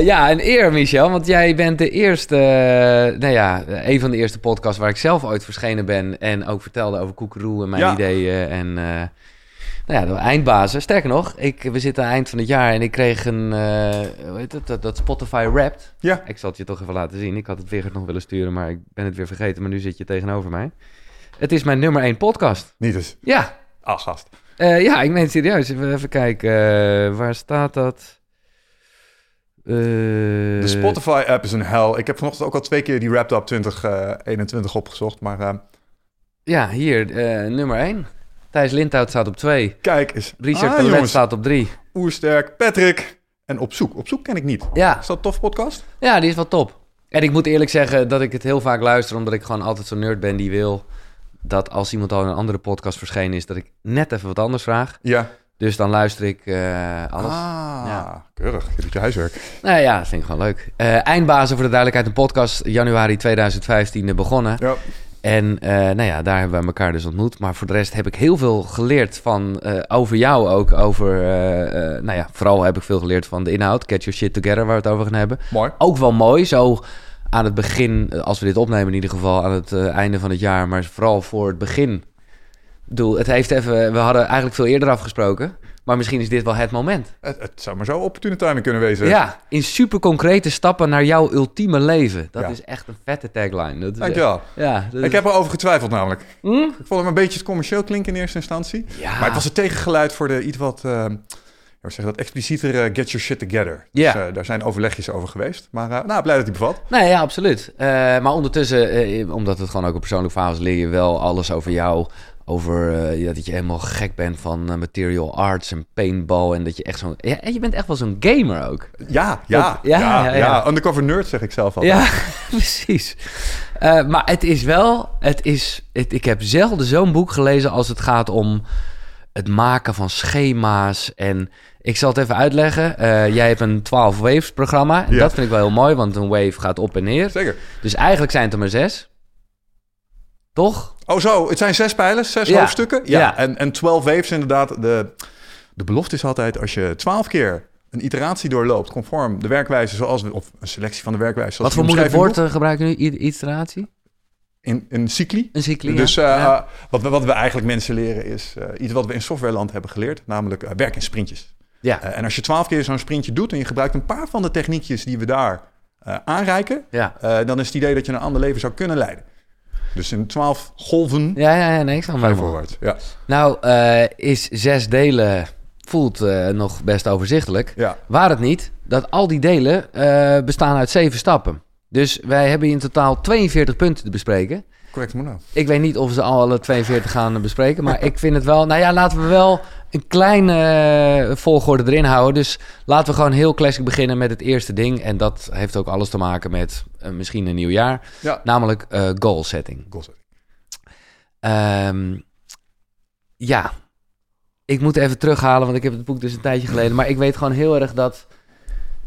Ja, een eer, Michel. Want jij bent de eerste... een van de eerste podcasts waar ik zelf ooit verschenen ben. En ook vertelde over Kukuru en mijn ideeën. En de Eindbazen. Sterker nog, we zitten aan het eind van het jaar en ik kreeg een... hoe heet het? Dat Spotify Wrapped. Ja. Ik zal het je toch even laten zien. Ik had het Wiggert nog willen sturen, maar ik ben het weer vergeten. Maar nu zit je tegenover mij. Het is mijn nummer 1 podcast. Niet eens. Ja. Als gast. Ik meen het serieus. Even kijken. Waar staat dat? De Spotify-app is een hel. Ik heb vanochtend ook al 2 keer die Wrapped Up 2021 opgezocht, maar... Ja, hier, nummer 1. Thijs Lindhout staat op 2. Kijk eens. Richard de Let staat op 3. Oersterk, Patrick en Op Zoek. Op Zoek ken ik niet. Ja. Is dat een tof podcast? Ja, die is wel top. En ik moet eerlijk zeggen dat ik het heel vaak luister, omdat ik gewoon altijd zo'n nerd ben die wil dat als iemand al in een andere podcast verschenen is, dat ik net even wat anders vraag. Ja. Dus dan luister ik alles. Ah, ja. Keurig. Je doet je huiswerk. Nou ja, dat vind ik gewoon leuk. Eindbazen, voor de duidelijkheid, een podcast januari 2015 begonnen. Ja. En daar hebben we elkaar dus ontmoet. Maar voor de rest heb ik heel veel geleerd van over jou ook. Over, vooral heb ik veel geleerd van de inhoud. Get Your Shit Together, waar we het over gaan hebben. Mooi. Ook wel mooi, zo aan het begin, als we dit opnemen in ieder geval, aan het einde van het jaar. Maar vooral voor het begin... we hadden eigenlijk veel eerder afgesproken, maar misschien is dit wel het moment. Het zou maar zo opportune timing kunnen wezen. Ja, in super concrete stappen naar jouw ultieme leven. Dat is echt een vette tagline. Dankjewel. Ik heb erover getwijfeld namelijk. Ik vond hem een beetje het commercieel klinken in eerste instantie. Ja. Maar het was het tegengeluid voor de iets wat explicietere Get Your Shit Together. Yeah. Dus daar zijn overlegjes over geweest. Maar blij dat hij bevat. Nee, ja, absoluut. Maar ondertussen, omdat het gewoon ook een persoonlijk verhaal is, leer je wel alles over jou... Over dat je helemaal gek bent van material arts en paintball. En dat je echt en je bent echt wel zo'n gamer ook. Ja. Undercover nerd zeg ik zelf altijd. Ja, precies. Maar het is wel... ik heb zelden zo'n boek gelezen als het gaat om het maken van schema's. En ik zal het even uitleggen. Jij hebt een 12 waves programma. En dat vind ik wel heel mooi, want een wave gaat op en neer. Zeker. Dus eigenlijk zijn het er maar 6. Toch? Oh zo, het zijn 6 pijlers, 6 hoofdstukken. Ja, ja. En 12 waves inderdaad. De belofte is altijd, als je 12 keer een iteratie doorloopt... conform de werkwijze of een selectie van de werkwijze... Zoals wat voor moeilijk woord gebruiken nu, iteratie? In cycli. Een cycli, dus wat we eigenlijk mensen leren is... iets wat we in softwareland hebben geleerd, namelijk werk in sprintjes. Ja. En als je 12 keer zo'n sprintje doet... en je gebruikt een paar van de techniekjes die we daar aanreiken... Ja. Dan is het idee dat je een ander leven zou kunnen leiden. Dus in 12 golven. Ik snap hem voorwaarts. Ja. Nou, is 6 delen voelt nog best overzichtelijk. Ja. Waar het niet, dat al die delen bestaan uit 7 stappen. Dus wij hebben in totaal 42 punten te bespreken. Correct, Mona. Ik weet niet of ze alle 42 gaan bespreken, maar ik vind het wel... Nou ja, laten we wel een kleine volgorde erin houden. Dus laten we gewoon heel classic beginnen met het eerste ding. En dat heeft ook alles te maken met misschien een nieuw jaar. Ja. Namelijk goal setting. Goal setting. Ik moet even terughalen, want ik heb het boek dus een tijdje geleden. Maar ik weet gewoon heel erg dat...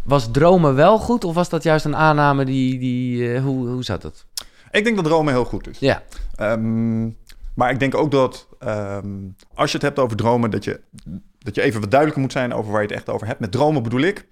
Was dromen wel goed of was dat juist een aanname die hoe zat het? Ik denk dat dromen heel goed is. Ja. Maar ik denk ook dat als je het hebt over dromen... dat je even wat duidelijker moet zijn over waar je het echt over hebt. Met dromen bedoel ik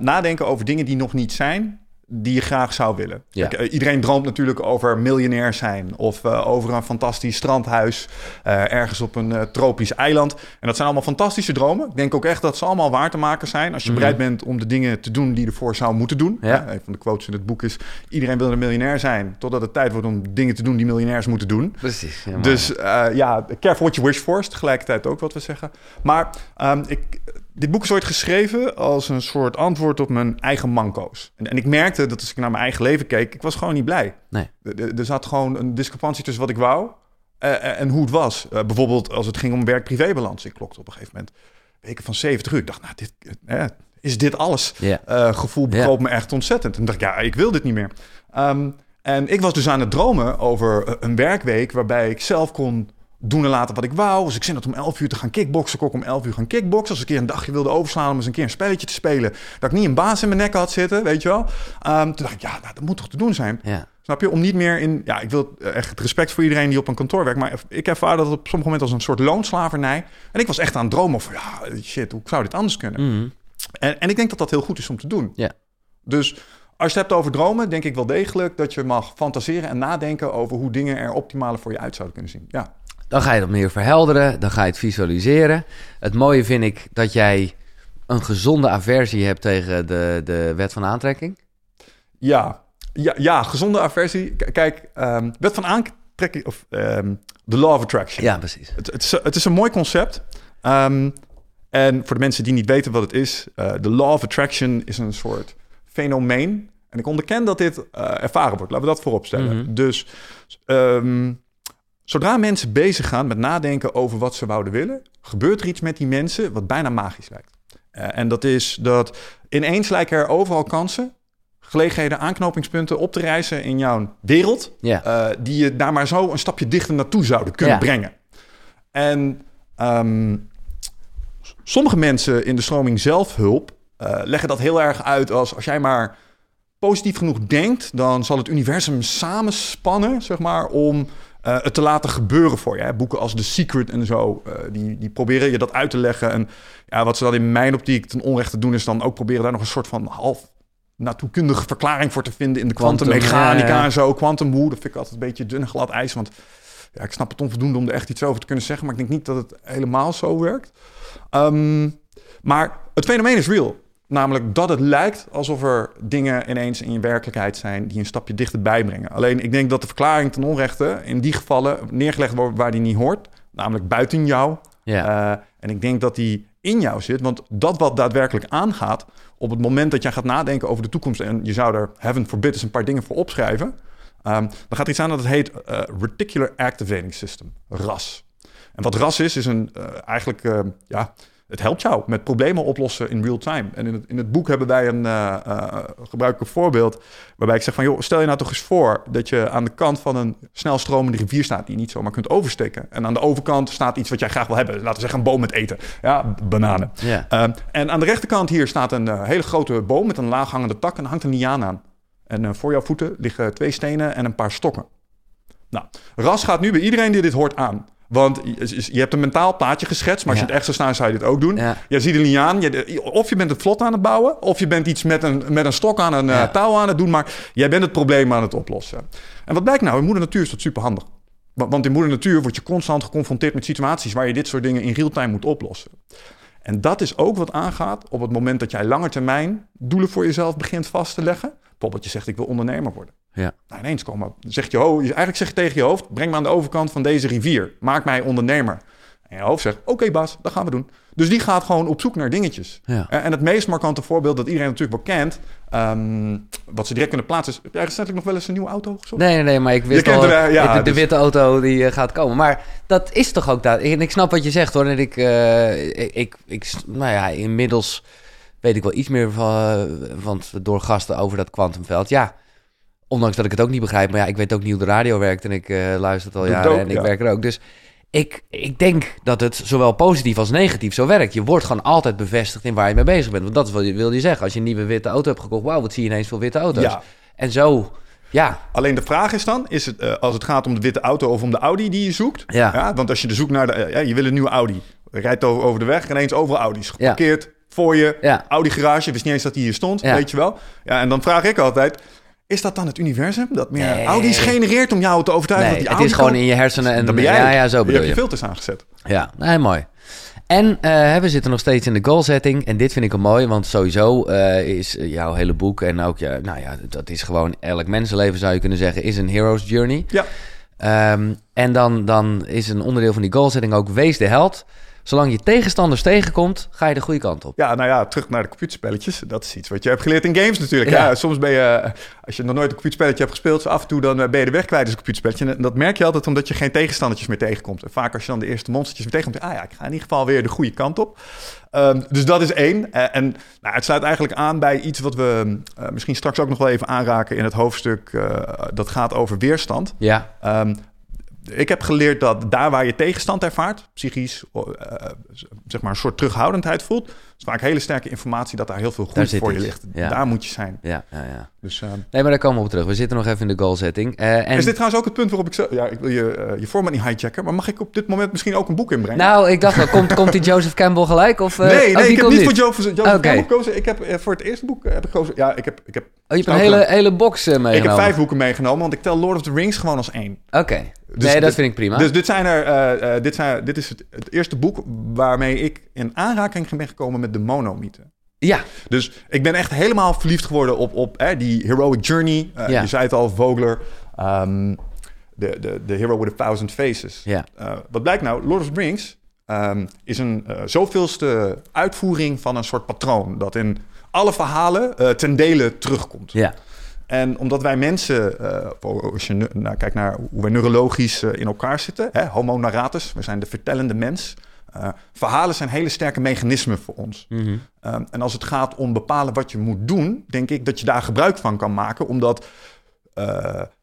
nadenken over dingen die nog niet zijn... die je graag zou willen. Ja. Kijk, iedereen droomt natuurlijk over miljonair zijn... of over een fantastisch strandhuis... ergens op een tropisch eiland. En dat zijn allemaal fantastische dromen. Ik denk ook echt dat ze allemaal waar te maken zijn... als je bereid bent om de dingen te doen die je ervoor zou moeten doen. Ja. Een van de quotes in het boek is... iedereen wil een miljonair zijn... totdat het tijd wordt om dingen te doen die miljonairs moeten doen. Precies. Helemaal. Dus care for what you wish for... is tegelijkertijd ook wat we zeggen. Maar dit boek is ooit geschreven als een soort antwoord op mijn eigen manco's. En ik merkte dat als ik naar mijn eigen leven keek, ik was gewoon niet blij. Nee. Er zat gewoon een discrepantie tussen wat ik wou en hoe het was. Bijvoorbeeld als het ging om werk-privébalans. Ik klokte op een gegeven moment weken van 70 uur. Ik dacht, nou, is dit alles? Yeah. Gevoel bekoopt me echt ontzettend. En dacht ik, ik wil dit niet meer. En ik was dus aan het dromen over een werkweek waarbij ik zelf kon... doen en laten wat ik wou. Als ik zin had om 11 uur te gaan kickboksen, kon ik om 11 uur gaan kickboksen. Als ik een keer een dagje wilde overslaan om eens een keer een spelletje te spelen... dat ik niet een baas in mijn nek had zitten, weet je wel. Toen dacht ik, dat moet toch te doen zijn? Ja. Snap je? Om niet meer in... Ja, ik wil echt respect voor iedereen die op een kantoor werkt... maar ik ervaar dat op sommige momenten als een soort loonslavernij. En ik was echt aan het dromen van... shit, hoe zou dit anders kunnen? Mm-hmm. En ik denk dat dat heel goed is om te doen. Yeah. Dus als je het hebt over dromen, denk ik wel degelijk dat je mag fantaseren en nadenken over hoe dingen er optimaal voor je uit zouden kunnen zien. Ja. Dan ga je dat meer verhelderen, dan ga je het visualiseren. Het mooie vind ik dat jij een gezonde aversie hebt tegen de wet van aantrekking. Ja, gezonde aversie. Kijk, wet van aantrekking of the law of attraction. Ja, precies. Het is een mooi concept. En voor de mensen die niet weten wat het is, de law of attraction is een soort fenomeen. En ik onderken dat dit ervaren wordt. Laten we dat vooropstellen. Mm-hmm. Dus zodra mensen bezig gaan met nadenken over wat ze wouden willen, gebeurt er iets met die mensen wat bijna magisch lijkt. En dat is dat ineens lijken er overal kansen, gelegenheden, aanknopingspunten op te reizen in jouw wereld, die je daar maar zo een stapje dichter naartoe zouden kunnen brengen. En sommige mensen in de stroming zelfhulp leggen dat heel erg uit als jij maar positief genoeg denkt, dan zal het universum samenspannen, zeg maar, om het te laten gebeuren voor je. Hè? Boeken als The Secret en zo, die proberen je dat uit te leggen. En ja, wat ze dan in mijn optiek ten onrechte doen, is dan ook proberen daar nog een soort van half natuurkundige verklaring voor te vinden in de kwantummechanica en zo. Kwantumwoe, dat vind ik altijd een beetje dun glad ijs, want ja, ik snap het onvoldoende om er echt iets over te kunnen zeggen, maar ik denk niet dat het helemaal zo werkt. Maar het fenomeen is real. Namelijk dat het lijkt alsof er dingen ineens in je werkelijkheid zijn die een stapje dichterbij brengen. Alleen ik denk dat de verklaring ten onrechte in die gevallen neergelegd wordt waar die niet hoort. Namelijk buiten jou. Yeah. En ik denk dat die in jou zit. Want dat wat daadwerkelijk aangaat op het moment dat jij gaat nadenken over de toekomst, en je zou er, heaven forbid, eens een paar dingen voor opschrijven, dan gaat er iets aan dat het heet Reticular Activating System. RAS. En wat RAS is een het helpt jou met problemen oplossen in real time. En in het boek hebben wij een gebruikelijk voorbeeld waarbij ik zeg van, joh, stel je nou toch eens voor dat je aan de kant van een snel stromende rivier staat die je niet zomaar kunt oversteken. En aan de overkant staat iets wat jij graag wil hebben. Laten we zeggen een boom met eten. Ja, bananen. Yeah. En aan de rechterkant hier staat een hele grote boom met een laaghangende tak en hangt een liaan aan. En voor jouw voeten liggen 2 stenen en een paar stokken. Nou, RAS gaat nu bij iedereen die dit hoort aan. Want je hebt een mentaal plaatje geschetst, maar als je het echt zou staan, zou je dit ook doen. Ja. Je ziet een liaan, of je bent een vlot aan het bouwen, of je bent iets met een stok aan een touw aan het doen, maar jij bent het probleem aan het oplossen. En wat blijkt nou? In moeder natuur is dat superhandig. Want in moeder natuur word je constant geconfronteerd met situaties waar je dit soort dingen in real time moet oplossen. En dat is ook wat aangaat op het moment dat jij langetermijn doelen voor jezelf begint vast te leggen. Bijvoorbeeld je zegt, ik wil ondernemer worden. Ja. Nou, ineens komen, eigenlijk zeg je tegen je hoofd, breng me aan de overkant van deze rivier. Maak mij ondernemer. En je hoofd zegt, oké, baas, dat gaan we doen. Dus die gaat gewoon op zoek naar dingetjes. Ja. En het meest markante voorbeeld dat iedereen natuurlijk wel kent, wat ze direct kunnen plaatsen, is, heb jij recentelijk nog wel eens een nieuwe auto gezocht? Nee, maar ik wist al, de witte auto die gaat komen. Maar dat is toch ook dat. En ik snap wat je zegt, hoor. En ik inmiddels weet ik wel iets meer van door gasten over dat kwantumveld. Ja. Ondanks dat ik het ook niet begrijp. Maar ja, ik weet ook niet hoe de radio werkt. En ik luister het al jaren en ik werk er ook. Dus ik denk dat het zowel positief als negatief zo werkt. Je wordt gewoon altijd bevestigd in waar je mee bezig bent. Want dat is wat je wilde zeggen. Als je een nieuwe witte auto hebt gekocht, wauw, wat zie je ineens veel witte auto's. Ja. En zo, ja. Alleen de vraag is dan, is het, als het gaat om de witte auto of om de Audi die je zoekt. Ja. Ja, want als je zoekt naar je wil een nieuwe Audi. Je rijdt over de weg en ineens overal Audi's. Geparkeerd voor je, Audi garage. Wist niet eens dat die hier stond, weet je wel. Ja, en dan vraag ik altijd, is dat dan het universum dat meer Audi's genereert om jou te overtuigen? Nee, dat die het is gewoon in je hersenen. En dan ben jij zo bedoel je. Hebt je filters aangezet. Ja, nee, mooi. En we zitten nog steeds in de goal setting. En dit vind ik al mooi, want sowieso is jouw hele boek en ook dat is gewoon elk mensenleven zou je kunnen zeggen, is een hero's journey. Ja. En dan is een onderdeel van die goal setting ook wees de held. Zolang je tegenstanders tegenkomt, ga je de goede kant op. Ja, terug naar de computerspelletjes. Dat is iets wat je hebt geleerd in games natuurlijk. Ja. Ja, soms ben je, als je nog nooit een computerspelletje hebt gespeeld, zo af en toe dan ben je de weg kwijt als een computerspelletje. En dat merk je altijd omdat je geen tegenstandertjes meer tegenkomt. En vaak als je dan de eerste monstertjes weer tegenkomt, ik ga in ieder geval weer de goede kant op. Dus dat is één. Het sluit eigenlijk aan bij iets wat we misschien straks ook nog wel even aanraken in het hoofdstuk. Dat gaat over weerstand. Ja. Ik heb geleerd dat daar waar je tegenstand ervaart, psychisch, zeg maar een soort terughoudendheid voelt, is vaak hele sterke informatie dat daar heel veel goed voor je ligt. Ja. Daar moet je zijn. Ja. Dus, nee, maar daar komen we op terug. We zitten nog even in de goalsetting. Is dit trouwens ook het punt waarop ik zo... Ja, ik wil je format niet hijacken, maar mag ik op dit moment misschien ook een boek inbrengen? Nou, ik dacht wel, komt die Joseph Campbell gelijk? Of, nee, ik heb niet voor Joseph Campbell gekozen. Ik heb voor het eerste boek heb ik gekozen... Ja, ik heb je hebt een hele box meegenomen. Ik heb 5 boeken meegenomen, want ik tel Lord of the Rings gewoon als 1. Oké. Dus nee, dat vind ik prima. Dus dit is het eerste boek waarmee ik in aanraking ben gekomen met de monomythe. Ja. Dus ik ben echt helemaal verliefd geworden op die heroic journey. Ja. Je zei het al, Vogler. The Hero with a Thousand Faces. Ja. Wat blijkt nou? Lord of the Rings is een zoveelste uitvoering van een soort patroon dat in alle verhalen ten dele terugkomt. Ja. En omdat wij mensen, als je kijkt naar hoe wij neurologisch in elkaar zitten, homo narratus, we zijn de vertellende mens. Verhalen zijn hele sterke mechanismen voor ons. Mm-hmm. En als het gaat om bepalen wat je moet doen, denk ik dat je daar gebruik van kan maken. Omdat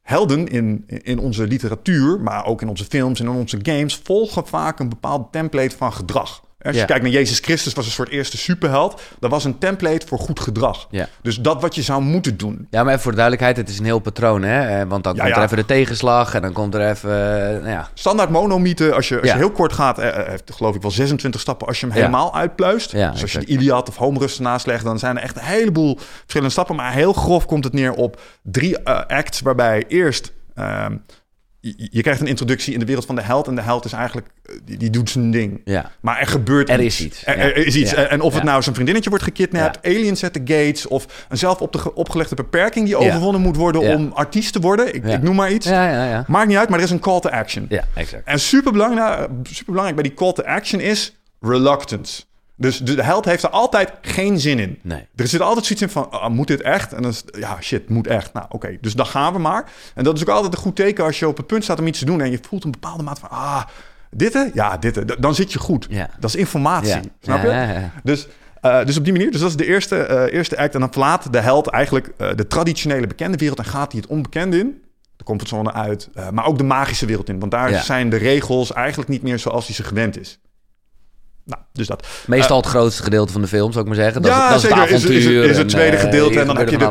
helden in onze literatuur, maar ook in onze films en in onze games, volgen vaak een bepaald template van gedrag. Als je kijkt naar Jezus Christus, was een soort eerste superheld. Dat was een template voor goed gedrag. Ja. Dus dat wat je zou moeten doen. Ja, maar even voor de duidelijkheid, het is een heel patroon, hè? Want dan komt er even de tegenslag en dan komt er even... Standaard monomythe, als je heel kort gaat, heeft geloof ik wel 26 stappen als je hem helemaal uitpluist. Ja, dus als je de Iliad of Homerus ernaast legt, dan zijn er echt een heleboel verschillende stappen. Maar heel grof komt het neer op 3 acts, waarbij eerst... Je krijgt een introductie in de wereld van de held. En de held is eigenlijk... Die doet zijn ding. Ja. Maar er gebeurt iets. Er is iets. Ja. En of het nou zijn vriendinnetje wordt gekidnapt... Aliens at the gates... of een zelf opgelegde beperking... die overwonnen moet worden om artiest te worden. Ik noem maar iets. Ja. Maakt niet uit, maar er is een call to action. Ja, exact. En superbelangrijk bij die call to action is... reluctance. Dus de held heeft er altijd geen zin in. Nee. Er zit altijd zoiets in van, moet dit echt? En dan is moet echt. Nou, oké, dus dan gaan we maar. En dat is ook altijd een goed teken als je op het punt staat om iets te doen... en je voelt een bepaalde maat van, dit, dan zit je goed. Ja. Dat is informatie, snap je? Ja. Dus op die manier, dus dat is de eerste act. En dan verlaat de held eigenlijk de traditionele bekende wereld... en gaat hij het onbekende in. De comfortzone uit, maar ook de magische wereld in. Want daar zijn de regels eigenlijk niet meer zoals hij ze gewend is. Nou, dus dat. Meestal het grootste gedeelte van de films, zou ik maar zeggen. Dat is het avontuur. Is het tweede gedeelte. En dan heb je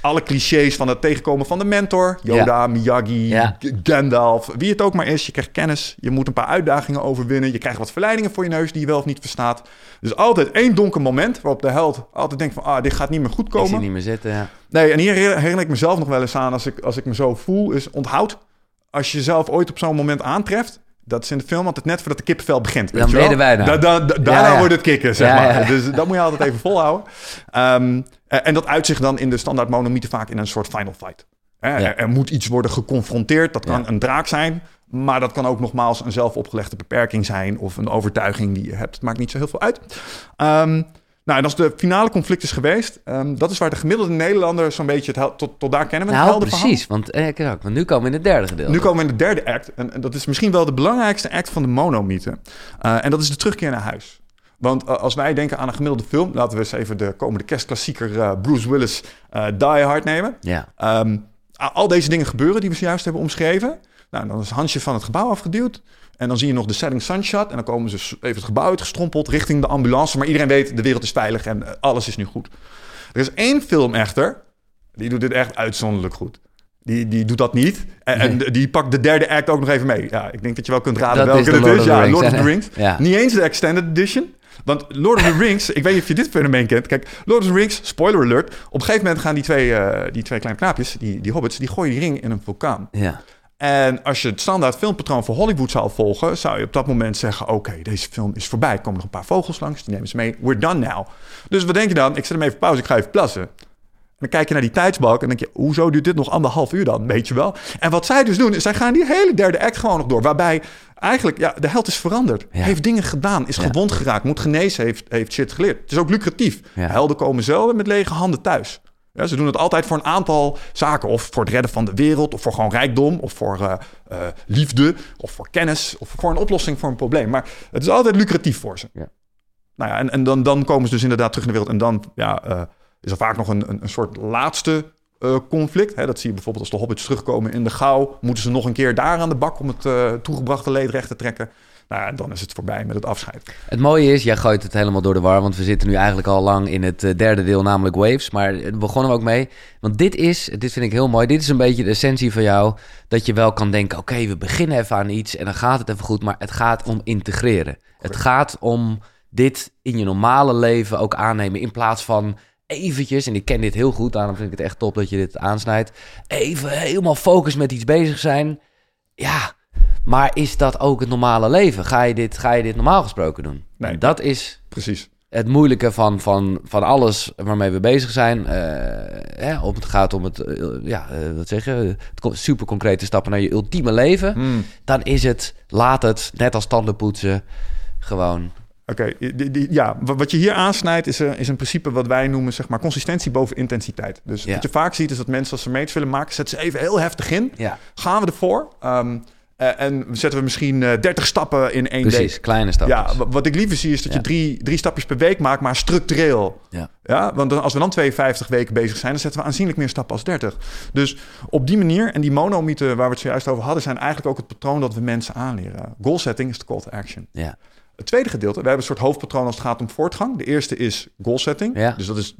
alle clichés van het tegenkomen van de mentor. Yoda, Miyagi, Gandalf, wie het ook maar is. Je krijgt kennis, je moet een paar uitdagingen overwinnen. Je krijgt wat verleidingen voor je neus die je wel of niet verstaat. Dus altijd één donker moment waarop de held altijd denkt van... dit gaat niet meer goed komen. Ik zie niet meer zitten, Nee, en hier herinner ik mezelf nog wel eens aan als ik me zo voel. Is onthoud, als je jezelf ooit op zo'n moment aantreft... Dat is in de film altijd net voordat de kippenvel begint. Dan weten wij nou. Daarna wordt het kicken, zeg maar. Dus dat moet je altijd even volhouden. En dat uitzicht dan in de standaard monomythe vaak in een soort final fight. Er moet iets worden geconfronteerd. Dat kan een draak zijn. Maar dat kan ook nogmaals een zelfopgelegde beperking zijn. Of een overtuiging die je hebt. Het maakt niet zo heel veel uit. Nou, en als de finale conflict is geweest... dat is waar de gemiddelde Nederlander zo'n beetje... tot daar kennen we het heldenverhaal. Nou, precies, want nu komen we in het derde gedeelte. Nu komen we in de derde act. En dat is misschien wel de belangrijkste act van de monomythe. En dat is de terugkeer naar huis. Want als wij denken aan een gemiddelde film... laten we eens even de komende kerstklassieker Bruce Willis Die Hard nemen. Ja. Al deze dingen gebeuren die we zojuist hebben omschreven. Nou, dan is Hansje van het gebouw afgeduwd. En dan zie je nog de setting sunshot. En dan komen ze even het gebouw uitgestrompeld richting de ambulance. Maar iedereen weet, de wereld is veilig en alles is nu goed. Er is 1 film echter, die doet dit echt uitzonderlijk goed. Die doet dat niet. En die pakt de derde act ook nog even mee. Ja, ik denk dat je wel kunt raden welke het is. Ja, Lord of the Rings. Ja. Niet eens de Extended Edition. Want Lord of the Rings, ik weet niet of je dit fenomeen kent. Kijk, Lord of the Rings, spoiler alert. Op een gegeven moment gaan die twee kleine knaapjes, die hobbits, die gooien die ring in een vulkaan. Ja. En als je het standaard filmpatroon voor Hollywood zou volgen... zou je op dat moment zeggen... oké, deze film is voorbij. Er komen nog een paar vogels langs. Die nemen ze mee. We're done now. Dus wat denk je dan? Ik zet hem even pauze. Ik ga even plassen. En dan kijk je naar die tijdsbalk. En denk je... hoezo duurt dit nog 1,5 uur dan? Weet je wel. En wat zij dus doen... is zij gaan die hele derde act gewoon nog door. Waarbij eigenlijk... de held is veranderd. Ja. Heeft dingen gedaan. Is gewond geraakt. Moet genezen. Heeft shit geleerd. Het is ook lucratief. Ja. Helden komen zelden met lege handen thuis. Ja, ze doen het altijd voor een aantal zaken. Of voor het redden van de wereld. Of voor gewoon rijkdom. Of voor liefde. Of voor kennis. Of voor een oplossing voor een probleem. Maar het is altijd lucratief voor ze. Ja. Nou ja, en dan komen ze dus inderdaad terug in de wereld. En dan is er vaak nog een soort laatste conflict. Hè, dat zie je bijvoorbeeld als de hobbits terugkomen in de Gauw. Moeten ze nog een keer daar aan de bak om het toegebrachte leed recht te trekken. Nou, dan is het voorbij met het afscheid. Het mooie is, jij gooit het helemaal door de war. Want we zitten nu eigenlijk al lang in het derde deel, namelijk Waves. Maar we begonnen ook mee. Want dit vind ik heel mooi. Dit is een beetje de essentie van jou. Dat je wel kan denken, oké, we beginnen even aan iets. En dan gaat het even goed. Maar het gaat om integreren. Correct. Het gaat om dit in je normale leven ook aannemen. In plaats van eventjes, en ik ken dit heel goed. Daarom vind ik het echt top dat je dit aansnijdt. Even helemaal focus met iets bezig zijn. Ja. Maar is dat ook het normale leven? Ga je dit normaal gesproken doen? Nee. Dat is precies het moeilijke van alles waarmee we bezig zijn. Het gaat om het super concrete stappen naar je ultieme leven. Dan is het, laat het, net als tanden poetsen, gewoon. Wat je hier aansnijdt is een principe wat wij noemen, zeg maar, consistentie boven intensiteit. Dus wat je vaak ziet is dat mensen, als ze meets willen maken, zetten ze even heel heftig in. Ja. Gaan we ervoor? En zetten we misschien 30 stappen in één week. Precies, kleine stappen. Ja, wat ik liever zie is dat je drie stapjes per week maakt, maar structureel. Ja. Ja, want als we dan 52 weken bezig zijn, dan zetten we aanzienlijk meer stappen als 30. Dus op die manier, en die monomythen waar we het zojuist over hadden, zijn eigenlijk ook het patroon dat we mensen aanleren. Goal setting is de call to action. Ja. Het tweede gedeelte, we hebben een soort hoofdpatroon als het gaat om voortgang. De eerste is goal setting. Ja. Dus dat is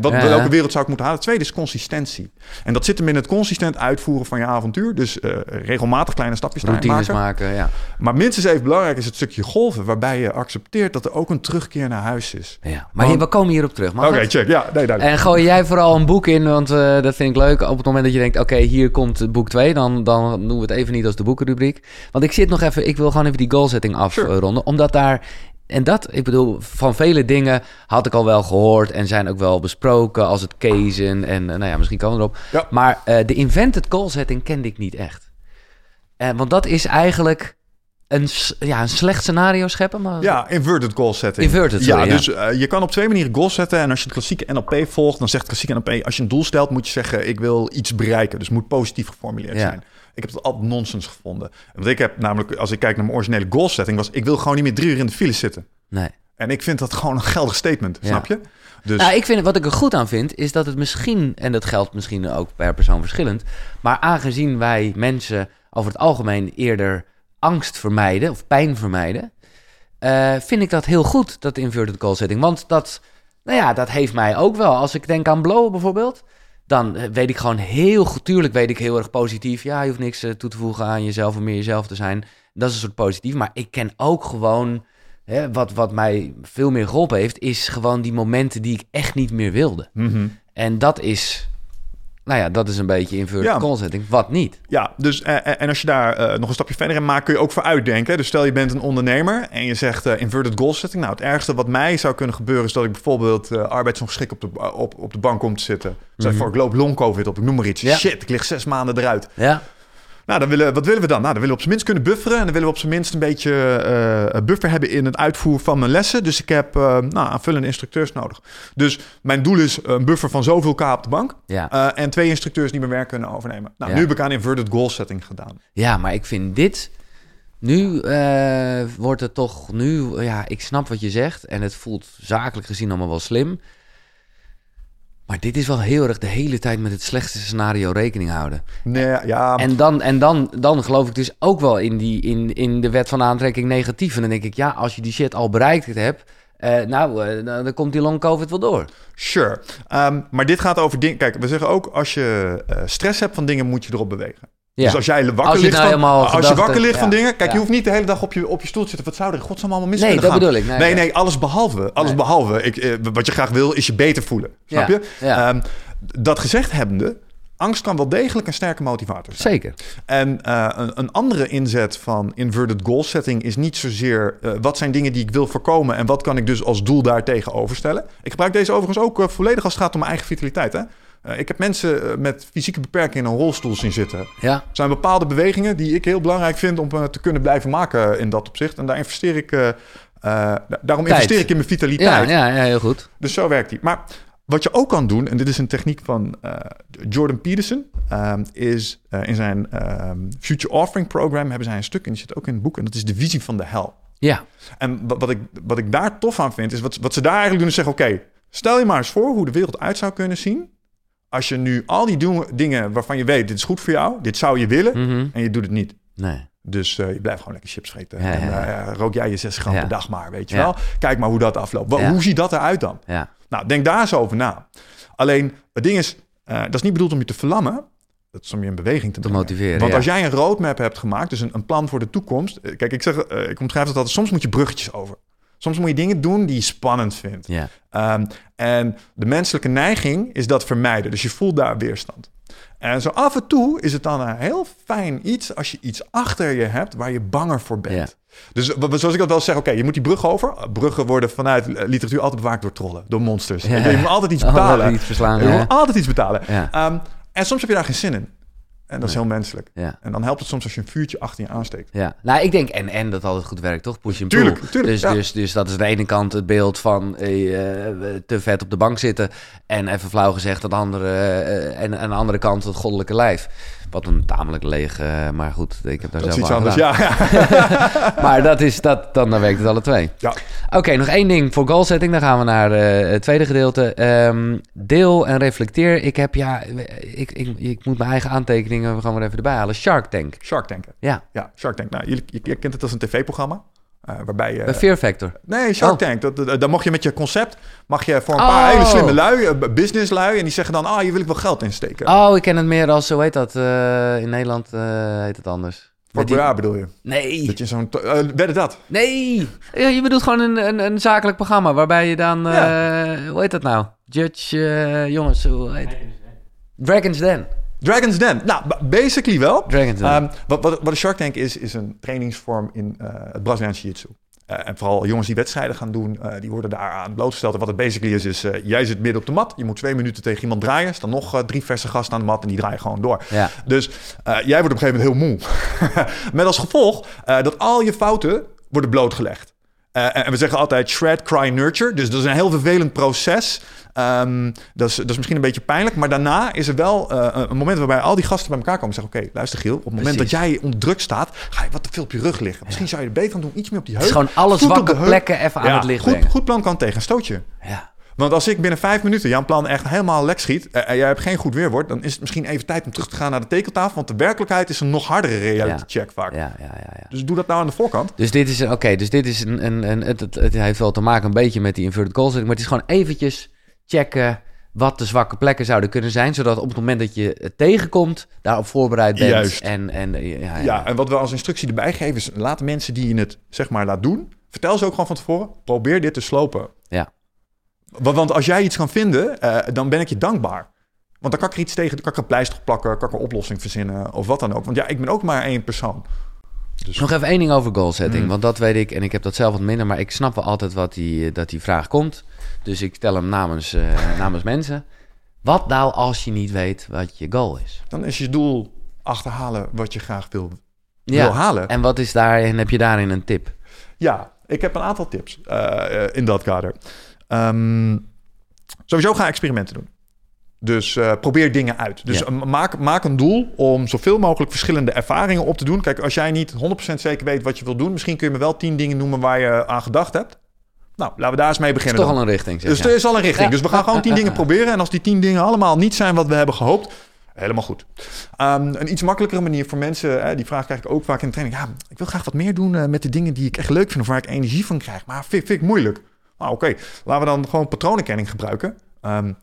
welke wereld zou ik moeten halen. Het tweede is consistentie. En dat zit hem in het consistent uitvoeren van je avontuur. Dus regelmatig kleine stapjes routines maken. Ja. Maar minstens even belangrijk is het stukje golven, waarbij je accepteert dat er ook een terugkeer naar huis is. Ja. Maar we komen hierop terug. Oké, check. Ja, nee, en gooi jij vooral een boek in, want dat vind ik leuk. Op het moment dat je denkt, oké, hier komt boek 2, dan doen we het even niet als de boekenrubriek. Want ik wil gewoon even die goal setting afronden. Omdat daar, en dat, ik bedoel, van vele dingen had ik al wel gehoord en zijn ook wel besproken, als het casen en misschien komen we erop. Ja. Maar de invented goal setting kende ik niet echt. Want dat is eigenlijk een slecht scenario scheppen. Maar ja, inverted goal setting. Dus je kan op twee manieren goals zetten. En als je de klassieke NLP volgt, dan zegt klassieke NLP, als je een doel stelt, moet je zeggen, ik wil iets bereiken. Dus het moet positief geformuleerd zijn. Ik heb het altijd nonsens gevonden. Want ik heb namelijk, als ik kijk naar mijn originele goal setting, was, ik wil gewoon niet meer 3 uur in de file zitten. Nee. En ik vind dat gewoon een geldig statement, snap je? Dus wat ik er goed aan vind, is dat het misschien, en dat geldt misschien ook per persoon verschillend, maar aangezien wij mensen over het algemeen eerder angst vermijden of pijn vermijden, vind ik dat heel goed, dat inverted goal setting. Want dat heeft mij ook wel. Als ik denk aan blowen bijvoorbeeld, dan weet ik gewoon heel goed, tuurlijk weet ik heel erg positief. Ja, je hoeft niks toe te voegen aan jezelf om meer jezelf te zijn. Dat is een soort positief. Maar ik ken ook gewoon, wat mij veel meer geholpen heeft, is gewoon die momenten die ik echt niet meer wilde. Mm-hmm. En dat is, dat is een beetje inverted goal setting. Wat niet. Ja, dus en als je daar nog een stapje verder in maakt, kun je ook voor uitdenken. Dus stel je bent een ondernemer en je zegt inverted goal setting. Nou, het ergste wat mij zou kunnen gebeuren is dat ik bijvoorbeeld arbeidsongeschikt op de bank kom te zitten. Zeg voor, ik loop long covid op, ik noem maar iets. Ja. Shit, ik lig 6 maanden eruit. Ja. Nou, wat willen we dan? Nou, dan willen we op zijn minst kunnen bufferen. En dan willen we op zijn minst een beetje buffer hebben in het uitvoeren van mijn lessen. Dus ik heb aanvullende instructeurs nodig. Dus mijn doel is een buffer van zoveel k op de bank. Ja. En 2 instructeurs die mijn werk kunnen overnemen. Nou, nu heb ik aan inverted goal setting gedaan. Ja, maar ik vind dit, nu wordt het toch, ik snap wat je zegt. En het voelt zakelijk gezien allemaal wel slim. Maar dit is wel heel erg de hele tijd met het slechtste scenario rekening houden. Nee, ja. En dan geloof ik dus ook wel in de wet van aantrekking negatief. En dan denk ik, als je die shit al bereikt hebt, dan komt die long covid wel door. Sure. Maar dit gaat over dingen. Kijk, we zeggen ook, als je stress hebt van dingen, moet je erop bewegen. Ja. Dus als jij wakker ligt van dingen. Kijk, je hoeft niet de hele dag op je stoel te zitten. Wat zou er in godsnaam allemaal mis kunnen gaan? Bedoel ik. Nee, alles behalve. Wat je graag wil, is je beter voelen. Snap je? Ja. Dat gezegd hebbende, angst kan wel degelijk een sterke motivator zijn. Zeker. En een andere inzet van inverted goal setting is niet zozeer wat zijn dingen die ik wil voorkomen en wat kan ik dus als doel daartegen overstellen. Ik gebruik deze overigens ook volledig als het gaat om mijn eigen vitaliteit, hè? Ik heb mensen met fysieke beperkingen in een rolstoel zien zitten. Ja. Er zijn bepaalde bewegingen die ik heel belangrijk vind om te kunnen blijven maken in dat opzicht. En daar investeer ik, investeer ik in mijn vitaliteit. Ja, heel goed. Dus zo werkt die. Maar wat je ook kan doen, en dit is een techniek van Jordan Peterson, is in zijn Future Offering Program hebben zij een stuk, en die zit ook in het boek, en dat is de visie van de hel. Ja. En wat ik daar tof aan vind, is wat ze daar eigenlijk doen, is zeggen, oké, stel je maar eens voor hoe de wereld uit zou kunnen zien Als je nu al die dingen waarvan je weet, dit is goed voor jou, dit zou je willen, mm-hmm. en je doet het niet. Nee. Dus je blijft gewoon lekker chips eten. Ja, rook jij je 6 gram per dag maar, weet je wel. Kijk maar hoe dat afloopt. Hoe ziet dat eruit dan? Ja. Nou, denk daar eens over na. Alleen, het ding is, dat is niet bedoeld om je te verlammen. Dat is om je in beweging te brengen. Motiveren. Want als jij een roadmap hebt gemaakt, dus een plan voor de toekomst. Kijk, ik omschrijf dat altijd, soms moet je bruggetjes over. Soms moet je dingen doen die je spannend vindt. Yeah. En de menselijke neiging is dat vermijden. Dus je voelt daar weerstand. En zo af en toe is het dan een heel fijn iets als je iets achter je hebt waar je banger voor bent. Yeah. Dus zoals ik dat wel zeg, oké, je moet die brug over. Bruggen worden vanuit literatuur altijd bewaakt door trollen, door monsters. Yeah. Je moet altijd iets betalen. Yeah. En soms heb je daar geen zin in. En dat is heel menselijk. Ja. En dan helpt het soms als je een vuurtje achter je aansteekt. Ja. Nou, ik denk en dat altijd goed werkt, toch? Push and pull. Tuurlijk. Dus dat is aan de ene kant het beeld van te vet op de bank zitten en even flauw gezegd, en aan de andere kant het goddelijke lijf. Wat een tamelijk leeg, maar goed, ik heb daar dat zelf aan gedaan. Ja. Maar dan werkt het alle twee. Ja. Oké, nog één ding voor goal setting. Dan gaan we naar het tweede gedeelte. Deel en reflecteer. Ik moet mijn eigen aantekeningen gewoon weer even erbij halen. Shark Tank. Ja, Shark Tank. Nou, je kent het als een tv-programma. Waarbij je... Fear Factor. Nee, Shark Tank. Dan mag je met je concept... mag je voor een paar hele slimme lui... businesslui... en die zeggen dan... hier wil ik wel geld insteken. Ik ken het meer als... zo heet dat? In Nederland heet het anders. Fortbra bedoel je? Nee. Dat je zo'n... werden dat? Nee. Je bedoelt gewoon een zakelijk programma... waarbij je dan... Hoe heet dat nou? Judge... jongens, hoe heet het? Dragon's Den. Nou, basically wel. Dragon's Den. Wat een Shark Tank is een trainingsvorm in het Braziliaanse jiu-jitsu. En vooral jongens die wedstrijden gaan doen, die worden daaraan blootgesteld. En wat het basically is jij zit midden op de mat. Je moet 2 minuten tegen iemand draaien. Er staan nog 3 verse gasten aan de mat en die draaien gewoon door. Ja. Dus jij wordt op een gegeven moment heel moe. Met als gevolg dat al je fouten worden blootgelegd. En we zeggen altijd shred, cry, nurture. Dus dat is een heel vervelend proces. Dat is misschien een beetje pijnlijk. Maar daarna is er wel een moment waarbij al die gasten bij elkaar komen en zeggen... Oké, luister Giel, op het moment dat jij onder druk staat... ga je wat te veel op je rug liggen. Misschien zou je er beter aan doen, iets meer op die heup. Het is gewoon alle zwakke plekken even aan het licht brengen. Goed plan kan tegen een stootje. Ja. Want als ik binnen 5 minuten jouw plan echt helemaal lek schiet... en jij hebt geen goed weerwoord... dan is het misschien even tijd om terug te gaan naar de tekeltafel... want de werkelijkheid is een nog hardere reality check vaak. Ja. Dus doe dat nou aan de voorkant. Dus dit is het heeft wel te maken een beetje met die inverted goal setting... maar het is gewoon eventjes checken wat de zwakke plekken zouden kunnen zijn... zodat op het moment dat je het tegenkomt, daarop voorbereid bent. Juist. En wat we als instructie erbij geven is... laat mensen die je het zeg maar laat doen... vertel ze ook gewoon van tevoren, probeer dit te slopen. Ja. Want als jij iets kan vinden, dan ben ik je dankbaar. Want dan kan ik er iets tegen, dan kan ik er pleister plakken... kan ik er een oplossing verzinnen of wat dan ook. Want ik ben ook maar 1 persoon. Dus... Nog even 1 ding over goal setting, want dat weet ik... en ik heb dat zelf wat minder, maar ik snap wel altijd dat die vraag komt. Dus ik stel hem namens mensen. Wat nou als je niet weet wat je goal is? Dan is je doel achterhalen wat je graag wil halen. En wat is daarin, heb je daarin een tip? Ja, ik heb een aantal tips in dat kader... sowieso ga experimenten doen. Dus probeer dingen uit. Dus maak een doel om zoveel mogelijk verschillende ervaringen op te doen. Kijk, als jij niet 100% zeker weet wat je wilt doen... misschien kun je me wel 10 dingen noemen waar je aan gedacht hebt. Nou, laten we daar eens mee beginnen. Het is toch al een richting. Dus er is al een richting. Ja. Dus we gaan gewoon 10 dingen proberen. En als die 10 dingen allemaal niet zijn wat we hebben gehoopt... helemaal goed. Een iets makkelijkere manier voor mensen... die vraag krijg ik ook vaak in de training. Ja, ik wil graag wat meer doen met de dingen die ik echt leuk vind... of waar ik energie van krijg. Maar vind ik moeilijk. Oké, laten we dan gewoon patronenkenning gebruiken.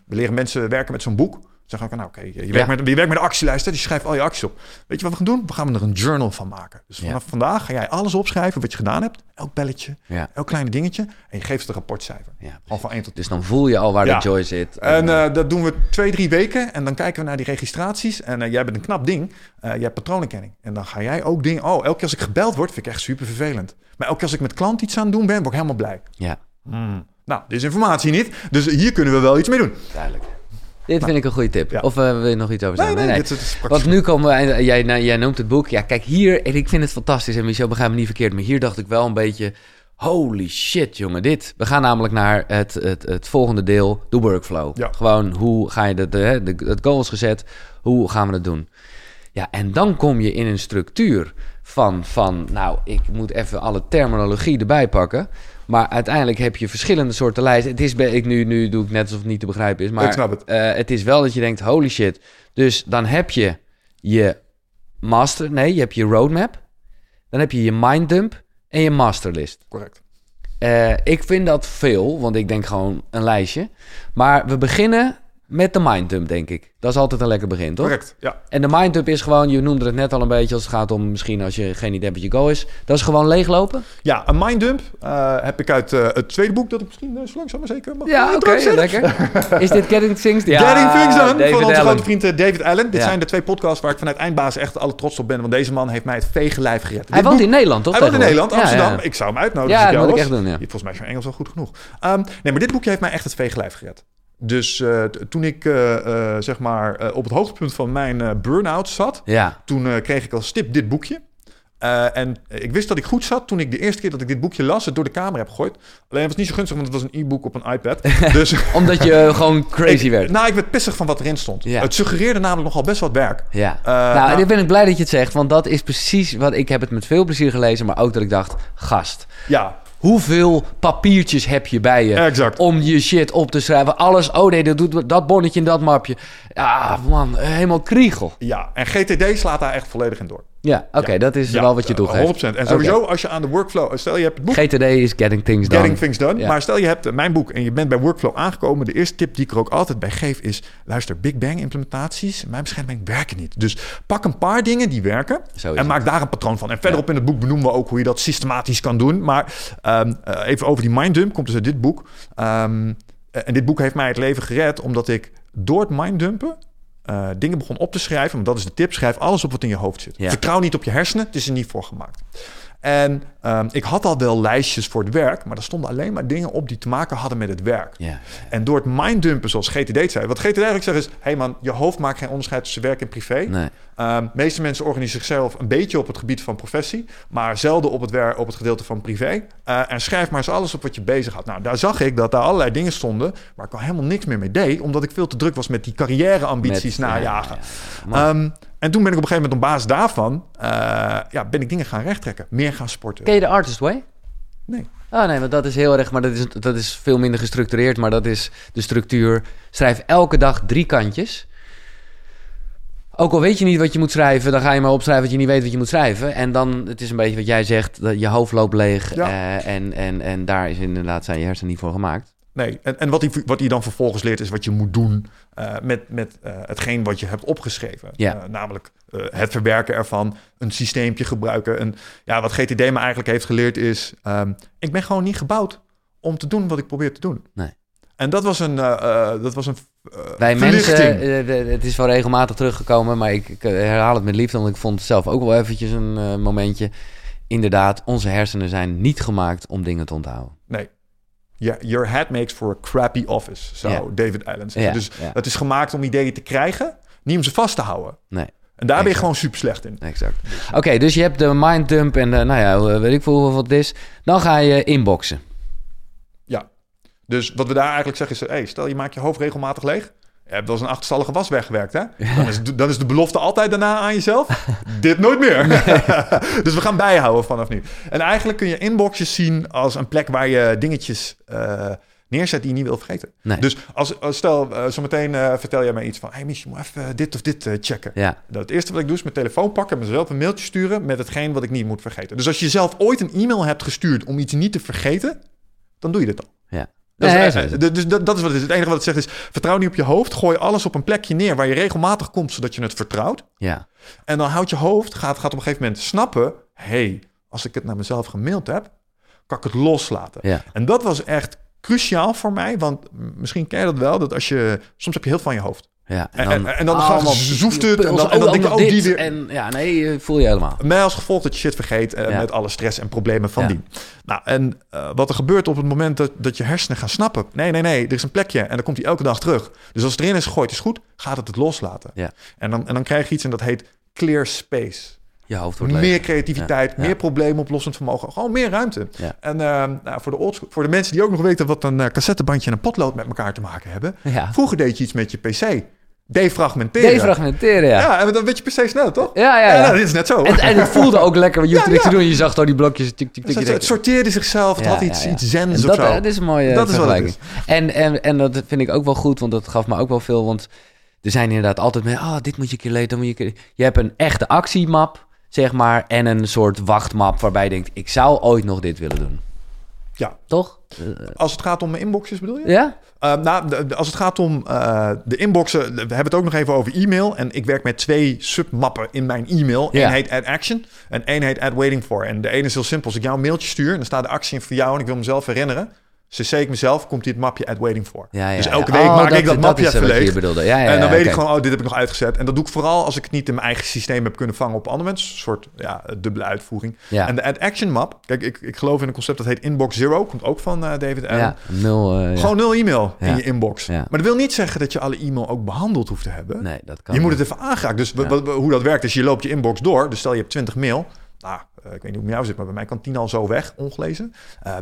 We leren mensen werken met zo'n boek. Zeggen we, je werkt met de actielijsten, dus je schrijft al je acties op. Weet je wat we gaan doen? We gaan er een journal van maken. Dus vanaf vandaag ga jij alles opschrijven wat je gedaan hebt. Elk belletje, elk kleine dingetje. En je geeft het een rapportcijfer. Al van 1 tot 10. Dus dan voel je al waar de joy zit. En dat doen we 2-3 weken. En dan kijken we naar die registraties. En jij bent een knap ding. Je hebt patronenkenning. En dan ga jij ook dingen... elke keer als ik gebeld word, vind ik echt super vervelend. Maar elke keer als ik met klant iets aan het doen ben, word ik helemaal blij. Ja. Nou, dit is informatie niet. Dus hier kunnen we wel iets mee doen. Duidelijk. Dit vind ik een goede tip. Ja. Of wil je nog iets over zeggen? Nee. Want nu komen we... Jij noemt het boek. Ja, kijk, hier... Ik vind het fantastisch. En Michel, begrijp me niet verkeerd. Maar hier dacht ik wel een beetje... Holy shit, jongen, dit. We gaan namelijk naar het volgende deel. De workflow. Ja. Gewoon, hoe ga je het goal is gezet. Hoe gaan we dat doen? Ja, en dan kom je in een structuur van... Nou, ik moet even alle terminologie erbij pakken... Maar uiteindelijk heb je verschillende soorten lijsten. Het is, nu doe ik net alsof het niet te begrijpen is. Maar ik snap het. Het is wel dat je denkt, holy shit. Dus dan heb je master... Nee, je hebt je roadmap. Dan heb je je minddump en je masterlist. Correct. Ik vind dat veel, want ik denk gewoon een lijstje. Maar we beginnen met de minddump, denk ik. Dat is altijd een lekker begin, toch? Correct, ja. En de minddump is gewoon, je noemde het net al een beetje... als het gaat om misschien als je geen idee hebt wat je goal is. Dat is gewoon leeglopen? Ja, een minddump heb ik uit het tweede boek... dat ik misschien zo langzaam maar zeker mag... Ja, oké, lekker. Is dit Getting Things Done? Ja, Getting Things Done, van onze grote vriend David Allen. Dit zijn de twee podcasts waar ik vanuit Eindbazen echt alle trots op ben... want deze man heeft mij het vegenlijf gered. Hij woont in Nederland, toch? Hij woont in Nederland, Amsterdam. Ja. Ik zou hem uitnodigen. Ja, dat moet ik echt doen, ja. Volgens mij is mijn Engels al goed genoeg. Nee, maar dit boekje heeft mij echt het vegenlijf gered. Dus toen ik zeg maar op het hoogtepunt van mijn burn-out zat... Ja. Toen kreeg ik als tip dit boekje. En ik wist dat ik goed zat toen ik de eerste keer dat ik dit boekje las... het door de kamer heb gegooid. Alleen het was niet zo gunstig, want het was een e-book op een iPad. Dus, omdat je gewoon crazy werd. Nou, ik werd pissig van wat erin stond. Ja. Het suggereerde namelijk nogal best wat werk. Ja. Nou, dit ben ik blij dat je het zegt. Want dat is precies wat... Ik heb het met veel plezier gelezen, maar ook dat ik dacht... Gast. Ja. Hoeveel papiertjes heb je bij je om je shit op te schrijven? Alles, oh nee, dat doet dat bonnetje en dat mapje. Ah, man, helemaal kriegel. Ja, en GTD slaat daar echt volledig in door. Ja, oké, dat is wel wat je toegeeft. 100%. En sowieso, als je aan de workflow... Stel, je hebt het boek... GTD is Getting Things Done. Getting Things Done. Ja. Maar stel, je hebt mijn boek en je bent bij workflow aangekomen. De eerste tip die ik er ook altijd bij geef is... Luister, Big Bang implementaties, mijn beschrijving werken niet. Dus pak een paar dingen die werken en maak daar een patroon van. En verderop in het boek benoemen we ook hoe je dat systematisch kan doen. Maar even over die minddump, komt dus uit dit boek. En dit boek heeft mij het leven gered, omdat ik door het minddumpen... dingen begon op te schrijven, want dat is de tip. Schrijf alles op wat in je hoofd zit. Ja. Vertrouw niet op je hersenen, het is er niet voor gemaakt. En ik had al wel lijstjes voor het werk... maar er stonden alleen maar dingen op die te maken hadden met het werk. Ja. En door het minddumpen, zoals GTD zei... wat GTD eigenlijk zegt is... hey man, je hoofd maakt geen onderscheid tussen werk en privé. Nee. Meeste mensen organiseren zichzelf een beetje op het gebied van professie... maar zelden op het gedeelte van privé. En schrijf maar eens alles op wat je bezig had. Nou, daar zag ik dat daar allerlei dingen stonden... waar ik al helemaal niks meer mee deed... omdat ik veel te druk was met die carrière-ambities najagen. Ja. En toen ben ik op een gegeven moment op basis daarvan... ben ik dingen gaan rechttrekken. Meer gaan sporten. Ken je de Artist Way? Nee. Oh nee, want dat is heel erg... maar dat is veel minder gestructureerd. Maar dat is de structuur. Schrijf elke dag 3 kantjes. Ook al weet je niet wat je moet schrijven... dan ga je maar opschrijven wat je niet weet wat je moet schrijven. En dan, het is een beetje wat jij zegt... dat je hoofd loopt leeg. Ja. En daar is inderdaad zijn je hersenen niet voor gemaakt. Nee, en wat hij dan vervolgens leert is wat je moet doen met hetgeen wat je hebt opgeschreven. Ja. Namelijk het verwerken ervan, een systeempje gebruiken. Wat GTD me eigenlijk heeft geleerd is... ik ben gewoon niet gebouwd om te doen wat ik probeer te doen. Nee. En dat was wij mensen, het is wel regelmatig teruggekomen... maar ik herhaal het met liefde, want ik vond het zelf ook wel eventjes een momentje. Inderdaad, onze hersenen zijn niet gemaakt om dingen te onthouden. Nee. Yeah, your head makes for a crappy office, zou David Allen zeggen. Yeah, dus het is gemaakt om ideeën te krijgen, niet om ze vast te houden. Nee. En daar ben je gewoon super slecht in. Exact. Oké, dus je hebt de minddump en weet ik veel hoeveel het is. Dan ga je inboxen. Ja, dus wat we daar eigenlijk zeggen is... stel je maakt je hoofd regelmatig leeg. Je hebt wel eens een achterstallige was weggewerkt, hè? Dan is de belofte altijd daarna aan jezelf. Dit nooit meer. Nee. Dus we gaan bijhouden vanaf nu. En eigenlijk kun je inboxjes zien als een plek waar je dingetjes neerzet die je niet wil vergeten. Nee. Dus stel, zometeen vertel jij mij iets van... hey Mich, je moet even dit of dit checken. Ja. Dat het eerste wat ik doe is mijn telefoon pakken... en mezelf een mailtje sturen met hetgeen wat ik niet moet vergeten. Dus als je zelf ooit een e-mail hebt gestuurd om iets niet te vergeten... dan doe je dit al. Ja. Dat is wat het is. Het enige wat het zegt is... vertrouw niet op je hoofd. Gooi alles op een plekje neer... waar je regelmatig komt, zodat je het vertrouwt. Ja. En dan houdt je hoofd... gaat op een gegeven moment snappen... als ik het naar mezelf gemaild heb... kan ik het loslaten. Ja. En dat was echt cruciaal voor mij... want misschien ken je dat wel... dat als je... soms heb je heel veel van je hoofd. Ja, en dan zoeft het... en dan denk je, die weer... voel je helemaal. Mij als gevolg dat je shit vergeet... met alle stress en problemen van die. Nou, en wat er gebeurt op het moment dat je hersenen gaan snappen... nee, er is een plekje... en dan komt hij elke dag terug. Dus als het erin is gegooid, is goed... gaat het loslaten. Ja. En dan krijg je iets en dat heet clear space. Je hoofd wordt meer leeg. Creativiteit, meer probleemoplossend vermogen... gewoon meer ruimte. Ja. En voor de mensen die ook nog weten... wat een cassettebandje en een potlood met elkaar te maken hebben... Vroeger deed je iets met je pc... Defragmenteren. Defragmenteren, ja. Ja, en dan weet je per se snel, toch? Ja. Nou, dit is net zo. En het voelde ook lekker, want je hoefde niks te doen. Je zag al die blokjes. Tik. Het sorteerde zichzelf, het had iets zens of zo. Dat is een mooie vergelijking. En dat vind ik ook wel goed, want dat gaf me ook wel veel. Want er zijn inderdaad altijd mee, dit moet je een keer lezen, dan moet je een keer... Je hebt een echte actiemap, zeg maar, en een soort wachtmap waarbij je denkt, ik zou ooit nog dit willen doen. Ja. Toch? Als het gaat om mijn inboxjes, bedoel je? Ja. Als het gaat om de inboxen, we hebben het ook nog even over e-mail. En ik werk met 2 submappen in mijn e-mail. Ja. Eén heet Add Action en één heet Add Waiting For. En de ene is heel simpel. Als ik jou een mailtje stuur en dan staat de actie in voor jou en ik wil mezelf herinneren. CC ik mezelf, komt dit mapje Add Waiting For. Ja. Dus elke week maak ik dat mapje even leeg. En dan weet ik gewoon, dit heb ik nog uitgezet. En dat doe ik vooral als ik het niet in mijn eigen systeem heb kunnen vangen op andere mensen. Een soort dubbele uitvoering. Ja. En de Add Action map, kijk, ik geloof in een concept dat heet Inbox Zero. Komt ook van David Allen. Ja, gewoon 0 e-mail in je inbox. Ja. Maar dat wil niet zeggen dat je alle e-mail ook behandeld hoeft te hebben. Nee, dat kan. Je moet het even aangeraakt. Dus hoe dat werkt is, je loopt je inbox door. Dus stel je hebt 20 mail. Ik weet niet hoe het met jou zit, maar bij mij kan 10 al zo weg, ongelezen.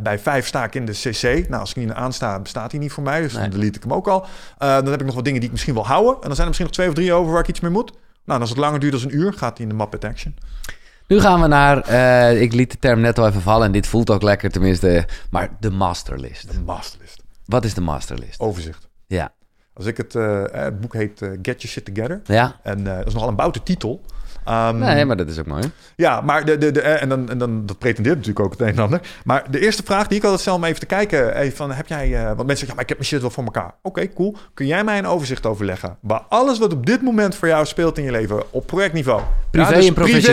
Bij 5 sta ik in de cc. Als ik niet aansta, bestaat hij niet voor mij. Dus dan delete ik hem ook al. Dan heb ik nog wat dingen die ik misschien wil houden. En dan zijn er misschien nog 2 of 3 over waar ik iets mee moet. En als het langer duurt dan 1 uur, gaat hij in de map at action. Nu gaan we naar, ik liet de term net al even vallen. En dit voelt ook lekker tenminste. Maar de masterlist. De masterlist. Wat is de masterlist? Overzicht. Ja. Als ik het boek heet Get Your Shit Together. Ja. En dat is nogal een boute titel. Maar dat is ook mooi. Ja, maar dat pretendeert natuurlijk ook het een en ander. Maar de eerste vraag die ik altijd stel om even te kijken... heb jij, want mensen zeggen, maar ik heb mijn shit wel voor elkaar. Oké, cool. Kun jij mij een overzicht overleggen? Waar alles wat op dit moment voor jou speelt in je leven... op projectniveau. Privé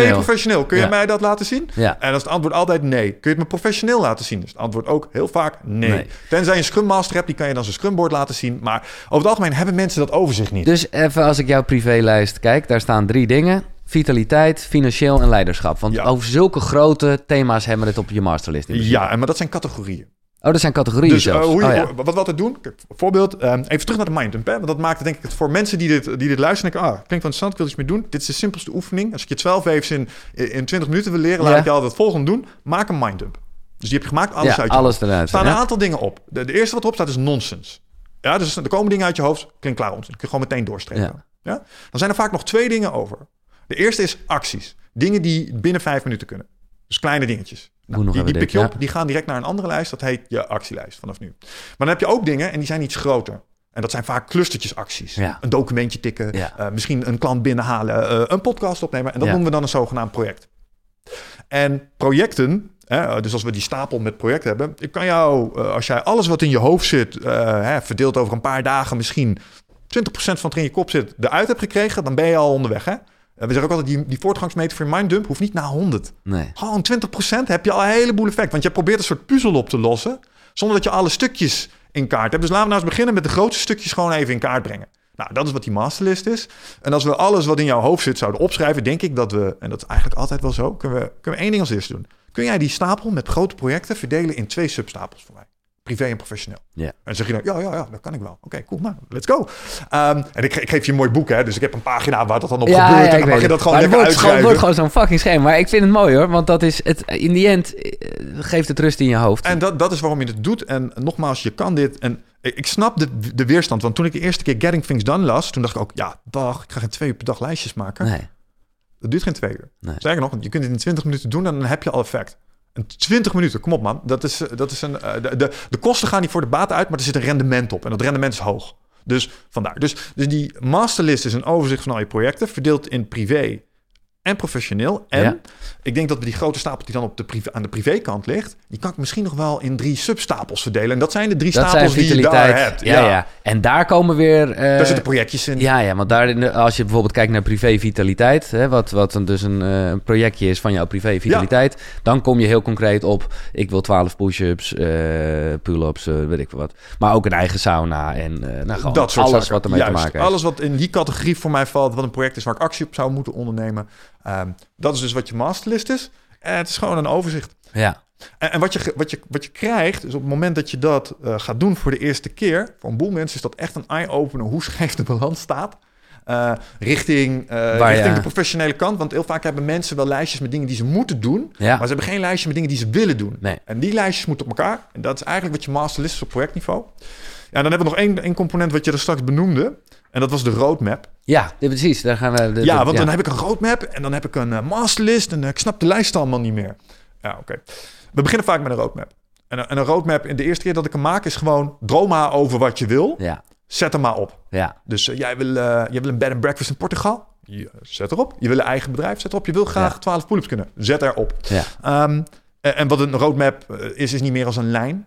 en professioneel. Kun jij mij dat laten zien? Ja. En als het antwoord altijd nee. Kun je het me professioneel laten zien? Dus het antwoord ook heel vaak nee. Tenzij je een Scrum Master hebt, die kan je dan zijn scrumboard laten zien. Maar over het algemeen hebben mensen dat overzicht niet. Dus even als ik jouw privélijst kijk, daar staan 3 dingen... Vitaliteit, financieel en leiderschap. Want over zulke grote thema's hebben we dit op je masterlist. Maar dat zijn categorieën. Oh, dat zijn categorieën dus, zelfs. Wat we altijd doen, bijvoorbeeld, even terug naar de mindmap. Want dat maakt het denk ik voor mensen die dit luisteren... denken, klinkt wel interessant, ik wil iets mee doen. Dit is de simpelste oefening. Als ik je 12 even in 20 minuten wil leren... laat ik je altijd het volgende doen. Maak een mindmap. Dus die heb je gemaakt, alles uit je alles eruit. Er staan een aantal dingen op. De eerste wat erop staat is nonsens. Dus er komen dingen uit je hoofd, klinkt klaar onzin. Kun je gewoon meteen doorstrepen. Ja. Dan zijn er vaak nog 2 dingen over. De eerste is acties. Dingen die binnen 5 minuten kunnen. Dus kleine dingetjes. Die pik je op, die gaan direct naar een andere lijst. Dat heet je actielijst vanaf nu. Maar dan heb je ook dingen en die zijn iets groter. En dat zijn vaak clustertjes acties. Ja. Een documentje tikken, misschien een klant binnenhalen, een podcast opnemen. En dat noemen we dan een zogenaamd project. En projecten... Dus als we die stapel met projecten hebben... Ik kan jou, als jij alles wat in je hoofd zit... verdeeld over een paar dagen misschien... 20% van wat er in je kop zit eruit hebt gekregen... dan ben je al onderweg, hè? We zeggen ook altijd, die voortgangsmeter voor je minddump hoeft niet naar 100. Nee. Gewoon 20% heb je al een heleboel effect. Want je probeert een soort puzzel op te lossen... zonder dat je alle stukjes in kaart hebt. Dus laten we nou eens beginnen met de grootste stukjes gewoon even in kaart brengen. Dat is wat die masterlist is. En als we alles wat in jouw hoofd zit zouden opschrijven... denk ik dat we, en dat is eigenlijk altijd wel zo... kunnen we 1 ding als eerste doen. Kun jij die stapel met grote projecten verdelen in 2 substapels voor mij? Privé en professioneel. Yeah. En dan zeg je dan, ja, dat kan ik wel. Oké, cool, nou, let's go. En ik geef je een mooi boek, hè. Dus ik heb een pagina waar dat dan op gebeurt. En dan mag je dat gewoon lekker uitschrijven. Het wordt gewoon zo'n fucking schema. Maar ik vind het mooi, hoor. Want dat is het, in die end geeft het rust in je hoofd. En dat is waarom je het doet. En nogmaals, je kan dit... En ik snap de weerstand. Want toen ik de eerste keer Getting Things Done las... toen dacht ik ook, ik ga geen 2 uur per dag lijstjes maken. Nee. Dat duurt geen 2 uur. Nee. Sterker nog, je kunt het in 20 minuten doen... en dan heb je al effect. 20 minuten, kom op man. Dat is een, de kosten gaan niet voor de baten uit, maar er zit een rendement op. En dat rendement is hoog. Dus vandaar. Dus die masterlist is een overzicht van al je projecten... verdeeld in privé en professioneel. En ik denk dat we die grote stapel die dan op aan de privékant ligt... die kan ik misschien nog wel in 3 substapels verdelen. En dat zijn de 3 stapels die je daar hebt. Ja. En daar komen weer... daar zitten projectjes in. Ja, want daar, als je bijvoorbeeld kijkt naar privé-vitaliteit... hè, wat dus een projectje is van jouw privé-vitaliteit... dan kom je heel concreet op... ik wil 12 push-ups, pull-ups, weet ik wat. Maar ook een eigen sauna en gewoon dat soort alles zaken. Wat ermee te maken heeft. Alles wat in die categorie voor mij valt... wat een project is waar ik actie op zou moeten ondernemen... dat is dus wat je masterlist is. Het is gewoon een overzicht. Ja. En wat je krijgt, is op het moment dat je dat gaat doen voor de eerste keer... voor een boel mensen is dat echt een eye-opener hoe scheef de balans staat. richting de professionele kant. Want heel vaak hebben mensen wel lijstjes met dingen die ze moeten doen. Ja. Maar ze hebben geen lijstje met dingen die ze willen doen. Nee. En die lijstjes moeten op elkaar. En dat is eigenlijk wat je masterlist is op projectniveau. Ja, dan hebben we nog één component wat je er straks benoemde. En dat was de roadmap. Ja, precies. Daar gaan we. Dan heb ik een roadmap en dan heb ik een masterlist. En ik snap de lijst allemaal niet meer. Ja, oké. We beginnen vaak met een roadmap. En een roadmap, de eerste keer dat ik hem maak, is gewoon droom maar over wat je wil. Ja. Zet hem maar op. Ja. Dus jij wil een bed and breakfast in Portugal? Ja, zet erop. Je wil een eigen bedrijf? Zet erop. Je wil graag 12 pull-ups kunnen? Zet erop. Ja. En wat een roadmap is niet meer als een lijn.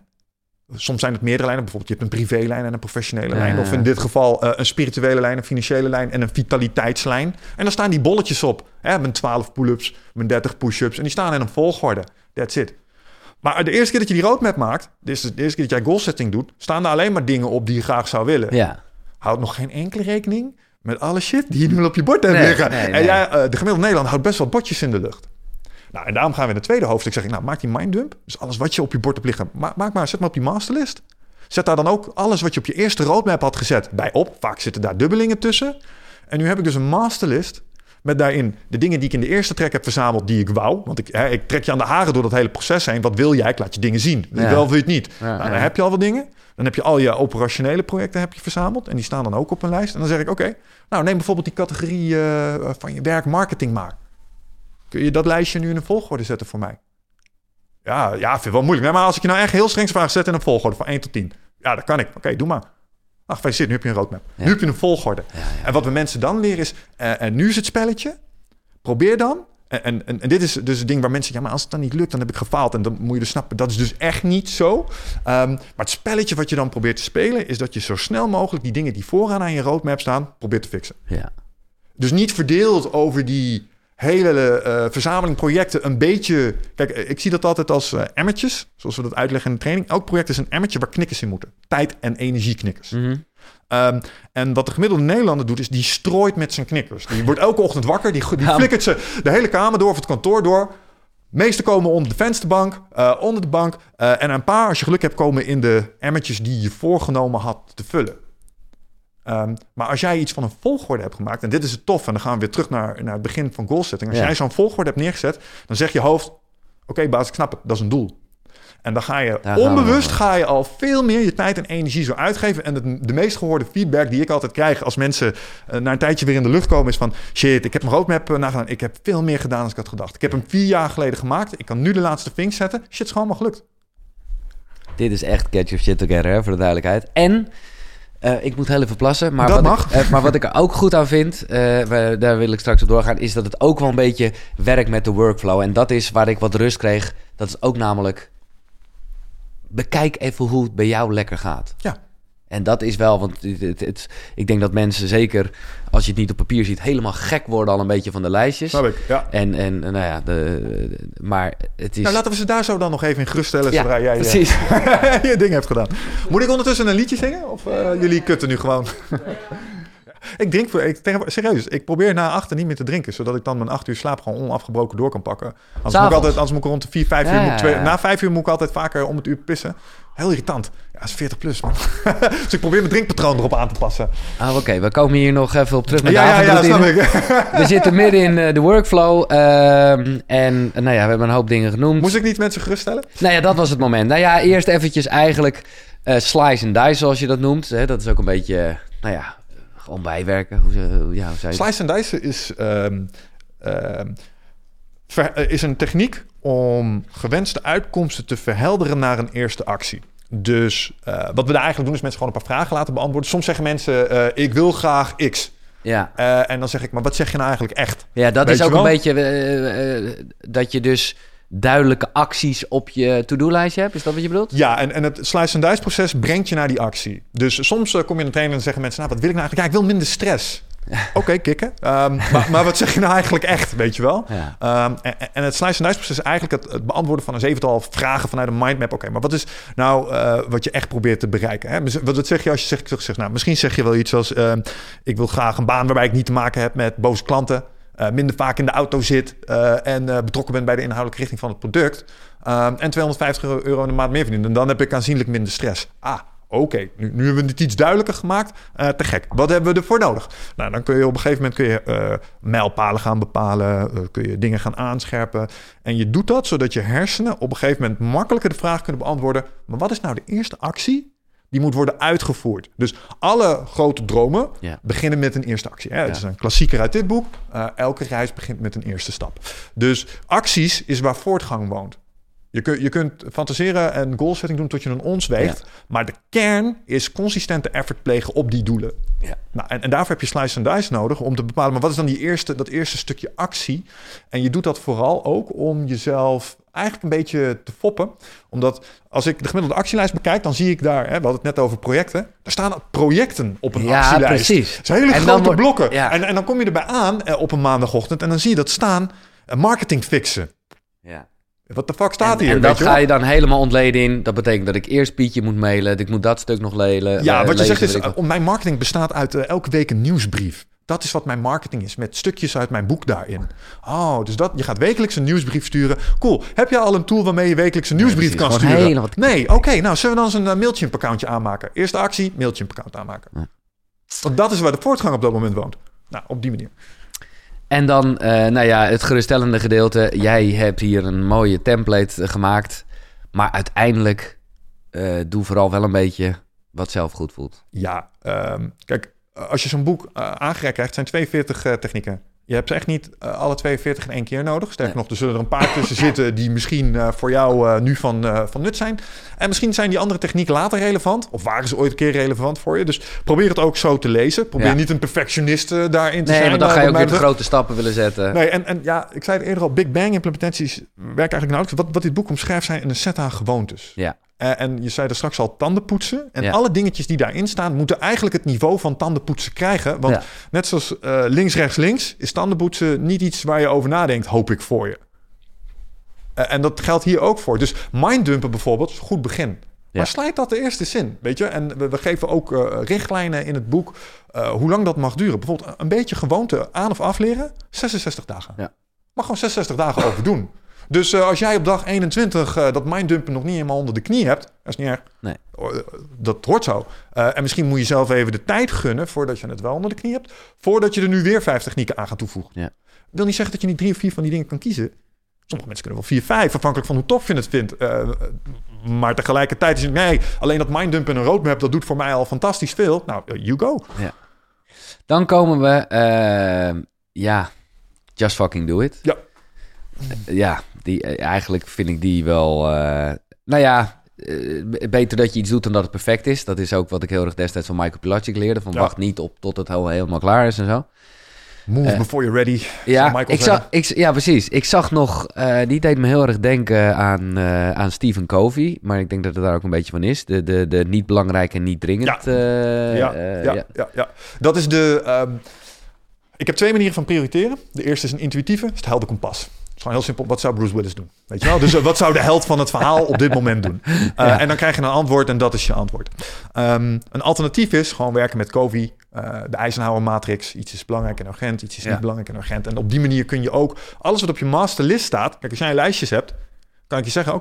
Soms zijn het meerdere lijnen. Bijvoorbeeld, je hebt een privélijn en een professionele lijn. Of in dit geval een spirituele lijn, een financiële lijn en een vitaliteitslijn. En dan staan die bolletjes op. Hè? Mijn 12 pull-ups, mijn 30 push-ups. En die staan in een volgorde. That's it. Maar de eerste keer dat je die roadmap maakt, dus de eerste keer dat jij goalsetting doet, staan er alleen maar dingen op die je graag zou willen. Ja. Houd nog geen enkele rekening met alle shit die je nu op je bord hebt liggen. Nee. En jij, de gemiddelde Nederlander houdt best wel botjes in de lucht. Nou, en daarom gaan we in het tweede hoofdstuk zeggen, nou, maak die minddump. Dus alles wat je op je bord hebt liggen, zet maar op die masterlist. Zet daar dan ook alles wat je op je eerste roadmap had gezet bij op. Vaak zitten daar dubbelingen tussen. En nu heb ik dus een masterlist met daarin de dingen die ik in de eerste track heb verzameld die ik wou. Want ik trek je aan de haren door dat hele proces heen. Wat wil jij? Ik laat je dingen zien. Wil je wel, wil je het niet? Dan heb je al wat dingen. Dan heb je al je operationele projecten heb je verzameld. En die staan dan ook op een lijst. En dan zeg ik, oké, nou neem bijvoorbeeld die categorie van je werk marketing maar. Kun je dat lijstje nu in een volgorde zetten voor mij? Ja, vind ik wel moeilijk. Nee, maar als ik je nou echt heel streng vraag zet in een volgorde van 1 tot 10. Ja, dat kan ik. Oké, doe maar. Gefeliciteerd, nu heb je een roadmap. Ja. Nu heb je een volgorde. Ja. En wat we mensen dan leren is, en nu is het spelletje. Probeer dan. En dit is dus het ding waar mensen, ja, maar als het dan niet lukt, dan heb ik gefaald. En dan moet je dus snappen, dat is dus echt niet zo. Maar het spelletje wat je dan probeert te spelen, is dat je zo snel mogelijk die dingen die vooraan aan je roadmap staan, probeert te fixen. Ja. Dus niet verdeeld over die hele verzameling projecten een beetje. Kijk, ik zie dat altijd als emmertjes, zoals we dat uitleggen in de training. Elk project is een emmertje waar knikkers in moeten. Tijd- en energieknikkers. Mm-hmm. En wat de gemiddelde Nederlander doet, is die strooit met zijn knikkers. Die wordt elke ochtend wakker, die flikkert ze de hele kamer door of het kantoor door. Meesten komen onder de vensterbank, onder de bank. En een paar, als je geluk hebt, komen in de emmertjes die je voorgenomen had te vullen. Maar als jij iets van een volgorde hebt gemaakt, en dit is het tof, en dan gaan we weer terug naar het begin van goalsetting. Als jij zo'n volgorde hebt neergezet, dan zeg je hoofd, oké, baas, ik snap het, dat is een doel. En dan ga je onbewust al veel meer je tijd en energie zo uitgeven. En de meest gehoorde feedback die ik altijd krijg als mensen na een tijdje weer in de lucht komen is van, shit, ik heb mijn roadmap nagedaan. Ik heb veel meer gedaan dan ik had gedacht. Ik heb hem 4 jaar geleden gemaakt. Ik kan nu de laatste vink zetten. Shit, is gewoon maar gelukt. Dit is echt Get Your Shit Together, hè, voor de duidelijkheid. En ik moet heel even plassen, maar wat ik er ook goed aan vind, daar wil ik straks op doorgaan, is dat het ook wel een beetje werkt met de workflow. En dat is waar ik wat rust kreeg. Dat is ook namelijk, bekijk even hoe het bij jou lekker gaat. Ja. En dat is wel, want ik denk dat mensen, zeker als je het niet op papier ziet, helemaal gek worden al een beetje van de lijstjes. Snap ik, ja. En nou ja, maar het is... Nou, laten we ze daar zo dan nog even in geruststellen, zodra jij precies. Je ding hebt gedaan. Moet ik ondertussen een liedje zingen? Of jullie kutten nu gewoon? Serieus, ik probeer na 8 niet meer te drinken, zodat ik dan mijn 8 uur slaap gewoon onafgebroken door kan pakken. Anders moet ik rond de 4-5 uur... Na 5 uur moet ik altijd vaker om het uur pissen. Heel irritant. Ja, dat is 40 plus, man. Dus ik probeer mijn drinkpatroon erop aan te passen. Oké, we komen hier nog even op terug met de avondroutine. Snap ik. We zitten midden in de workflow. En nou ja, we hebben een hoop dingen genoemd. Moest ik niet mensen geruststellen? Nou ja, dat was het moment. Nou ja, eerst eventjes eigenlijk slice and dice, zoals je dat noemt. Dat is ook een beetje, nou ja, om bijwerken. Hoe zei je? Slice and dice is een techniek om gewenste uitkomsten te verhelderen naar een eerste actie. Dus wat we daar eigenlijk doen is mensen gewoon een paar vragen laten beantwoorden. Soms zeggen mensen, ik wil graag X. Ja. En dan zeg ik, maar wat zeg je nou eigenlijk echt? Ja, dat is ook een beetje dat je dus duidelijke acties op je to-do-lijstje hebt. Is dat wat je bedoelt? Ja, en het slice and dice proces brengt je naar die actie. Dus soms kom je in een training en zeggen mensen, nou, wat wil ik nou eigenlijk? Ja, ik wil minder stress. Oké, kikken. Maar wat zeg je nou eigenlijk echt, weet je wel? Ja. En het slice and dice proces is eigenlijk het beantwoorden van een 7-tal vragen vanuit een mindmap. Oké, maar wat is nou wat je echt probeert te bereiken? Hè? Wat zeg je als je zegt, nou, misschien zeg je wel iets als, ik wil graag een baan waarbij ik niet te maken heb met boze klanten. Minder vaak in de auto zit en betrokken ben bij de inhoudelijke richting van het product. En 250 euro in de maand meer verdienen. En dan heb ik aanzienlijk minder stress. Ah, Oké, nu hebben we het iets duidelijker gemaakt. Te gek. Wat hebben we ervoor nodig? Nou, dan kun je op een gegeven moment mijlpalen gaan bepalen. Kun je dingen gaan aanscherpen. En je doet dat zodat je hersenen op een gegeven moment makkelijker de vraag kunnen beantwoorden. Maar wat is nou de eerste actie die moet worden uitgevoerd? Dus alle grote dromen beginnen met een eerste actie. Het is een klassieker uit dit boek. Elke reis begint met een eerste stap. Dus acties is waar voortgang woont. Je kunt fantaseren en goalsetting doen tot je een ons weegt. Ja. Maar de kern is consistente effort plegen op die doelen. Ja. Nou, en daarvoor heb je slice and dice nodig om te bepalen. Maar wat is dan dat eerste stukje actie? En je doet dat vooral ook om jezelf eigenlijk een beetje te foppen. Omdat als ik de gemiddelde actielijst bekijk, dan zie ik daar, we hadden het net over projecten. Daar staan projecten op een actielijst. Ja, precies. Dat zijn hele grote blokken. Ja. En dan kom je erbij aan op een maandagochtend. En dan zie je dat staan, marketing fixen. Ja. Wat de fuck staat hier? En dat ga je dan helemaal ontleden in. Dat betekent dat ik eerst Pietje moet mailen. Dat ik moet dat stuk nog lelen. Ja, wat je zegt is, mijn marketing bestaat uit elke week een nieuwsbrief. Dat is wat mijn marketing is, met stukjes uit mijn boek daarin. Oh, dus je gaat wekelijks een nieuwsbrief sturen. Cool, heb jij al een tool waarmee je wekelijks een nieuwsbrief kan sturen? Nee, oké, nou zullen we dan eens een MailChimp-accountje aanmaken? Eerste actie, MailChimp-account aanmaken. Ja. Want dat is waar de voortgang op dat moment woont. Nou, op die manier. En dan, het geruststellende gedeelte. Jij hebt hier een mooie template gemaakt. Maar uiteindelijk doe vooral wel een beetje wat zelf goed voelt. Ja, kijk, als je zo'n boek aangereikt krijgt, zijn 42 technieken. Je hebt ze echt niet alle 42 in één keer nodig. Sterker nog, er zullen er een paar tussen zitten die misschien voor jou nu van nut zijn. En misschien zijn die andere technieken later relevant. Of waren ze ooit een keer relevant voor je. Dus probeer het ook zo te lezen. Probeer niet een perfectionist daarin te zijn. Nee, maar dan ga je ook weer de grote stappen willen zetten. Nee, en ik zei het eerder al. Big Bang implementaties werken eigenlijk nauwelijks. Wat dit boek omschrijft zijn een set aan gewoontes. Ja. En je zei er straks al tandenpoetsen. En alle dingetjes die daarin staan moeten eigenlijk het niveau van tandenpoetsen krijgen. Want net zoals links, rechts, links is tandenpoetsen niet iets waar je over nadenkt, hoop ik voor je. En dat geldt hier ook voor. Dus minddumpen bijvoorbeeld is een goed begin. Ja. Maar slijt dat de eerste zin, weet je? En we geven ook richtlijnen in het boek hoe lang dat mag duren. Bijvoorbeeld een beetje gewoonte aan of afleren, 66 dagen. Ja. Mag gewoon 66 dagen over doen. Dus als jij op dag 21 dat minddumpen nog niet helemaal onder de knie hebt, dat is niet erg. Nee. Dat hoort zo. En misschien moet je zelf even de tijd gunnen voordat je het wel onder de knie hebt, voordat je er nu weer 5 technieken aan gaat toevoegen. Ja. Dat wil niet zeggen dat je niet 3 of 4 van die dingen kan kiezen. Sommige mensen kunnen wel 4, 5, afhankelijk van hoe tof je het vindt. Maar tegelijkertijd is het, nee, alleen dat minddumpen en een roadmap, dat doet voor mij al fantastisch veel. Nou, you go. Ja. Dan komen we, just fucking do it. Ja. Ja, eigenlijk vind ik die wel... beter dat je iets doet dan dat het perfect is. Dat is ook wat ik heel erg destijds van Michael Pilacic leerde. Van wacht niet op tot het helemaal klaar is en zo. Move before you're ready. Ja, precies. Ik zag nog... die deed me heel erg denken aan Stephen Covey. Maar ik denk dat het daar ook een beetje van is. De niet belangrijk en niet dringend. Dat is de... ik heb 2 manieren van prioriteren. De eerste is een intuïtieve. Dat is het helder kompas. Het is gewoon heel simpel, wat zou Bruce Willis doen? Weet je wel? Dus wat zou de held van het verhaal op dit moment doen? En dan krijg je een antwoord en dat is je antwoord. Een alternatief is gewoon werken met Covey, de Eisenhower matrix. Iets is belangrijk en urgent, iets is niet belangrijk en urgent. En op die manier kun je ook alles wat op je masterlist staat... Kijk, als jij lijstjes hebt, kan ik je zeggen...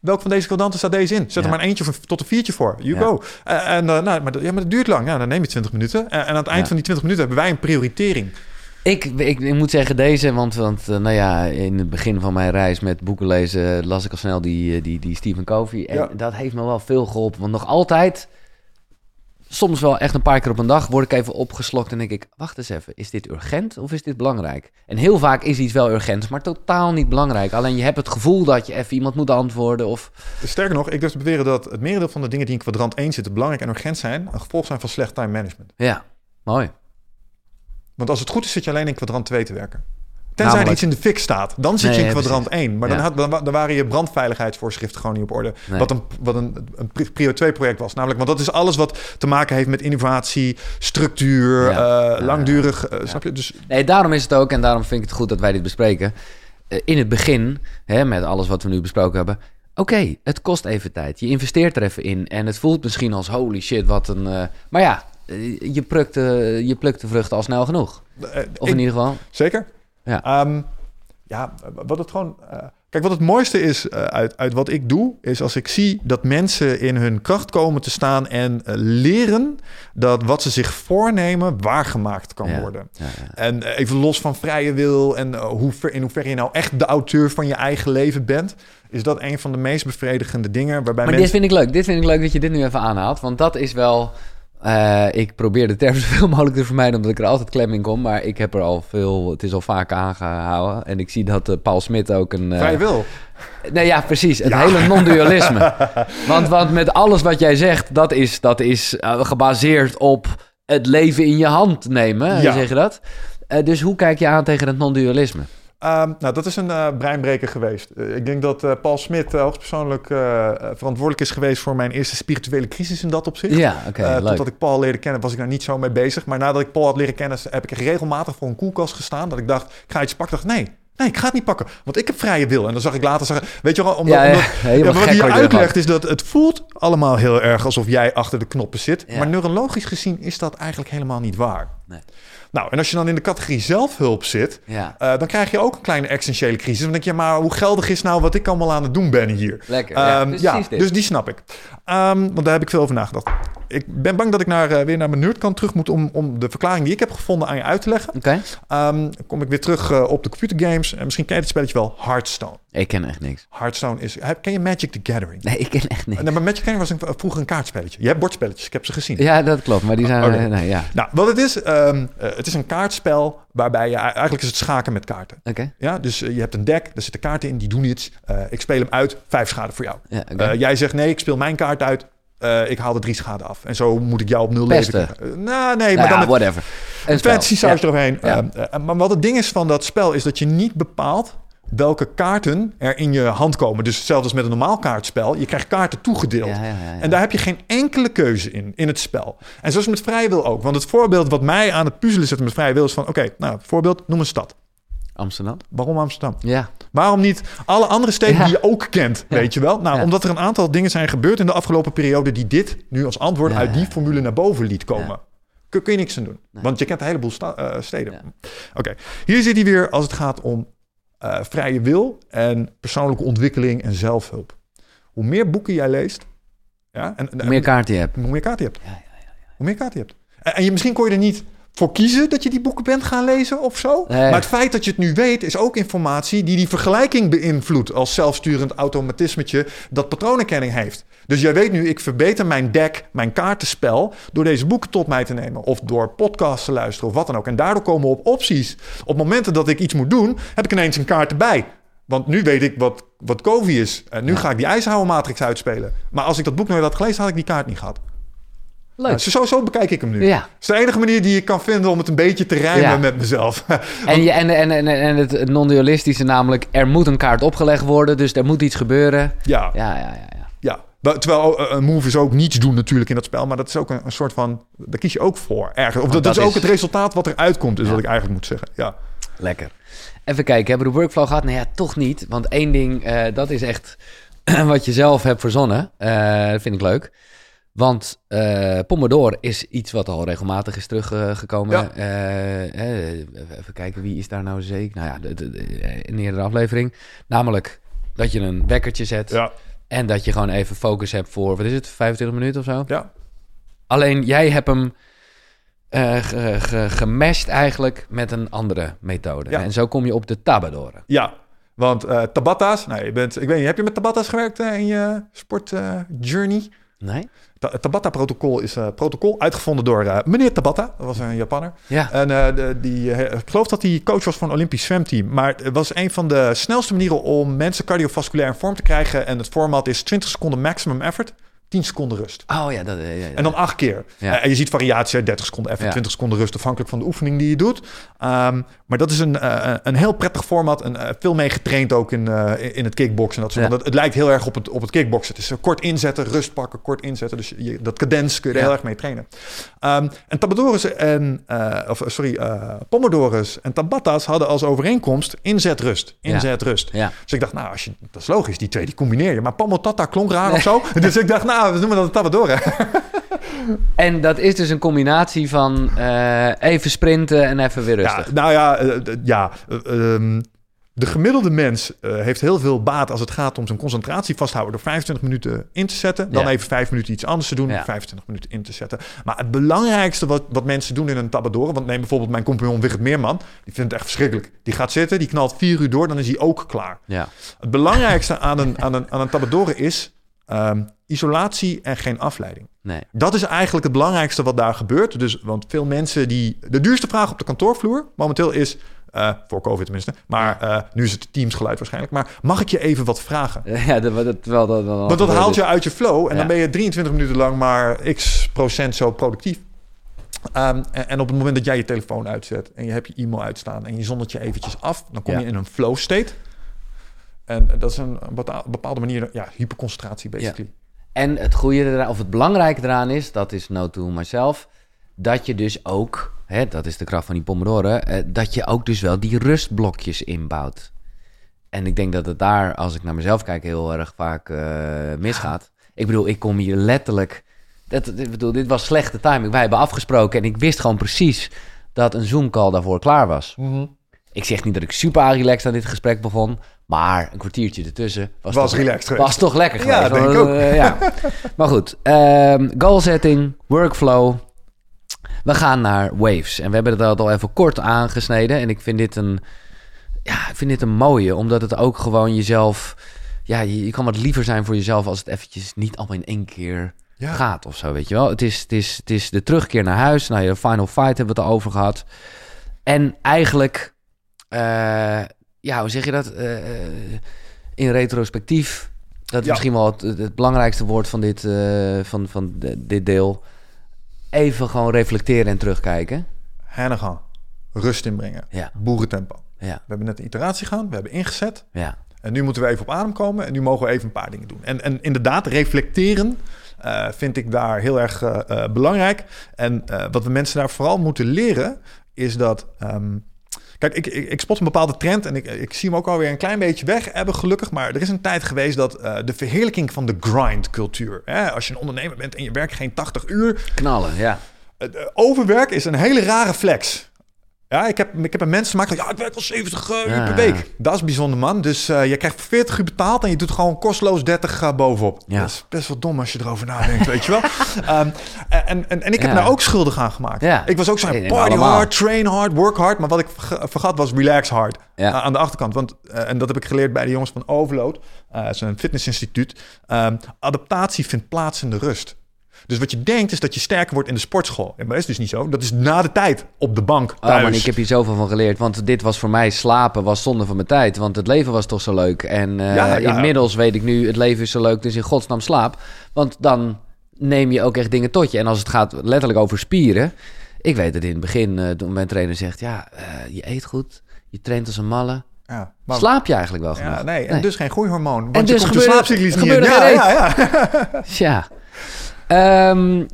welk van deze kwadranten staat deze in? Zet er maar een eentje tot een 4 voor. You go. Maar dat duurt lang. Ja, dan neem je 20 minuten. En aan het eind van die 20 minuten hebben wij een prioritering... Ik moet zeggen deze, want in het begin van mijn reis met boeken lezen... las ik al snel die Stephen Covey. En dat heeft me wel veel geholpen. Want nog altijd, soms wel echt een paar keer op een dag... word ik even opgeslokt en denk ik... wacht eens even, is dit urgent of is dit belangrijk? En heel vaak is iets wel urgent, maar totaal niet belangrijk. Alleen je hebt het gevoel dat je even iemand moet antwoorden of... Sterker nog, ik durf te beweren dat het merendeel van de dingen... die in kwadrant 1 zitten belangrijk en urgent zijn... een gevolg zijn van slecht time management. Ja, mooi. Want als het goed is, zit je alleen in kwadrant 2 te werken. Tenzij er iets in de fik staat. Dan zit je in kwadrant 1. Maar dan waren je brandveiligheidsvoorschriften gewoon niet op orde. Nee. Wat een prio 2 project was. Namelijk, want dat is alles wat te maken heeft met innovatie, structuur, langdurig. Snap je? Dus... Nee, daarom is het ook. En daarom vind ik het goed dat wij dit bespreken. In het begin, met alles wat we nu besproken hebben... Oké, het kost even tijd. Je investeert er even in. En het voelt misschien als holy shit, wat een... Maar ja... Je plukt de vruchten al snel genoeg. Of in ieder geval. Zeker. Ja, wat het gewoon... Kijk, wat het mooiste is uit wat ik doe, is als ik zie dat mensen in hun kracht komen te staan en leren dat wat ze zich voornemen waargemaakt kan worden. Ja, ja. En even los van vrije wil en in hoeverre je nou echt de auteur van je eigen leven bent, is dat een van de meest bevredigende dingen. Waarbij maar mensen... dit vind ik leuk. Dit vind ik leuk dat je dit nu even aanhaalt, want dat is wel... Ik probeer de term zoveel mogelijk te vermijden, omdat ik er altijd klem in kom. Maar ik heb er al veel... Het is al vaak aangehouden. En ik zie dat Paul Smit ook een... Vrij wil. Nee, ja, precies. Het hele non-dualisme. Want met alles wat jij zegt, dat is gebaseerd op het leven in je hand nemen. Ja. Zeg je dat? Dus hoe kijk je aan tegen het non-dualisme? Dat is een breinbreker geweest. Ik denk dat Paul Smit hoogstpersoonlijk verantwoordelijk is geweest voor mijn eerste spirituele crisis in dat opzicht. Ja, oké, totdat ik Paul leerde kennen, was ik daar niet zo mee bezig. Maar nadat ik Paul had leren kennen, heb ik echt regelmatig voor een koelkast gestaan. Dat ik dacht, ik ga iets pakken. Ik dacht, nee, ik ga het niet pakken. Want ik heb vrije wil. En dan zag ik later zeggen, weet je wel, omdat wat je uitlegt is dat het voelt allemaal heel erg alsof jij achter de knoppen zit. Ja. Maar neurologisch gezien is dat eigenlijk helemaal niet waar. Nee. Nou, en als je dan in de categorie zelfhulp zit... Ja. Dan krijg je ook een kleine existentiële crisis. Dan denk je, maar hoe geldig is nou wat ik allemaal aan het doen ben hier? Lekker, dus die snap ik. Want daar heb ik veel over nagedacht. Ik ben bang dat ik weer naar mijn nerdkant terug moet... om de verklaring die ik heb gevonden aan je uit te leggen. Oké. Dan kom ik weer terug op de computergames. Misschien ken je het spelletje wel, Hearthstone. Ik ken echt niks. Hearthstone is... Ken je Magic the Gathering? Nee, ik ken echt niks. Maar Magic the Gathering was vroeger een kaartspelletje. Je hebt bordspelletjes, ik heb ze gezien. Ja, dat klopt, maar die zijn... Nou, wat het is... het is een kaartspel waarbij je... Eigenlijk is het schaken met kaarten. Okay. Ja, dus je hebt een deck, daar zitten kaarten in, die doen iets. Ik speel hem uit, 5 schade voor jou. Ja, okay. Jij zegt nee, ik speel mijn kaart uit. Ik haal er 3 schade af. En zo moet ik jou op 0 leven. Whatever. Een fantasy saus eroverheen. Ja. Maar wat het ding is van dat spel is dat je niet bepaalt welke kaarten er in je hand komen. Dus hetzelfde als met een normaal kaartspel. Je krijgt kaarten toegedeeld. Ja. En daar heb je geen enkele keuze in het spel. En zoals met vrije wil ook. Want het voorbeeld wat mij aan het puzzelen zet met vrije wil is van... voorbeeld, noem een stad. Amsterdam. Waarom Amsterdam? Ja. Waarom niet alle andere steden die je ook kent, weet je wel? Omdat er een aantal dingen zijn gebeurd in de afgelopen periode... die dit nu als antwoord uit die formule naar boven liet komen. Ja. Kun je niks aan doen. Nee. Want je kent een heleboel steden. Ja. Oké. Hier zit hij weer als het gaat om... vrije wil en persoonlijke ontwikkeling en zelfhulp. Hoe meer boeken jij leest... Ja, hoe meer kaarten je hebt. Hoe meer kaarten je hebt. En misschien kon je er niet voor kiezen... dat je die boeken bent gaan lezen of zo. Nee. Maar het feit dat je het nu weet... is ook informatie die vergelijking beïnvloedt... als zelfsturend automatismetje... dat patroonherkenning heeft. Dus jij weet nu... ik verbeter mijn deck, mijn kaartenspel... door deze boeken tot mij te nemen... of door podcasts te luisteren of wat dan ook. En daardoor komen we op opties. Op momenten dat ik iets moet doen... heb ik ineens een kaart erbij. Want nu weet ik wat Covey is. En nu ga ik die Eisenhower-matrix uitspelen. Maar als ik dat boek nooit had gelezen... had ik die kaart niet gehad. Leuk. Nou, zo bekijk ik hem nu. Ja. Het is de enige manier die ik kan vinden om het een beetje te rijmen met mezelf. en het non-dualistische, namelijk er moet een kaart opgelegd worden, dus er moet iets gebeuren. Ja. Terwijl een move is ook niets doen natuurlijk in dat spel, maar dat is ook een soort van, daar kies je ook voor ergens. Of dat is ook het resultaat wat eruit komt, is wat ik eigenlijk moet zeggen. Ja. Lekker. Even kijken, hebben we de workflow gehad? Nou ja, toch niet, want één ding, dat is echt wat je zelf hebt verzonnen. Dat vind ik leuk. Want Pomodoro is iets wat al regelmatig is teruggekomen. Even kijken, wie is daar nou zeker? Nou ja, in eerdere aflevering. Namelijk dat je een wekkertje zet... en dat je gewoon even focus hebt voor... wat is het, 25 minuten of zo? Ja. Alleen jij hebt hem gemashed eigenlijk met een andere methode. Ja. En zo kom je op de Tabata. Ja. Want Tabata's... Nou, heb je met Tabata's gewerkt in je sportjourney? Nee. Het Tabata-protocol is een protocol uitgevonden door meneer Tabata. Dat was een Japanner. Ja. En ik geloof dat hij coach was van een Olympisch zwemteam. Maar het was een van de snelste manieren om mensen cardiovasculair in vorm te krijgen. En het format is 20 seconden maximum effort, 10 seconden rust. Oh ja, dat... Ja. En dan 8 keer. Ja. En je ziet variatie, 30 seconden effort, 20 seconden rust, afhankelijk van de oefening die je doet. Maar dat is een heel prettig format. En veel mee getraind ook in het kickboksen. Dat soort. Het lijkt heel erg op het kickboksen. Het is kort inzetten, rust pakken, kort inzetten. Dus dat cadens kun je er heel erg mee trainen. En Tabata's en... Pomodoro's en Tabata's hadden als overeenkomst inzet rust. Ja. Dus ik dacht, nou, dat is logisch. Die twee, die combineer je. Maar Pomotata klonk raar of zo. Dus ik dacht, nou, we noemen dat Tabata. En dat is dus een combinatie van even sprinten en even weer rustig. Ja, nou ja... De gemiddelde mens heeft heel veel baat als het gaat om zijn concentratie vasthouden door 25 minuten in te zetten. Dan even 5 minuten iets anders te doen, 25 minuten in te zetten. Maar het belangrijkste wat mensen doen in een Tabadoren, want neem bijvoorbeeld mijn compagnon Wiggert Meerman, die vindt het echt verschrikkelijk. Die gaat zitten, die knalt 4 uur door, dan is hij ook klaar. Ja. Het belangrijkste aan een Tabadoren is isolatie en geen afleiding. Nee. Dat is eigenlijk het belangrijkste wat daar gebeurt. Dus, want veel mensen die... De duurste vraag op de kantoorvloer momenteel is... voor COVID tenminste. Maar nu is het Teams-geluid waarschijnlijk. Maar mag ik je even wat vragen? Ja, want dat haalt je uit je flow. En dan ben je 23 minuten lang maar x% zo productief. En op het moment dat jij je telefoon uitzet... en je hebt je e-mail uitstaan... en je zondert je eventjes af... dan kom je in een flow state. En dat is een bepaalde manier... hyperconcentratie basically. Ja. En het goede eraan, of het belangrijke eraan is... dat is no to myself... dat je dus ook... dat is de kracht van die Pomodoro, dat je ook dus wel die rustblokjes inbouwt. En ik denk dat het daar, als ik naar mezelf kijk, heel erg vaak misgaat. Ik bedoel, ik kom hier letterlijk... dit was slechte timing. Wij hebben afgesproken en ik wist gewoon precies dat een Zoom-call daarvoor klaar was. Mm-hmm. Ik zeg niet dat ik super relaxed aan dit gesprek begon, maar een kwartiertje ertussen was toch lekker geweest. Ja, denk ik ook. Maar goed, goalsetting, workflow... We gaan naar waves. En we hebben het al even kort aangesneden. En ik vind dit een mooie. Omdat het ook gewoon jezelf... Ja, je kan wat liever zijn voor jezelf... als het eventjes niet allemaal in één keer gaat of zo, weet je wel. Het is de terugkeer naar huis. Nou, je final fight hebben we het al over gehad. En eigenlijk... hoe zeg je dat? In retrospectief... Dat is misschien wel het belangrijkste woord van dit, dit deel... Even gewoon reflecteren en terugkijken. Hernegaan. Rust inbrengen. Ja. Boerentempo. Ja. We hebben net een iteratie gedaan. We hebben ingezet. Ja. En nu moeten we even op adem komen. En nu mogen we even een paar dingen doen. En inderdaad, reflecteren vind ik daar heel erg belangrijk. En wat we mensen daar vooral moeten leren... is dat... Kijk, ik spot een bepaalde trend en ik zie hem ook alweer een klein beetje weg hebben, gelukkig. Maar er is een tijd geweest dat de verheerlijking van de grind-cultuur... Als je een ondernemer bent en je werkt geen 80 uur... Knallen, ja. Overwerk is een hele rare flex. Ja, ik heb een mensen gemaakt dat... ik werk al 70 uur per week. Dat is bijzonder, man. Dus je krijgt 40 uur betaald... en je doet gewoon kosteloos 30 bovenop. Ja. Dat is best wel dom als je erover nadenkt, weet je wel. En ik heb daar ook schuldig aan gemaakt. Ja. Ik was ook zo'n party hard, train hard, work hard... maar wat ik vergat was relax hard. Ja. Aan de achterkant. Want, en dat heb ik geleerd bij de jongens van Overload. Dat is een fitnessinstituut. Adaptatie vindt plaats in de rust. Dus wat je denkt is dat je sterker wordt in de sportschool. Maar dat is dus niet zo. Dat is na de tijd op de bank thuis. Oh man, ik heb hier zoveel van geleerd. Want dit was voor mij slapen, was zonde van mijn tijd. Want het leven was toch zo leuk. En inmiddels weet ik nu, het leven is zo leuk, dus in godsnaam slaap. Want dan neem je ook echt dingen tot je. En als het gaat letterlijk over spieren. Ik weet dat in het begin, toen mijn trainer zegt... je eet goed, je traint als een malle. Ja, maar... Slaap je eigenlijk wel genoeg? Ja, nee, en dus geen groeihormoon. Want en je dus komt de slaapcyclus niet in. Ja. Tja.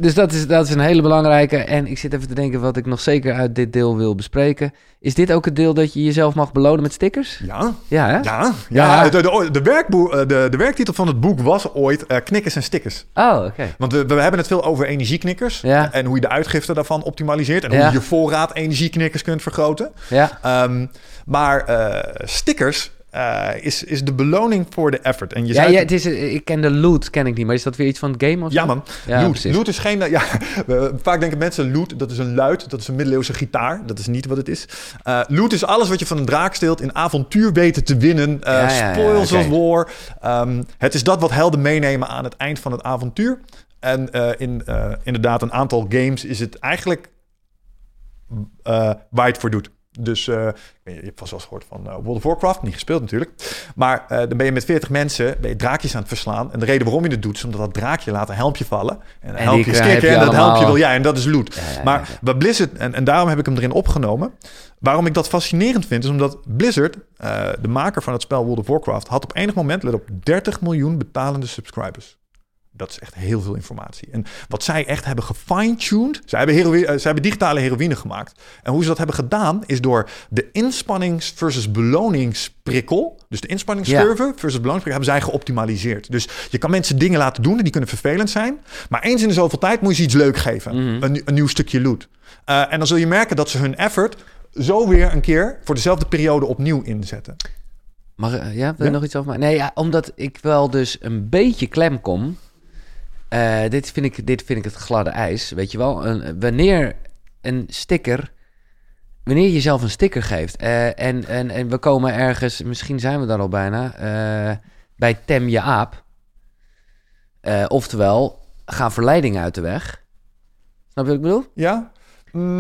Dus dat is een hele belangrijke. En ik zit even te denken wat ik nog zeker uit dit deel wil bespreken. Is dit ook het deel dat je jezelf mag belonen met stickers? Ja. Ja, hè? Ja. De werktitel van het boek was ooit knikkers en stickers. Oh, oké. Okay. Want we hebben het veel over energieknikkers. Ja. En hoe je de uitgifte daarvan optimaliseert. En hoe je je voorraad energieknikkers kunt vergroten. Ja. Maar stickers... is de beloning voor de effort. En je ik ken de loot, ken ik niet, maar is dat weer iets van het game of zo? Ja man, ja, loot is geen... Ja, vaak denken mensen loot, dat is een luid, dat is een middeleeuwse gitaar. Dat is niet wat het is. Loot is alles wat je van een draak steelt, in avontuur weten te winnen, spoils of war. Het is dat wat helden meenemen aan het eind van het avontuur. En inderdaad een aantal games is het eigenlijk waar je het voor doet. Dus je hebt vast wel eens gehoord van World of Warcraft. Niet gespeeld natuurlijk. Maar dan ben je met 40 mensen draakjes aan het verslaan. En de reden waarom je dat doet... is omdat dat draakje laat een helmpje vallen. En een helmpje is kicken en dat helmpje wil jij. En dat is loot. Ja. Maar bij Blizzard... En daarom heb ik hem erin opgenomen. Waarom ik dat fascinerend vind... is omdat Blizzard, de maker van het spel World of Warcraft... had op enig moment, let op, 30 miljoen betalende subscribers. Dat is echt heel veel informatie. En wat zij echt hebben gefine-tuned... Zij hebben digitale heroïne gemaakt. En hoe ze dat hebben gedaan... is door de inspannings versus beloningsprikkel... dus de inspanningscurve versus beloningsprikkel... hebben zij geoptimaliseerd. Dus je kan mensen dingen laten doen... en die kunnen vervelend zijn. Maar eens in de zoveel tijd moet je ze iets leuk geven. Mm-hmm. Een nieuw stukje loot. En dan zul je merken dat ze hun effort... zo weer een keer voor dezelfde periode opnieuw inzetten. Wil je nog iets over maken? Nee, ja, omdat ik wel dus een beetje klem kom. Dit vind ik het gladde ijs. Weet je wel, wanneer je jezelf een sticker geeft. En we komen ergens, misschien zijn we daar al bijna, bij tem je aap. Oftewel, ga verleiding uit de weg. Snap je wat ik bedoel? Ja.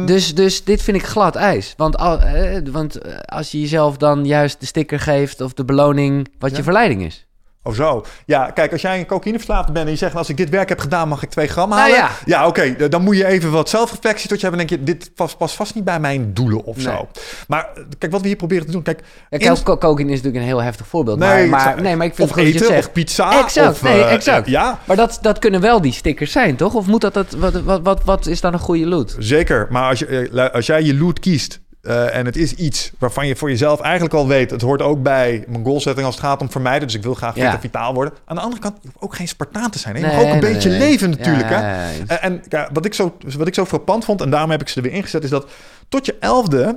Dus dit vind ik glad ijs. Want als je jezelf dan juist de sticker geeft of de beloning, wat je verleiding is. Oh zo. Ja, kijk, als jij een cocaïneverslaafde bent en je zegt, als ik dit werk heb gedaan, mag ik 2 gram halen? Nou ja, oké, dan moet je even wat zelfreflectie tot je hebben. Dan denk je, dit past vast niet bij mijn doelen of zo. Maar kijk, wat we hier proberen te doen. Cocaïne is natuurlijk een heel heftig voorbeeld. Maar ik vind het goed dat je het zegt. Of pizza. Exact. Ja. Maar dat kunnen wel die stickers zijn, toch? Of moet wat is dan een goede loot? Zeker, maar als jij je loot kiest, en het is iets waarvan je voor jezelf eigenlijk al weet, het hoort ook bij mijn goalsetting als het gaat om vermijden. Dus ik wil graag fit en vitaal worden. Aan de andere kant, je hoeft ook geen Spartaan te zijn. Je mag ook een beetje leven natuurlijk. Ja, hè? Ja. En wat ik zo frappant vond, en daarom heb ik ze er weer ingezet, is dat tot je 11e...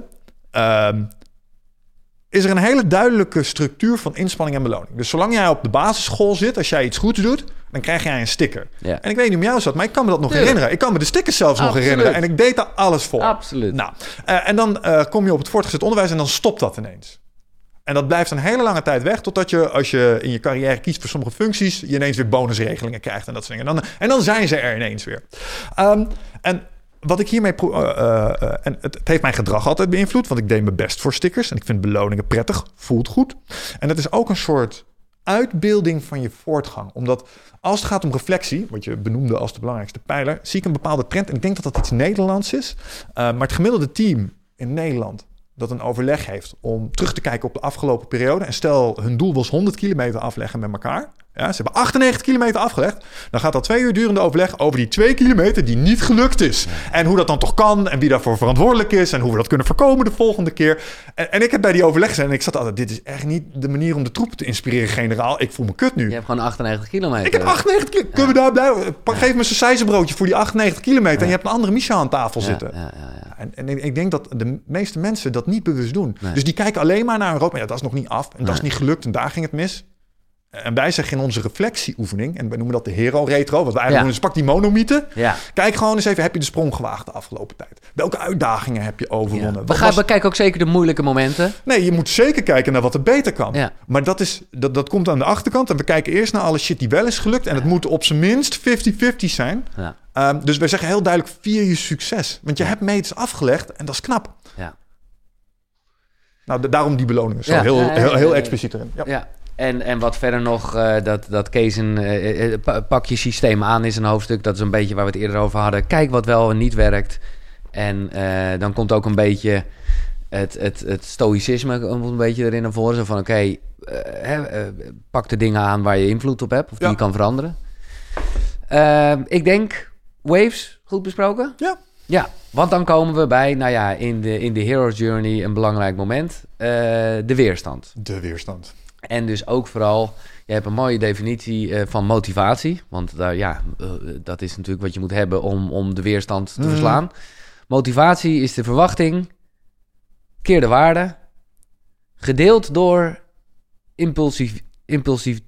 is er een hele duidelijke structuur van inspanning en beloning. Dus zolang jij op de basisschool zit, als jij iets goeds doet, dan krijg jij een sticker. Ja. En ik weet niet hoe jou zat, maar ik kan me dat nog herinneren. Ik kan me de stickers zelfs nog herinneren. En ik deed daar alles voor. Absoluut. Nou, en dan kom je op het voortgezet onderwijs en dan stopt dat ineens. En dat blijft een hele lange tijd weg, totdat je, als je in je carrière kiest voor sommige functies, je ineens weer bonusregelingen krijgt en dat soort dingen. En dan zijn ze er ineens weer. Wat ik hiermee... het heeft mijn gedrag altijd beïnvloed, want ik deed mijn best voor stickers. En ik vind beloningen prettig, voelt goed. En dat is ook een soort uitbeelding van je voortgang. Omdat als het gaat om reflectie, wat je benoemde als de belangrijkste pijler, zie ik een bepaalde trend. En ik denk dat dat iets Nederlands is. Maar het gemiddelde team in Nederland dat een overleg heeft om terug te kijken op de afgelopen periode, en stel, hun doel was 100 kilometer afleggen met elkaar. Ja, ze hebben 98 kilometer afgelegd. Dan gaat dat 2 uur durende overleg over die 2 kilometer die niet gelukt is. En hoe dat dan toch kan en wie daarvoor verantwoordelijk is en hoe we dat kunnen voorkomen de volgende keer. En ik heb bij die overleg gezeten en ik zat altijd, dit is echt niet de manier om de troepen te inspireren, generaal. Ik voel me kut nu. Je hebt gewoon 98 kilometer. Ik heb 98 kilometer. Kunnen we daar blijven? Geef me een sausijzenbroodje voor die 98 kilometer. Ja. En je hebt een andere Micha aan tafel zitten. Ja. En ik denk dat de meeste mensen dat niet bewust doen. Nee. Dus die kijken alleen maar naar een rood. Maar ja, dat is nog niet af. En dat is niet gelukt. En daar ging het mis. En wij zeggen in onze reflectieoefening, en we noemen dat de hero-retro, wat we eigenlijk doen is, pak die monomythe. Ja. Kijk gewoon eens even, heb je de sprong gewaagd de afgelopen tijd? Welke uitdagingen heb je overwonnen? Ja. We kijken ook zeker de moeilijke momenten. Nee, je moet zeker kijken naar wat er beter kan. Ja. Maar dat komt aan de achterkant. En we kijken eerst naar alle shit die wel is gelukt. En het moet op zijn minst 50-50 zijn. Ja. Dus wij zeggen heel duidelijk, vier je succes. Want je hebt meters afgelegd en dat is knap. Ja. Nou, daarom die beloningen. Zo heel expliciet erin. Ja. Ja. En wat verder nog, dat Kees pak je systeem aan is een hoofdstuk. Dat is een beetje waar we het eerder over hadden. Kijk wat wel en niet werkt. En dan komt ook een beetje het stoïcisme een beetje erin naar voren. Zo van, oké, pak de dingen aan waar je invloed op hebt. Of die kan veranderen. Ik denk, waves, goed besproken? Ja. Ja, want dan komen we bij, in de hero's journey een belangrijk moment. De weerstand. De weerstand. En dus ook vooral, je hebt een mooie definitie van motivatie. Want dat is natuurlijk wat je moet hebben om de weerstand te verslaan. Motivatie is de verwachting, keer de waarde, gedeeld door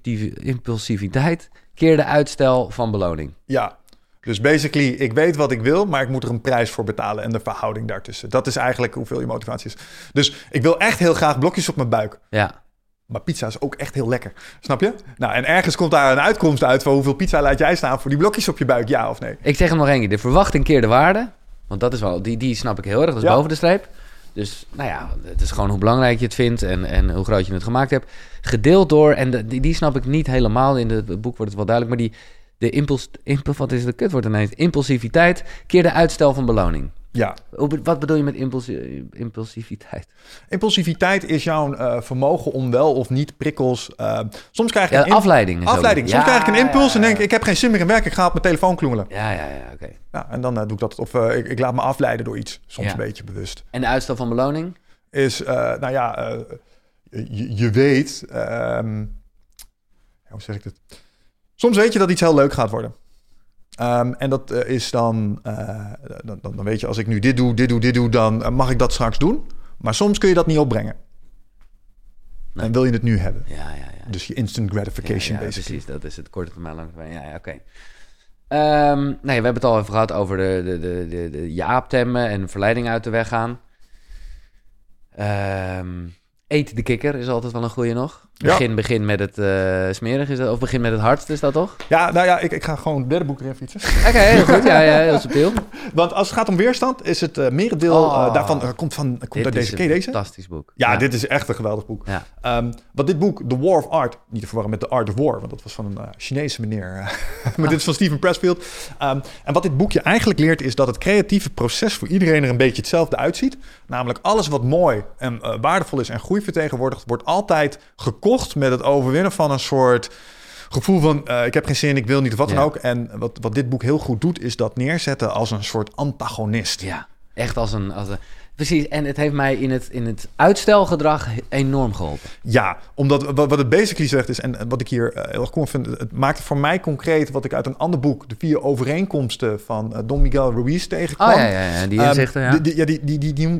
impulsiviteit, keer de uitstel van beloning. Ja. Dus basically, ik weet wat ik wil, maar ik moet er een prijs voor betalen en de verhouding daartussen. Dat is eigenlijk hoeveel je motivatie is. Dus ik wil echt heel graag blokjes op mijn buik. Ja. Maar pizza is ook echt heel lekker. Snap je? Nou, en ergens komt daar een uitkomst uit van hoeveel pizza laat jij staan voor die blokjes op je buik, ja of nee? Ik zeg hem nog één keer. De verwachting keer de waarde. Want dat is wel, die snap ik heel erg. Dat is boven de streep. Dus, het is gewoon hoe belangrijk je het vindt en hoe groot je het gemaakt hebt. Gedeeld door, die snap ik niet helemaal. In het boek wordt het wel duidelijk. Maar impulsiviteit keer de uitstel van beloning. Ja. Wat bedoel je met impulsiviteit? Impulsiviteit is jouw vermogen om wel of niet prikkels. Soms krijg je afleiding. Soms krijg ik een impuls en denk ik heb geen zin meer in werk. Ik ga op mijn telefoon klungelen. Oké. Ja, en dan doe ik dat. Of ik laat me afleiden door iets. Soms een beetje bewust. En de uitstel van beloning? Is, je weet. Hoe zeg ik dit? Soms weet je dat iets heel leuk gaat worden. En dat is dan, dan weet je, als ik nu dit doe, dan mag ik dat straks doen. Maar soms kun je dat niet opbrengen. Nee. En wil je het nu hebben. Ja. Dus je instant gratification basically. Precies, dat is het. Korte termijn, lange termijn. Ja, oké. We hebben het al even gehad over de jaaptemmen en verleiding uit de weg gaan. Eet de kikker is altijd wel een goeie nog. Begin met het smerig is dat, of begin met het hardst, is dat toch? Ja, nou ja, ik ga gewoon het derde boek erin fietsen. Oké, heel goed. Ja, heel subtiel. Want als het gaat om weerstand, is het merendeel daarvan komt uit deze. Dit is een fantastisch boek. Ja, dit is echt een geweldig boek. Ja. Wat dit boek, The War of Art, niet te verwarren met The Art of War, want dat was van een Chinese meneer. Maar dit is van Steven Pressfield. En wat dit boekje eigenlijk leert, is dat het creatieve proces voor iedereen er een beetje hetzelfde uitziet. Namelijk alles wat mooi en waardevol is en groei vertegenwoordigt, wordt altijd gekocht met het overwinnen van een soort gevoel van ik heb geen zin, ik wil niet of wat dan ook. En wat dit boek heel goed doet, is dat neerzetten als een soort antagonist. Ja, echt als een... Precies, en het heeft mij in het uitstelgedrag enorm geholpen. Ja, omdat wat het basically zegt is, en wat ik hier heel erg cool vind, het maakt voor mij concreet wat ik uit een ander boek, de 4 overeenkomsten van Don Miguel Ruiz tegenkwam. Oh ja, die inzichten, ja.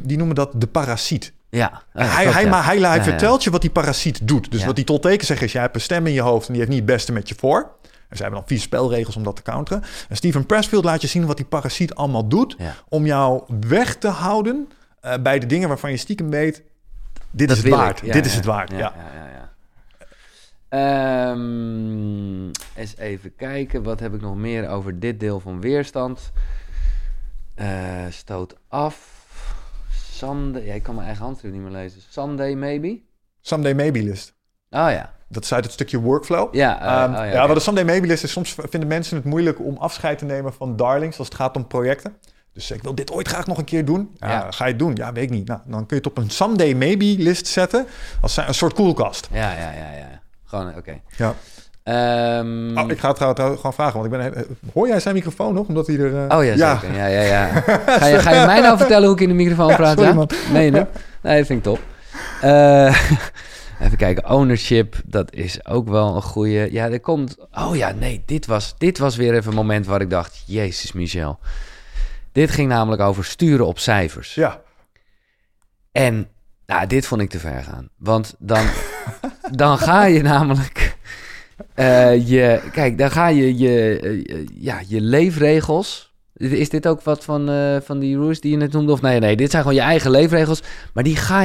Die noemen dat de parasiet. Ja, hij vertelt je wat die parasiet doet. Dus wat die tolteken zeggen is, jij hebt een stem in je hoofd en die heeft niet het beste met je voor. En ze hebben dan 4 spelregels om dat te counteren. En Steven Pressfield laat je zien wat die parasiet allemaal doet om jou weg te houden bij de dingen waarvan je stiekem weet, dit is het waard. Dit is het waard. Eens even kijken, wat heb ik nog meer over dit deel van weerstand? Stoot af. Sunday, ik kan mijn eigen handschrift niet meer lezen. Sunday Maybe list. Oh ja. Dat is uit het stukje workflow. Wat de Sunday Maybe list is, soms vinden mensen het moeilijk om afscheid te nemen van darlings als het gaat om projecten. Dus ik wil dit ooit graag nog een keer doen. Ja. Ga je het doen? Ja, weet ik niet. Nou, dan kun je het op een Sunday Maybe list zetten als een soort koelkast. Ja. Gewoon, oké. Ja. Ik ga het gewoon vragen, want ik ben... Hoor jij zijn microfoon nog? Omdat hij er... Oh ja, zeker. Ja. Ga je mij nou vertellen hoe ik in de microfoon praat? Sorry, man. Nee, dat vind ik top. Even kijken, ownership, dat is ook wel een goeie. Ja, er komt... Oh ja, nee, dit was weer even een moment waar ik dacht... Jezus, Michel. Dit ging namelijk over sturen op cijfers. Ja. En dit vond ik te ver gaan. Want dan ga je namelijk... dan ga je je leefregels... Is dit ook wat van die rules die je net noemde? Of nee, dit zijn gewoon je eigen leefregels. Maar die ga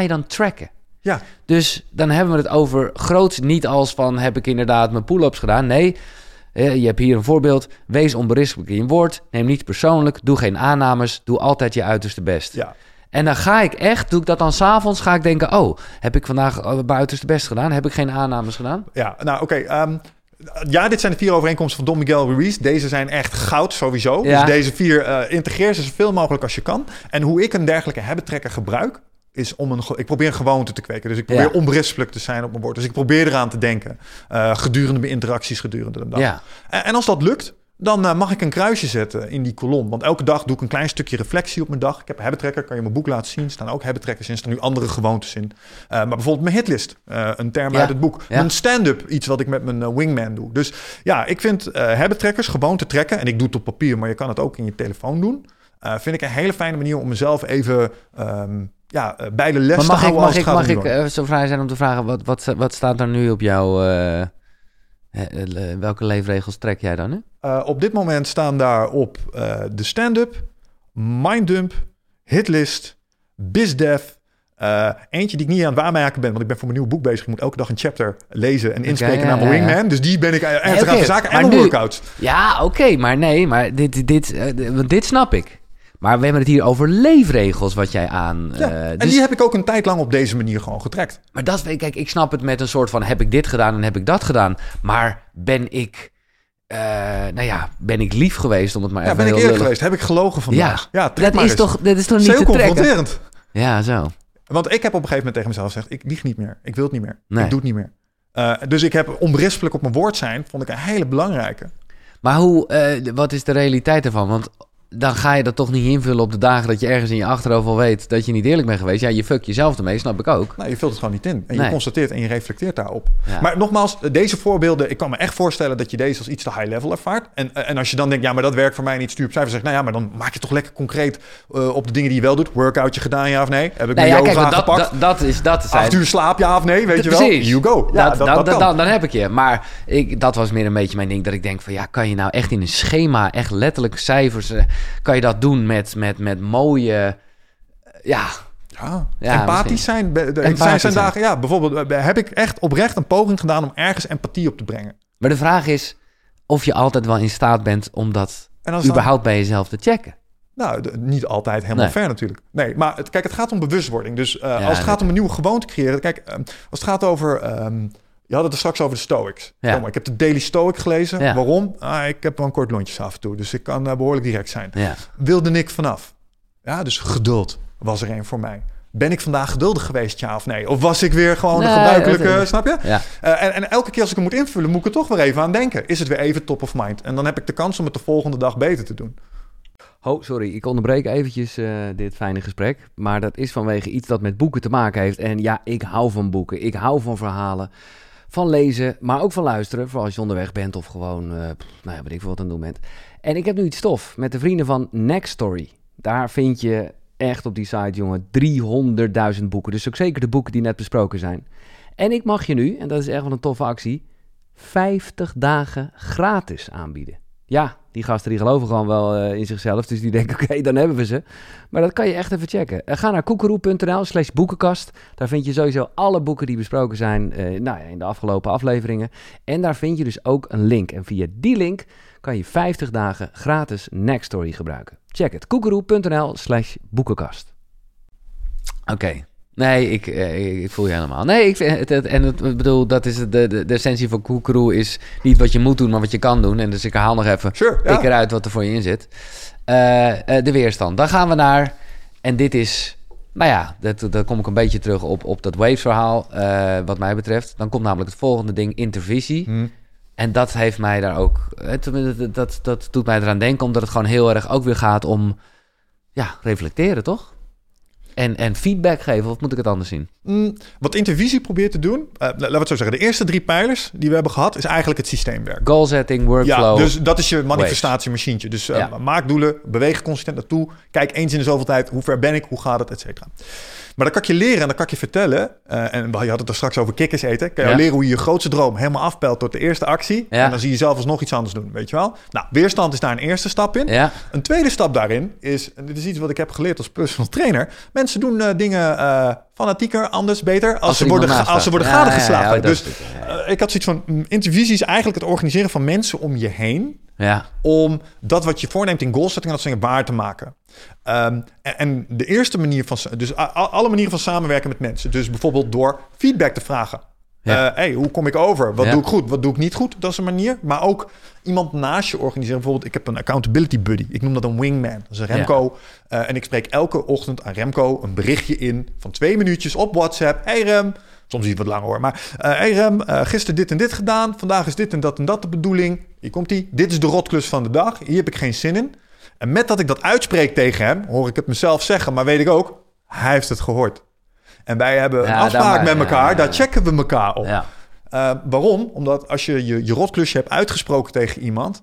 je dan tracken. Ja. Dus dan hebben we het over groots. Niet als van, heb ik inderdaad mijn pull-ups gedaan? Nee, je hebt hier een voorbeeld. Wees onberispelijk in je woord. Neem niet persoonlijk. Doe geen aannames. Doe altijd je uiterste best. Ja. En dan ga ik echt, doe ik dat dan s'avonds, ga ik denken... oh, heb ik vandaag mijn uiterste best gedaan? Heb ik geen aannames gedaan? Ja, oké. Dit zijn de 4 overeenkomsten van Don Miguel Ruiz. Deze zijn echt goud sowieso. Ja. Dus deze 4 integreer ze zoveel mogelijk als je kan. En hoe ik een dergelijke habit-tracker gebruik... is om ik probeer een gewoonte te kweken. Dus ik probeer onberispelijk te zijn op mijn woord. Dus ik probeer eraan te denken. Gedurende mijn interacties, gedurende de dag. Ja. En als dat lukt... dan mag ik een kruisje zetten in die kolom. Want elke dag doe ik een klein stukje reflectie op mijn dag. Ik heb een habitrekker, kan je mijn boek laten zien. Er staan ook habitrekkers in, er staan nu andere gewoontes in. Maar bijvoorbeeld mijn hitlist, een term uit het boek. Mijn stand-up, iets wat ik met mijn wingman doe. Dus ja, ik vind habitrekkers, gewoonte trekken... en ik doe het op papier, maar je kan het ook in je telefoon doen... vind ik een hele fijne manier om mezelf even... bij de les te houden. Mag ik zo vrij zijn om te vragen... wat staat er nu op jouw... welke leefregels trek jij dan nu? Op dit moment staan daar op de stand-up, mind-dump, hitlist, bizdev. Eentje die ik niet aan het waarmaken ben, want ik ben voor mijn nieuw boek bezig. Ik moet elke dag een chapter lezen en inspreken naar mijn wingman. Dus die ben ik echt aan de zaken en mijn workouts. Ja, oké, maar nee, maar dit snap ik. Maar we hebben het hier over leefregels, wat jij aan... en dus... die heb ik ook een tijd lang op deze manier gewoon getrekt. Maar dat, kijk, ik snap het met een soort van... heb ik dit gedaan en heb ik dat gedaan? Maar ben ik... ben ik lief geweest, om het maar even... Ja, ben ik eerlijk geweest? Heb ik gelogen vandaag? Dat is toch niet te trekken? Heel confronterend. Ja, zo. Want ik heb op een gegeven moment tegen mezelf gezegd... ik lieg niet meer, ik wil het niet meer, ik doe het niet meer. Dus ik heb onberispelijk op mijn woord zijn... vond ik een hele belangrijke. Maar wat is de realiteit ervan? Want... dan ga je dat toch niet invullen op de dagen dat je ergens in je achterhoofd al weet dat je niet eerlijk bent geweest. Ja, je fuck jezelf ermee, snap ik ook. Nou, je vult het gewoon niet in. En je constateert en je reflecteert daarop. Ja. Maar nogmaals, deze voorbeelden, ik kan me echt voorstellen dat je deze als iets te high level ervaart. En als je dan denkt, ja, maar dat werkt voor mij niet, stuur op cijfers, zegt, nou ja, maar dan maak je toch lekker concreet op de dingen die je wel doet. Workoutje gedaan, ja of nee? Heb ik mijn yoga aangepakt? Dat is 8 uur slaap, ja of nee? Weet je wel? Precies. You go. Ja, dan heb ik je. Maar dat was meer een beetje mijn ding, dat ik denk van, ja, kan je nou echt in een schema, echt letterlijk cijfers... Kan je dat doen met mooie... Ja, empathisch zijn. Empathisch zijn. Dagen, ja, bijvoorbeeld heb ik echt oprecht een poging gedaan om ergens empathie op te brengen. Maar de vraag is of je altijd wel in staat bent om dat überhaupt bij jezelf te checken. Nou, niet altijd helemaal ver natuurlijk. Nee, maar het gaat om bewustwording. Dus als het gaat om een nieuwe gewoonte creëren... Kijk, als het gaat over... Je had het er straks over de Stoics. Ja. Ik heb de Daily Stoic gelezen. Ja. Waarom? Ik heb wel een kort lontjes af en toe. Dus ik kan behoorlijk direct zijn. Ja. Wilde ik vanaf. Ja, dus geduld was er één voor mij. Ben ik vandaag geduldig geweest, ja of nee? Of was ik weer gewoon de gebruikelijke, snap je? Ja. En elke keer als ik hem moet invullen, moet ik er toch weer even aan denken. Is het weer even top of mind? En dan heb ik de kans om het de volgende dag beter te doen. Oh, sorry, ik onderbreek eventjes dit fijne gesprek. Maar dat is vanwege iets dat met boeken te maken heeft. En ja, ik hou van boeken. Ik hou van verhalen. Van lezen, maar ook van luisteren. Vooral als je onderweg bent of gewoon, weet ik veel wat aan het doen bent. En ik heb nu iets tof met de vrienden van Nextory. Daar vind je echt op die site, jongen, 300.000 boeken. Dus ook zeker de boeken die net besproken zijn. En ik mag je nu, en dat is echt wel een toffe actie, 50 dagen gratis aanbieden. Ja, die gasten die geloven gewoon wel in zichzelf. Dus die denken, oké, dan hebben we ze. Maar dat kan je echt even checken. Ga naar kukuru.nl/boekenkast. Daar vind je sowieso alle boeken die besproken zijn in de afgelopen afleveringen. En daar vind je dus ook een link. En via die link kan je 50 dagen gratis Nextory gebruiken. Check het. kukuru.nl/boekenkast. Oké. Nee, ik voel je helemaal. Nee, dat is de essentie van Kukuru is niet wat je moet doen, maar wat je kan doen. En dus ik haal nog even ik eruit wat er voor je in zit. De weerstand. Dan gaan we naar, en dit is, daar kom ik een beetje terug op dat waves verhaal, wat mij betreft. Dan komt namelijk het volgende ding, intervisie. En dat heeft mij daar ook, dat doet mij eraan denken, omdat het gewoon heel erg ook weer gaat om, reflecteren, toch? En feedback geven, of moet ik het anders zien? Wat intervisie probeert te doen... laten we het zo zeggen. De eerste 3 pijlers die we hebben gehad... is eigenlijk het systeemwerk. Goal setting, workflow... Ja, dus dat is je manifestatiemachientje. Dus maak doelen, beweeg consistent naartoe... kijk eens in de zoveel tijd, hoe ver ben ik, hoe gaat het, et cetera. Maar dan kan ik je leren en dan kan ik je vertellen... en je had het er straks over kikkers eten... kan je leren hoe je je grootste droom helemaal afpelt... tot de eerste actie. Ja. En dan zie je zelf alsnog iets anders doen, weet je wel? Nou, weerstand is daar een eerste stap in. Ja. Een tweede stap daarin is... en dit is iets wat ik heb geleerd als personal trainer... mensen doen dingen... fanatieker, anders, beter, als ze worden gadegeslagen. Dus ik had zoiets van, intervisie is eigenlijk het organiseren van mensen om je heen, om dat wat je voorneemt in goalsetting en dat soort dingen waar te maken. En de eerste manier van, dus alle manieren van samenwerken met mensen, dus bijvoorbeeld door feedback te vragen. Hoe kom ik over? Wat doe ik goed? Wat doe ik niet goed? Dat is een manier. Maar ook iemand naast je organiseren. Bijvoorbeeld, ik heb een accountability buddy. Ik noem dat een wingman. Dat is een Remco. Ja. En ik spreek elke ochtend aan Remco een berichtje in van 2 minuutjes op WhatsApp. Hey Rem. Soms is het wat langer hoor. Maar hey Rem, gisteren dit en dit gedaan. Vandaag is dit en dat de bedoeling. Hier komt-ie. Dit is de rotklus van de dag. Hier heb ik geen zin in. En met dat ik dat uitspreek tegen hem, hoor ik het mezelf zeggen. Maar weet ik ook, hij heeft het gehoord. En wij hebben een afspraak met elkaar. Daar checken we elkaar op. Ja. Waarom? Omdat als je je rotklusje hebt uitgesproken tegen iemand...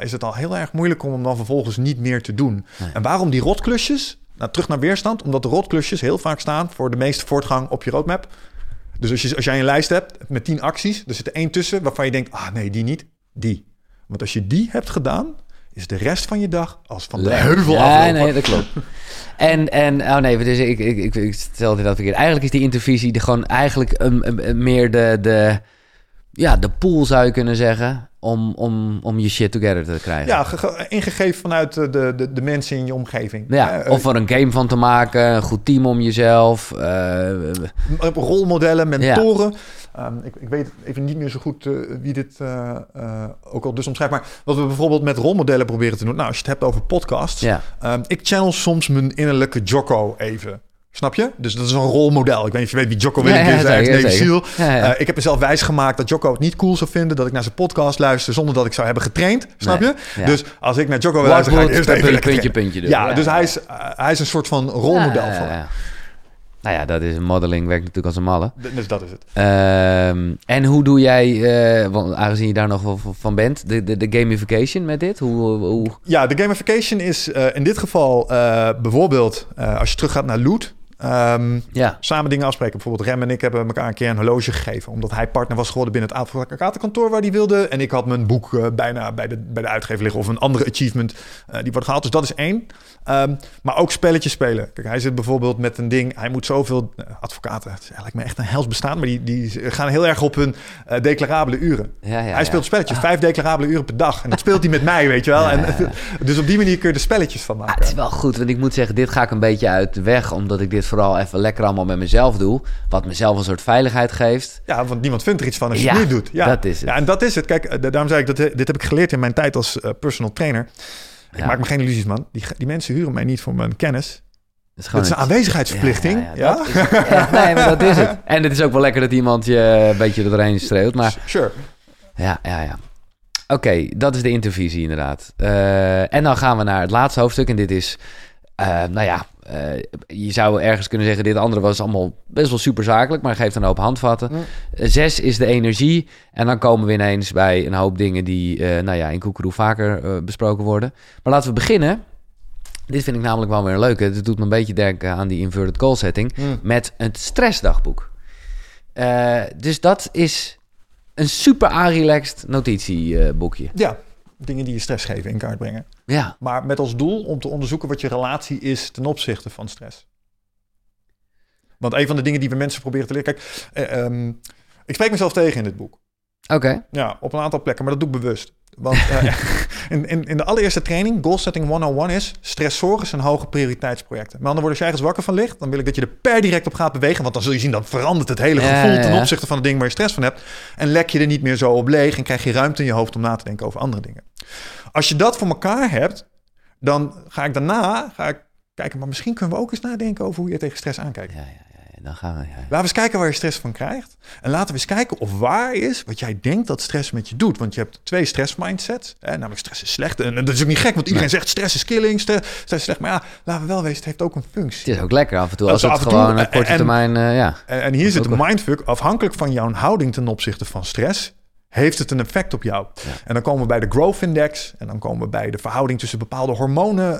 is het al heel erg moeilijk om hem dan vervolgens niet meer te doen. Nee. En waarom die rotklusjes? Nou, terug naar weerstand. Omdat de rotklusjes heel vaak staan voor de meeste voortgang op je roadmap. Dus als jij een lijst hebt met 10 acties... er zit er 1 tussen waarvan je denkt... nee, die niet, die. Want als je die hebt gedaan... is de rest van je dag als van de heuvel aflopen. Nee, dat klopt. Dus ik stelde dat verkeerd. Eigenlijk is die intervisie de pool, zou je kunnen zeggen... om je shit together te krijgen. Ja, ingegeven vanuit de mensen in je omgeving. Ja, of er een game van te maken, een goed team om jezelf. Rolmodellen, mentoren... Ja. Ik weet even niet meer zo goed wie dit ook al dus omschrijft. Maar wat we bijvoorbeeld met rolmodellen proberen te doen... Nou, als je het hebt over podcasts... Ik channel soms mijn innerlijke Jocko even... Snap je? Dus dat is een rolmodel. Ik weet niet of je weet wie Jocko Willink is. Hij heeft ziel. Ik heb mezelf wijsgemaakt dat Jocko het niet cool zou vinden... dat ik naar zijn podcast luister zonder dat ik zou hebben getraind. Snap je? Ja. Dus als ik naar Jocko wil luisteren... ga ik eerst even puntje. Ja, dus hij is een soort van rolmodel voor me. Nou ja, dat is modeling, werkt natuurlijk als een malle. Dus dat is het. En hoe doe jij, want aangezien je daar nog wel van bent, de gamification met dit? Hoe... Ja, de gamification is in dit geval bijvoorbeeld, als je teruggaat naar loot... Samen dingen afspreken. Bijvoorbeeld Rem en ik hebben elkaar een keer een horloge gegeven. Omdat hij partner was geworden binnen het advocatenkantoor waar hij wilde. En ik had mijn boek bijna bij de uitgever liggen. Of een andere achievement die wordt gehaald. Dus dat is één. Maar ook spelletjes spelen. Kijk, hij zit bijvoorbeeld met een ding. Hij moet zoveel... advocaten, het is eigenlijk echt een hels bestaan. Maar die gaan heel erg op hun declarabele uren. Hij speelt spelletjes. 5 declarabele uren per dag. En dat speelt hij met mij, weet je wel. En, dus op die manier kun je er spelletjes van maken. Het is wel goed, want ik moet zeggen, dit ga ik een beetje uit de weg. Omdat ik dit vooral even lekker allemaal met mezelf doe. Wat mezelf een soort veiligheid geeft. Ja, want niemand vindt er iets van als je het nu doet. Ja, dat is het. Ja, en dat is het. Kijk, daarom zei ik, dat dit heb ik geleerd in mijn tijd als personal trainer. Ik maak me geen illusies, man. Die mensen huren mij niet voor mijn kennis. Dat is een aanwezigheidsverplichting. Ja? Nee, maar dat is het. En het is ook wel lekker dat iemand je een beetje doorheen streelt. Maar... Sure. Ja. Oké, dat is de intervisie inderdaad. En dan gaan we naar het laatste hoofdstuk. En dit is, je zou ergens kunnen zeggen... dit andere was allemaal best wel super zakelijk... maar geeft een hoop handvatten. Ja. 6 is de energie. En dan komen we ineens bij een hoop dingen... die in Kukuru vaker besproken worden. Maar laten we beginnen. Dit vind ik namelijk wel weer een leuke. Het doet me een beetje denken aan die inverted call setting... Ja. Met het stressdagboek. Dus dat is een super a-relaxed notitieboekje. Ja. Dingen die je stress geven in kaart brengen. Ja. Maar met als doel om te onderzoeken wat je relatie is ten opzichte van stress. Want een van de dingen die we mensen proberen te leren... Kijk, ik spreek mezelf tegen in dit boek. Oké. Ja, op een aantal plekken, maar dat doe ik bewust. Want in de allereerste training, Goal Setting 101, is... stressoren zijn hoge prioriteitsprojecten. Met andere woorden, als je ergens wakker van ligt... dan wil ik dat je er per direct op gaat bewegen... want dan zul je zien, dan verandert het hele gevoel... ten opzichte van het ding waar je stress van hebt... en lek je er niet meer zo op leeg... en krijg je ruimte in je hoofd om na te denken over andere dingen. Als je dat voor elkaar hebt... dan ga ik kijken... maar misschien kunnen we ook eens nadenken... over hoe je tegen stress aankijkt. Dan gaan we, Laten we eens kijken waar je stress van krijgt. En laten we eens kijken of waar is wat jij denkt dat stress met je doet. Want je hebt 2 stressmindsets. Namelijk stress is slecht. En dat is ook niet gek, want iedereen zegt stress is killing. Stress is slecht. Maar ja, laten we wel wezen, het heeft ook een functie. Het is ook lekker af en toe. Als het gewoon een korte termijn... En hier zit de mindfuck. Afhankelijk van jouw houding ten opzichte van stress... heeft het een effect op jou. Ja. En dan komen we bij de growth index... en dan komen we bij de verhouding tussen bepaalde hormonen.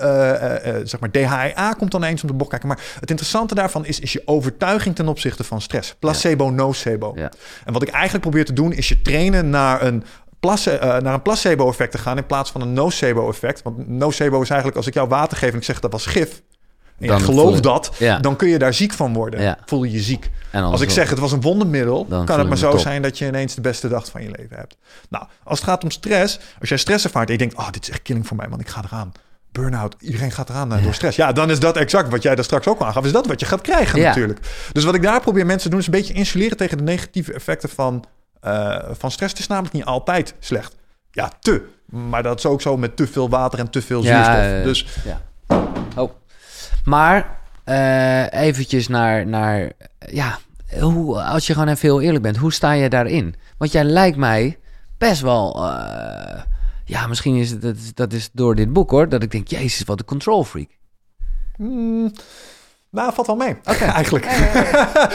Zeg maar DHEA komt dan eens om de bocht kijken. Maar het interessante daarvan is je overtuiging ten opzichte van stress. Placebo, nocebo. Ja. En wat ik eigenlijk probeer te doen... is je trainen naar een placebo-effect te gaan... in plaats van een nocebo-effect. Want nocebo is eigenlijk als ik jou water geef... en ik zeg dat was gif... en dan geloof dat, dan kun je daar ziek van worden. Ja. Voel je ziek. Als ik zeg het was een wondermiddel... dan kan het maar zo zijn dat je ineens de beste dag van je leven hebt. Nou, als het gaat om stress... als jij stress ervaart en je denkt... dit is echt killing voor mij, man, ik ga eraan. Burn-out, iedereen gaat eraan door stress. Ja, dan is dat exact wat jij daar straks ook aangaf... is dat wat je gaat krijgen natuurlijk. Dus wat ik daar probeer mensen te doen... is een beetje insuleren tegen de negatieve effecten van stress. Het is namelijk niet altijd slecht. Ja, maar dat is ook zo met te veel water en te veel zuurstof. Dus... Maar eventjes naar als je gewoon even heel eerlijk bent, hoe sta je daarin? Want jij lijkt mij best wel, misschien is het dat is door dit boek hoor, dat ik denk, jezus, wat een control freak. Valt wel mee. Oké, eigenlijk.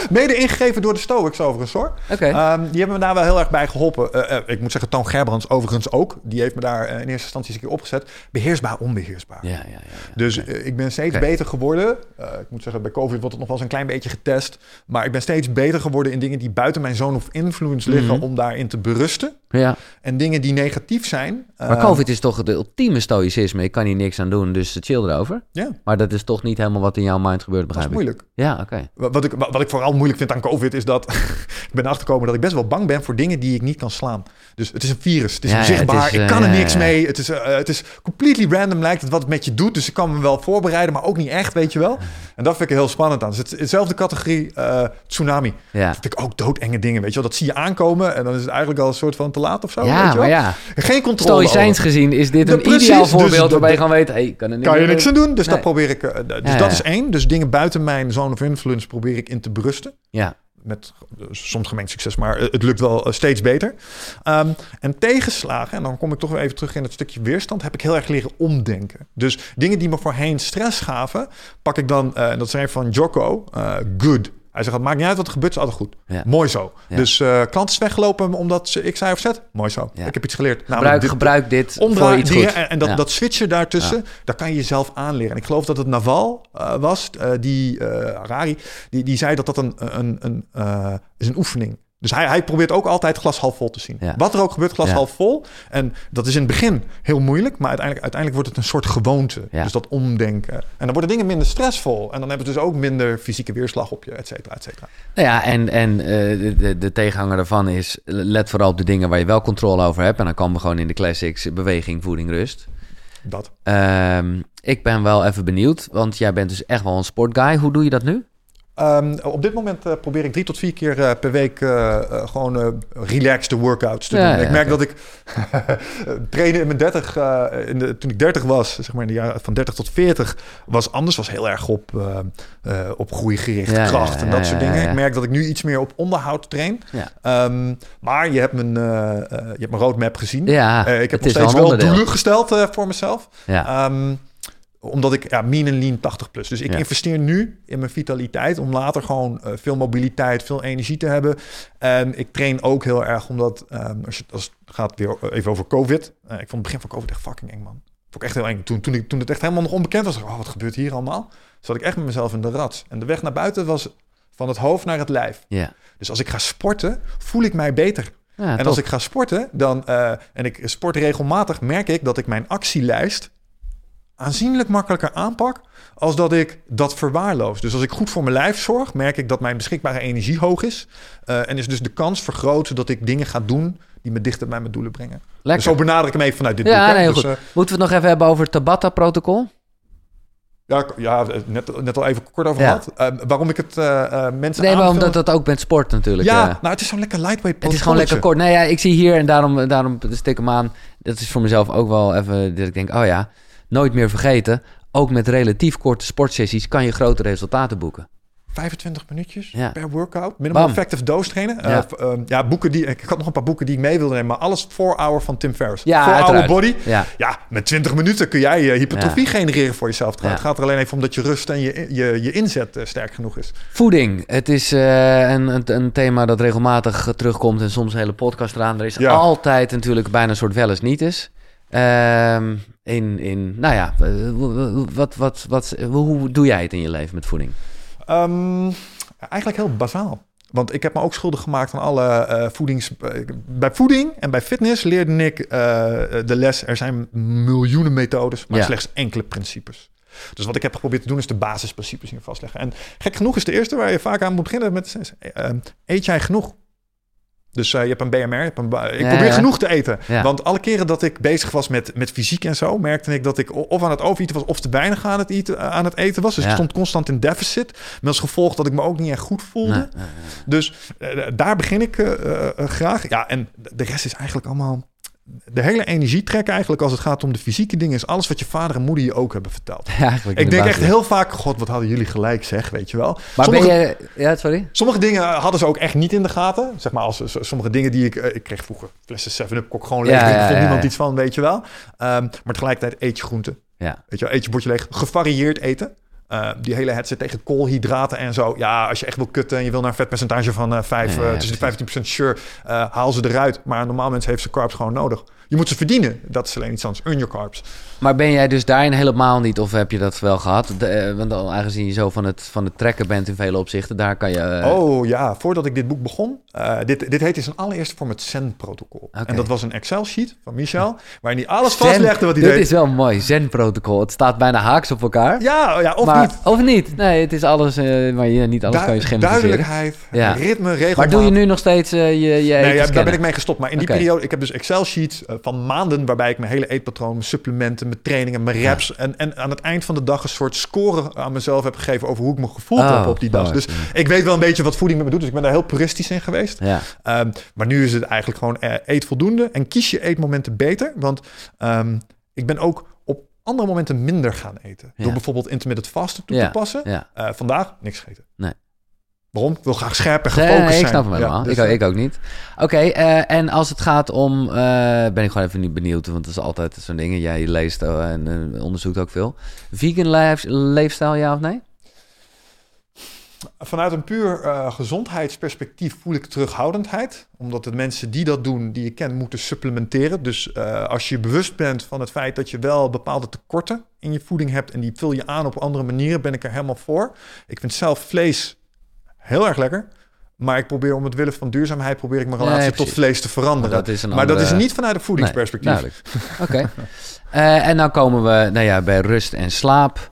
Mede ingegeven door de Stoics overigens hoor. Okay. Die hebben me daar wel heel erg bij geholpen. Ik moet zeggen, Toon Gerbrands overigens ook. Die heeft me daar in eerste instantie eens een keer opgezet. Beheersbaar, onbeheersbaar. Ja. Dus ik ben steeds beter geworden. Ik moet zeggen, bij COVID wordt het nog wel eens een klein beetje getest. Maar ik ben steeds beter geworden in dingen die buiten mijn zone of influence liggen... om daarin te berusten. Ja. En dingen die negatief zijn. Maar COVID is toch het ultieme stoïcisme. Ik kan hier niks aan doen, dus chill erover. Yeah. Maar dat is toch niet helemaal wat in jouw mind gebeurt. Dat is moeilijk. Ja, oké. Wat ik vooral moeilijk vind aan COVID is dat... ik ben achtergekomen dat ik best wel bang ben voor dingen die ik niet kan slaan. Dus het is een virus. Het is onzichtbaar. Het is, ik kan er niks mee. Het is completely random lijkt het wat het met je doet. Dus ik kan me wel voorbereiden, maar ook niet echt, weet je wel. En dat vind ik heel spannend aan. Dus hetzelfde categorie tsunami. Ja. Dat vind ik ook doodenge dingen, weet je wel. Dat zie je aankomen en dan is het eigenlijk al een soort van te laat of zo. Ja, weet je wel? Ja. Geen controle. Stoïcijns gezien is dit een ideaal voorbeeld waarbij je gewoon weet, hey, kan je niks aan doen. Dus dat probeer ik. Dat is één. Dus dingen buiten mijn zone of influence probeer ik in te berusten. Ja. Met soms gemengd succes, maar het lukt wel steeds beter. En tegenslagen, en dan kom ik toch weer even terug in het stukje weerstand, heb ik heel erg leren omdenken. Dus dingen die me voorheen stress gaven, pak ik dan, en dat zijn van Jocko, good. Hij zegt, het maakt niet uit wat er gebeurt, is altijd goed. Ja. Mooi zo. Ja. Dus klanten is weggelopen omdat ze X, Y of Z. Mooi zo. Ja. Ik heb iets geleerd. Gebruik dit voor iets goed. En dat switchen daartussen, dat kan je jezelf aanleren. En ik geloof dat het Naval was, Harari, die zei dat is een oefening. Dus hij probeert ook altijd glas half vol te zien. Ja. Wat er ook gebeurt, glas half vol. En dat is in het begin heel moeilijk, maar uiteindelijk wordt het een soort gewoonte. Ja. Dus dat omdenken. En dan worden dingen minder stressvol. En dan hebben we dus ook minder fysieke weerslag op je, et cetera, et cetera. Nou ja, de tegenhanger daarvan is, let vooral op de dingen waar je wel controle over hebt. En dan komen we gewoon in de classics, beweging, voeding, rust. Dat. Ik ben wel even benieuwd, want jij bent dus echt wel een sportguy. Hoe doe je dat nu? Op dit moment probeer ik 3 tot 4 keer per week gewoon relaxed workouts te doen. Ik merk dat ik trainen in mijn 30, toen ik 30 was, zeg maar in de jaren van 30 tot 40, was anders. Was heel erg op groei gericht, kracht en dat soort dingen. Ik merk dat ik nu iets meer op onderhoud train. Ja. Maar je hebt mijn roadmap gezien. Ja, ik heb nog steeds wel doelen gesteld voor mezelf. Ja. Omdat ik mean en lean 80 plus. Dus ik investeer nu in mijn vitaliteit om later gewoon veel mobiliteit, veel energie te hebben. En ik train ook heel erg omdat als het gaat weer even over COVID. Ik vond het begin van COVID echt fucking eng, man. Vond ik echt heel eng. Toen het echt helemaal nog onbekend was, wat gebeurt hier allemaal? Zat ik echt met mezelf in de rat. En de weg naar buiten was van het hoofd naar het lijf. Yeah. Dus als ik ga sporten, voel ik mij beter. Ja, en als ik ga sporten, dan en ik sport regelmatig, merk ik dat ik mijn actielijst aanzienlijk makkelijker aanpak als dat ik dat verwaarloos. Dus als ik goed voor mijn lijf zorg, merk ik dat mijn beschikbare energie hoog is. En is dus de kans vergroot dat ik dingen ga doen die me dichter bij mijn doelen brengen. Dus zo benader ik hem even vanuit dit boek. Ja, heel goed. Moeten we het nog even hebben over het Tabata protocol? Ja, net al even kort over gehad. Waarom ik het mensen aanvul. Maar omdat dat ook met sport natuurlijk. Ja, het is zo'n lekker lightweight protocol. Het is gewoon lekker kort. Nou ja, ik zie hier en daarom stik hem aan. Dat is voor mezelf ook wel even dat ik denk, nooit meer vergeten, ook met relatief korte sportsessies kan je grote resultaten boeken. 25 minuutjes per workout. Minimal effective dose trainen. Boeken die ik had nog een paar boeken die ik mee wilde nemen, maar alles 4-Hour van Tim Ferriss. Ja, 4-Hour Body. Ja. Met 20 minuten kun jij hypertrofie genereren voor jezelf. Het gaat er alleen even om dat je rust en je inzet sterk genoeg is. Voeding. Het is een thema dat regelmatig terugkomt en soms een hele podcast eraan. Er is altijd natuurlijk bijna een soort wel eens niet is. Hoe doe jij het in je leven met voeding? Eigenlijk heel bazaal. Want ik heb me ook schuldig gemaakt aan alle voedings... Bij voeding en bij fitness leerde ik de les. Er zijn miljoenen methodes, maar slechts enkele principes. Dus wat ik heb geprobeerd te doen is de basisprincipes hier vastleggen. En gek genoeg is de eerste waar je vaak aan moet beginnen met... eet jij genoeg? Dus je hebt een BMR. Ik probeer genoeg te eten. Ja. Want alle keren dat ik bezig was met fysiek en zo... merkte ik dat ik of aan het overeten was... of te weinig aan het eten was. Dus ik stond constant in deficit. Met als gevolg dat ik me ook niet echt goed voelde. Nee. Dus daar begin ik graag. Ja, en de rest is eigenlijk allemaal... De hele energietrek eigenlijk als het gaat om de fysieke dingen... is alles wat je vader en moeder je ook hebben verteld. Ja, ik denk echt heel vaak... God, wat hadden jullie gelijk, zeg, weet je wel. Maar sommige dingen hadden ze ook echt niet in de gaten. Zeg maar, als sommige dingen die ik kreeg vroeger... flessen 7-Up, kok gewoon leeg. Ik vond niemand iets van, weet je wel. Maar tegelijkertijd eet je groenten. Ja. Weet je wel, eet je bordje leeg. Gevarieerd eten. Die hele headset tegen koolhydraten en zo. Ja, als je echt wil kutten en je wil naar een vetpercentage van 5... tussen de 15% haal ze eruit. Maar een normaal mens heeft zijn carbs gewoon nodig. Je moet ze verdienen. Dat is alleen iets anders. Earn your carbs. Maar ben jij dus daarin helemaal niet... of heb je dat wel gehad? Want aangezien je zo van het trekken bent in vele opzichten... daar kan je... Voordat ik dit boek begon... Dit heet in zijn allereerste vorm het Zen protocol. Okay. En dat was een Excel-sheet van Michel... waarin hij alles vastlegde wat hij deed. Dit is wel mooi, Zen protocol. Het staat bijna haaks op elkaar. Of niet. Nee, het is alles... maar niet alles kan je schematiseren. Duidelijkheid, ritme, regelmaat. Maar doe je nu nog steeds je eten? Nee, daar ben ik mee gestopt. Maar in die periode... Ik heb dus Excel-sheets... van maanden waarbij ik mijn hele eetpatroon, mijn supplementen, mijn trainingen, mijn reps... Ja. En aan het eind van de dag een soort score aan mezelf heb gegeven over hoe ik me gevoeld heb op die dag. Dus ik weet wel een beetje wat voeding met me doet. Dus ik ben daar heel puristisch in geweest. Ja. Maar nu is het eigenlijk gewoon eet voldoende. En kies je eetmomenten beter. Want ik ben ook op andere momenten minder gaan eten. Ja. Door bijvoorbeeld intermittent fasting toe te passen. Ja. Vandaag niks gegeten. Nee. Waarom? Ik wil graag scherp en gefocust zijn. Ik snap hem helemaal. Ja, dus ik ook niet. Oké, en als het gaat om... ben ik gewoon even benieuwd, want dat is altijd zo'n ding. Jij leest en onderzoekt ook veel. Vegan leefstijl, ja of nee? Vanuit een puur gezondheidsperspectief voel ik terughoudendheid. Omdat de mensen die dat doen, die je kent, moeten supplementeren. Dus als je bewust bent van het feit dat je wel bepaalde tekorten in je voeding hebt... en die vul je aan op andere manieren, ben ik er helemaal voor. Ik vind zelf vlees... heel erg lekker. Maar ik probeer om het willen van duurzaamheid... probeer ik mijn relatie tot vlees te veranderen. Maar dat is niet vanuit een voedingsperspectief. Nee, Oké. En dan komen we bij rust en slaap.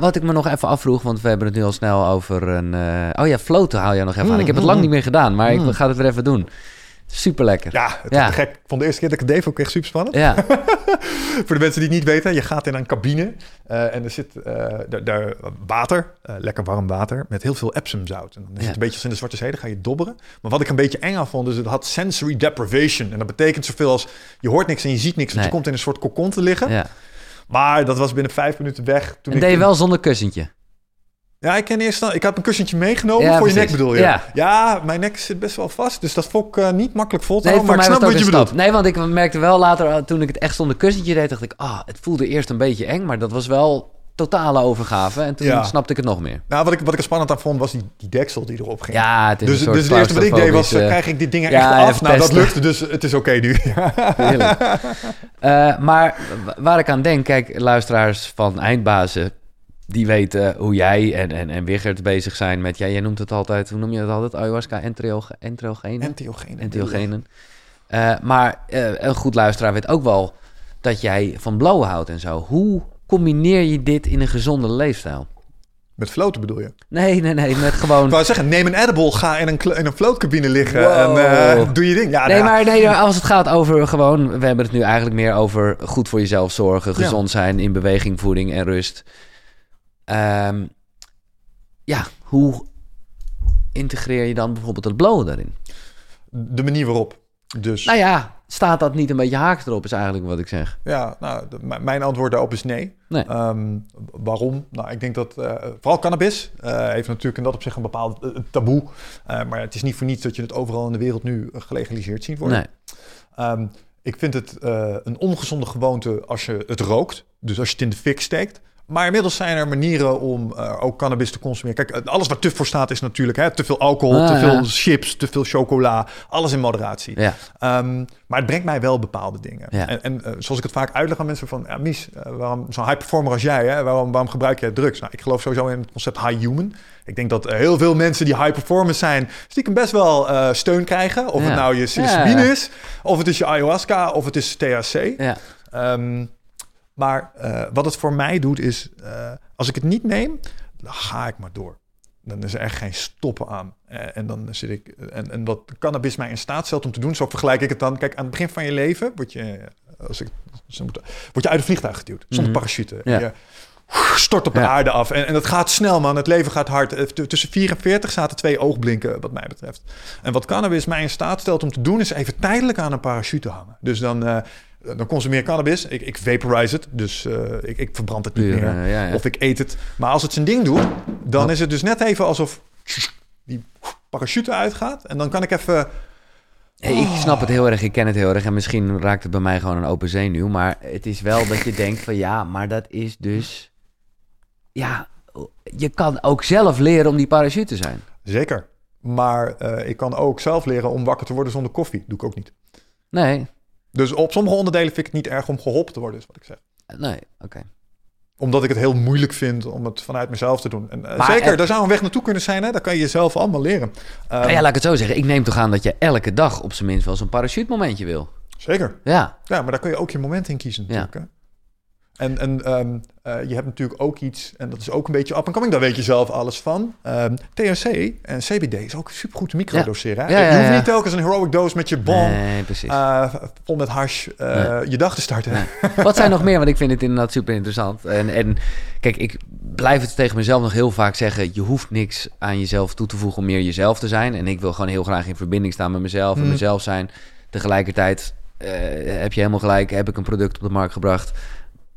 Wat ik me nog even afvroeg... want we hebben het nu al snel over een... floten haal jij nog even aan. Ik heb het lang niet meer gedaan, maar ik ga het weer even doen. Super lekker. Ja, het was gek. Ik vond de eerste keer dat ik het deed ook echt super spannend. Ja. Voor de mensen die het niet weten, je gaat in een cabine en er zit daar water, lekker warm water, met heel veel epsomzout. En dan is het een beetje als in de Zwarte Zee, dan ga je dobberen. Maar wat ik een beetje eng aan vond, dus het had sensory deprivation. En dat betekent zoveel als je hoort niks en je ziet niks, want je komt in een soort kokon te liggen. Ja. Maar dat was binnen 5 minuten weg. Toen deed je wel zonder kussentje? Ja, ik had een kussentje meegenomen voor je nek, bedoel je? Ja. Ja, mijn nek zit best wel vast, dus dat vond ik niet makkelijk vol te houden, maar ik snap wat je bedoelt. Nee, want ik merkte wel later, toen ik het echt zonder kussentje deed, dacht ik, het voelde eerst een beetje eng, maar dat was wel totale overgave. En toen snapte ik het nog meer. Nou, wat ik er spannend aan vond, was die deksel die erop ging. Ja, het is dus, het eerste wat ik deed was, krijg ik die dingen echt af? Nou, dat lukte, dus het is oké nu. Heerlijk. Maar waar ik aan denk, kijk, luisteraars van Eindbazen, die weten hoe jij en Wiggert bezig zijn met... Jij noemt het altijd... Hoe noem je dat altijd? Ayahuasca, entheogenen. Maar een goed luisteraar weet ook wel... dat jij van blowen houdt en zo. Hoe combineer je dit in een gezonde leefstijl? Met floten bedoel je? Nee, met gewoon... Ik wou zeggen, neem een edible, ga in een floatcabine liggen... Wow. En doe je ding. Ja, als het gaat over gewoon... We hebben het nu eigenlijk meer over goed voor jezelf zorgen... gezond zijn, in beweging, voeding en rust... hoe integreer je dan bijvoorbeeld het blowen daarin? De manier waarop. Dus. Staat dat niet een beetje haaks erop, is eigenlijk wat ik zeg. Ja, mijn antwoord daarop is nee. Waarom? Nou, ik denk dat vooral cannabis heeft natuurlijk in dat opzicht een bepaald taboe. Maar het is niet voor niets dat je het overal in de wereld nu gelegaliseerd ziet worden. Nee. Ik vind het een ongezonde gewoonte als je het rookt. Dus als je het in de fik steekt. Maar inmiddels zijn er manieren om ook cannabis te consumeren. Kijk, alles waar tuf voor staat is natuurlijk... te veel alcohol, te veel chips, te veel chocola. Alles in moderatie. Ja. Maar het brengt mij wel bepaalde dingen. Ja. En zoals ik het vaak uitleg aan mensen van... Mies, waarom zo'n high performer als jij, waarom gebruik jij drugs? Nou, ik geloof sowieso in het concept high human. Ik denk dat heel veel mensen die high performance zijn... stiekem best wel steun krijgen. Of het nou je psilocybine is, of het is je ayahuasca, of het is THC. Ja. Maar wat het voor mij doet is... als ik het niet neem, dan ga ik maar door. Dan is er echt geen stoppen aan. En dan zit ik... En wat cannabis mij in staat stelt om te doen... zo vergelijk ik het dan... Kijk, aan het begin van je leven... word je uit een vliegtuig geduwd. Zonder parachute. Ja. En je stort op de aarde af. En dat gaat snel, man. Het leven gaat hard. Tussen 44 zaten 2 oogblinken, wat mij betreft. En wat cannabis mij in staat stelt om te doen... is even tijdelijk aan een parachute hangen. Dus dan... Dan consumeer cannabis. Ik vaporize het. Dus ik verbrand het niet meer. Ja. Of ik eet het. Maar als het zijn ding doet... dan is het dus net even alsof... die parachute uitgaat. En dan kan ik even... Ik snap het heel erg. Ik ken het heel erg. En misschien raakt het bij mij gewoon een open zenuw. Maar het is wel dat je denkt van... ja, maar dat is dus... ja, je kan ook zelf leren om die parachute te zijn. Zeker. Maar ik kan ook zelf leren om wakker te worden zonder koffie. Doe ik ook niet. Nee. Dus op sommige onderdelen vind ik het niet erg om geholpen te worden, is wat ik zeg. Nee, oké. Omdat ik het heel moeilijk vind om het vanuit mezelf te doen. En, daar zou een weg naartoe kunnen zijn, hè? Dat kan je jezelf allemaal leren. Laat ik het zo zeggen. Ik neem toch aan dat je elke dag op zijn minst wel zo'n parachutemomentje wil. Zeker. Ja. Ja, maar daar kun je ook je moment in kiezen natuurlijk, hè? Je hebt natuurlijk ook iets, en dat is ook een beetje up and coming, daar weet je zelf alles van. THC en CBD is ook supergoed te microdoseren. Ja. Je hoeft niet telkens een heroic dose met je bom om met hash je dag te starten. Nee. Wat zijn nog meer? Want ik vind het inderdaad super interessant. En kijk, ik blijf het tegen mezelf nog heel vaak zeggen, je hoeft niks aan jezelf toe te voegen om meer jezelf te zijn. En ik wil gewoon heel graag in verbinding staan met mezelf en mezelf zijn. Tegelijkertijd heb je helemaal gelijk, heb ik een product op de markt gebracht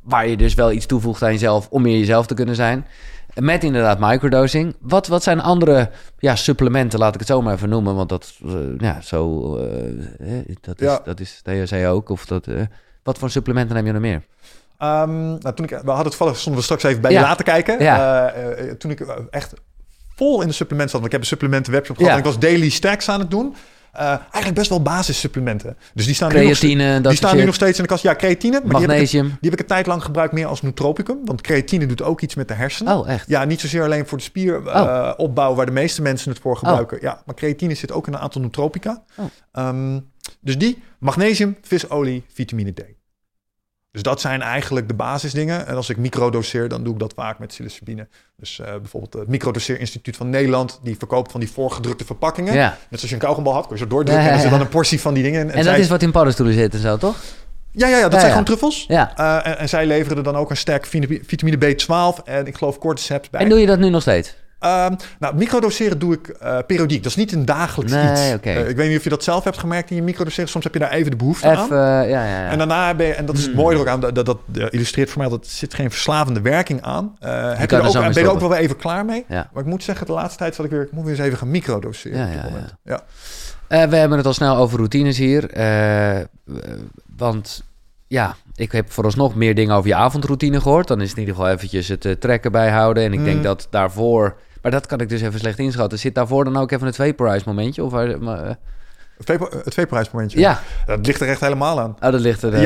waar je dus wel iets toevoegt aan jezelf om meer jezelf te kunnen zijn. Met inderdaad microdosing. Wat zijn andere supplementen, laat ik het zo maar even noemen. Want dat is THC ook. Wat voor supplementen heb je nog meer? Stonden we straks even bij je laten kijken. Ja. Toen ik echt vol in de supplementen zat. Want ik heb een supplementenwebshop gehad. En ik was daily stacks aan het doen. Eigenlijk best wel basissupplementen. Dus die staan nu nog steeds in de kast. Ja, creatine. Maar magnesium. Die heb ik een tijd lang gebruikt meer als nootropicum. Want creatine doet ook iets met de hersenen. Oh, echt? Ja, niet zozeer alleen voor de spieropbouw waar de meeste mensen het voor gebruiken. Oh. Ja, maar creatine zit ook in een aantal nootropica. Oh. Dus die, magnesium, visolie, vitamine D. Dus dat zijn eigenlijk de basisdingen. En als ik microdoseer, dan doe ik dat vaak met psilocybine. Dus bijvoorbeeld het Microdoseer Instituut van Nederland, die verkoopt van die voorgedrukte verpakkingen. Ja. Net zoals je een kauwgombal had, kun je zo doordrukken en er zit dan een portie van die dingen in. En dat is wat in paddenstoelen zit en zo, toch? Dat zijn gewoon truffels. Ja. En zij leveren er dan ook een sterk vitamine B12 en ik geloof cordyceps bij. En doe je dat nu nog steeds? Microdoseren doe ik periodiek. Dat is niet een dagelijks iets. Okay. Ik weet niet of je dat zelf hebt gemerkt in je microdoseren. Soms heb je daar even de behoefte aan. En daarna ben je, en dat is het mooie er ook aan, dat illustreert voor mij dat er zit geen verslavende werking aan. Ben je ook wel weer even klaar mee. Ja. Maar ik moet zeggen, de laatste tijd moet weer eens even gaan microdoseren. We hebben het al snel over routines hier. Want ja, ik heb vooralsnog meer dingen over je avondroutine gehoord. Dan is het in ieder geval eventjes het trekken bijhouden. En ik denk dat daarvoor... Maar dat kan ik dus even slecht inschatten. Zit daarvoor dan ook even het vaporize momentje? Of, het vaporize momentje? Ja. Dat ligt er echt helemaal aan. Oh, dat ligt er...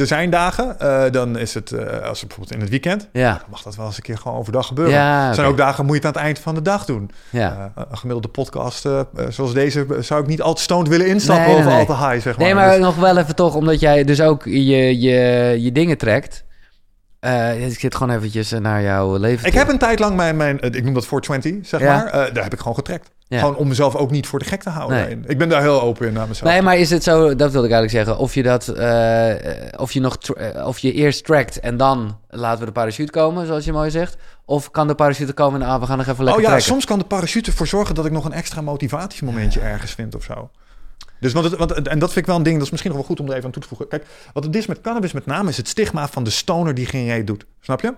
er zijn dagen. Dan is het, als het bijvoorbeeld in het weekend... Ja. Dan mag dat wel eens een keer gewoon overdag gebeuren. Ja, er zijn ook dagen, moet je het aan het eind van de dag doen. Ja. Een gemiddelde podcast zoals deze... zou ik niet al te stoned willen instappen al te high, zeg maar. Nee, maar dus... nog wel even toch, omdat jij dus ook je dingen trekt... ik zit gewoon eventjes naar jouw leven. Ik heb een tijd lang mijn ik noem dat 420, maar. Daar heb ik gewoon getrekt. Ja. Gewoon om mezelf ook niet voor de gek te houden. Nee. Ik ben daar heel open in naar mezelf. Nee, maar is het zo, dat wilde ik eigenlijk zeggen, of je eerst trackt en dan laten we de parachute komen, zoals je mooi zegt. Of kan de parachute komen en we gaan nog even lekker trekken. Soms kan de parachute ervoor zorgen dat ik nog een extra motivatiemomentje ergens vind of zo. Dus en dat vind ik wel een ding, dat is misschien nog wel goed om er even aan toe te voegen. Kijk, wat het is met cannabis met name is het stigma van de stoner die geen reet doet. Snap je?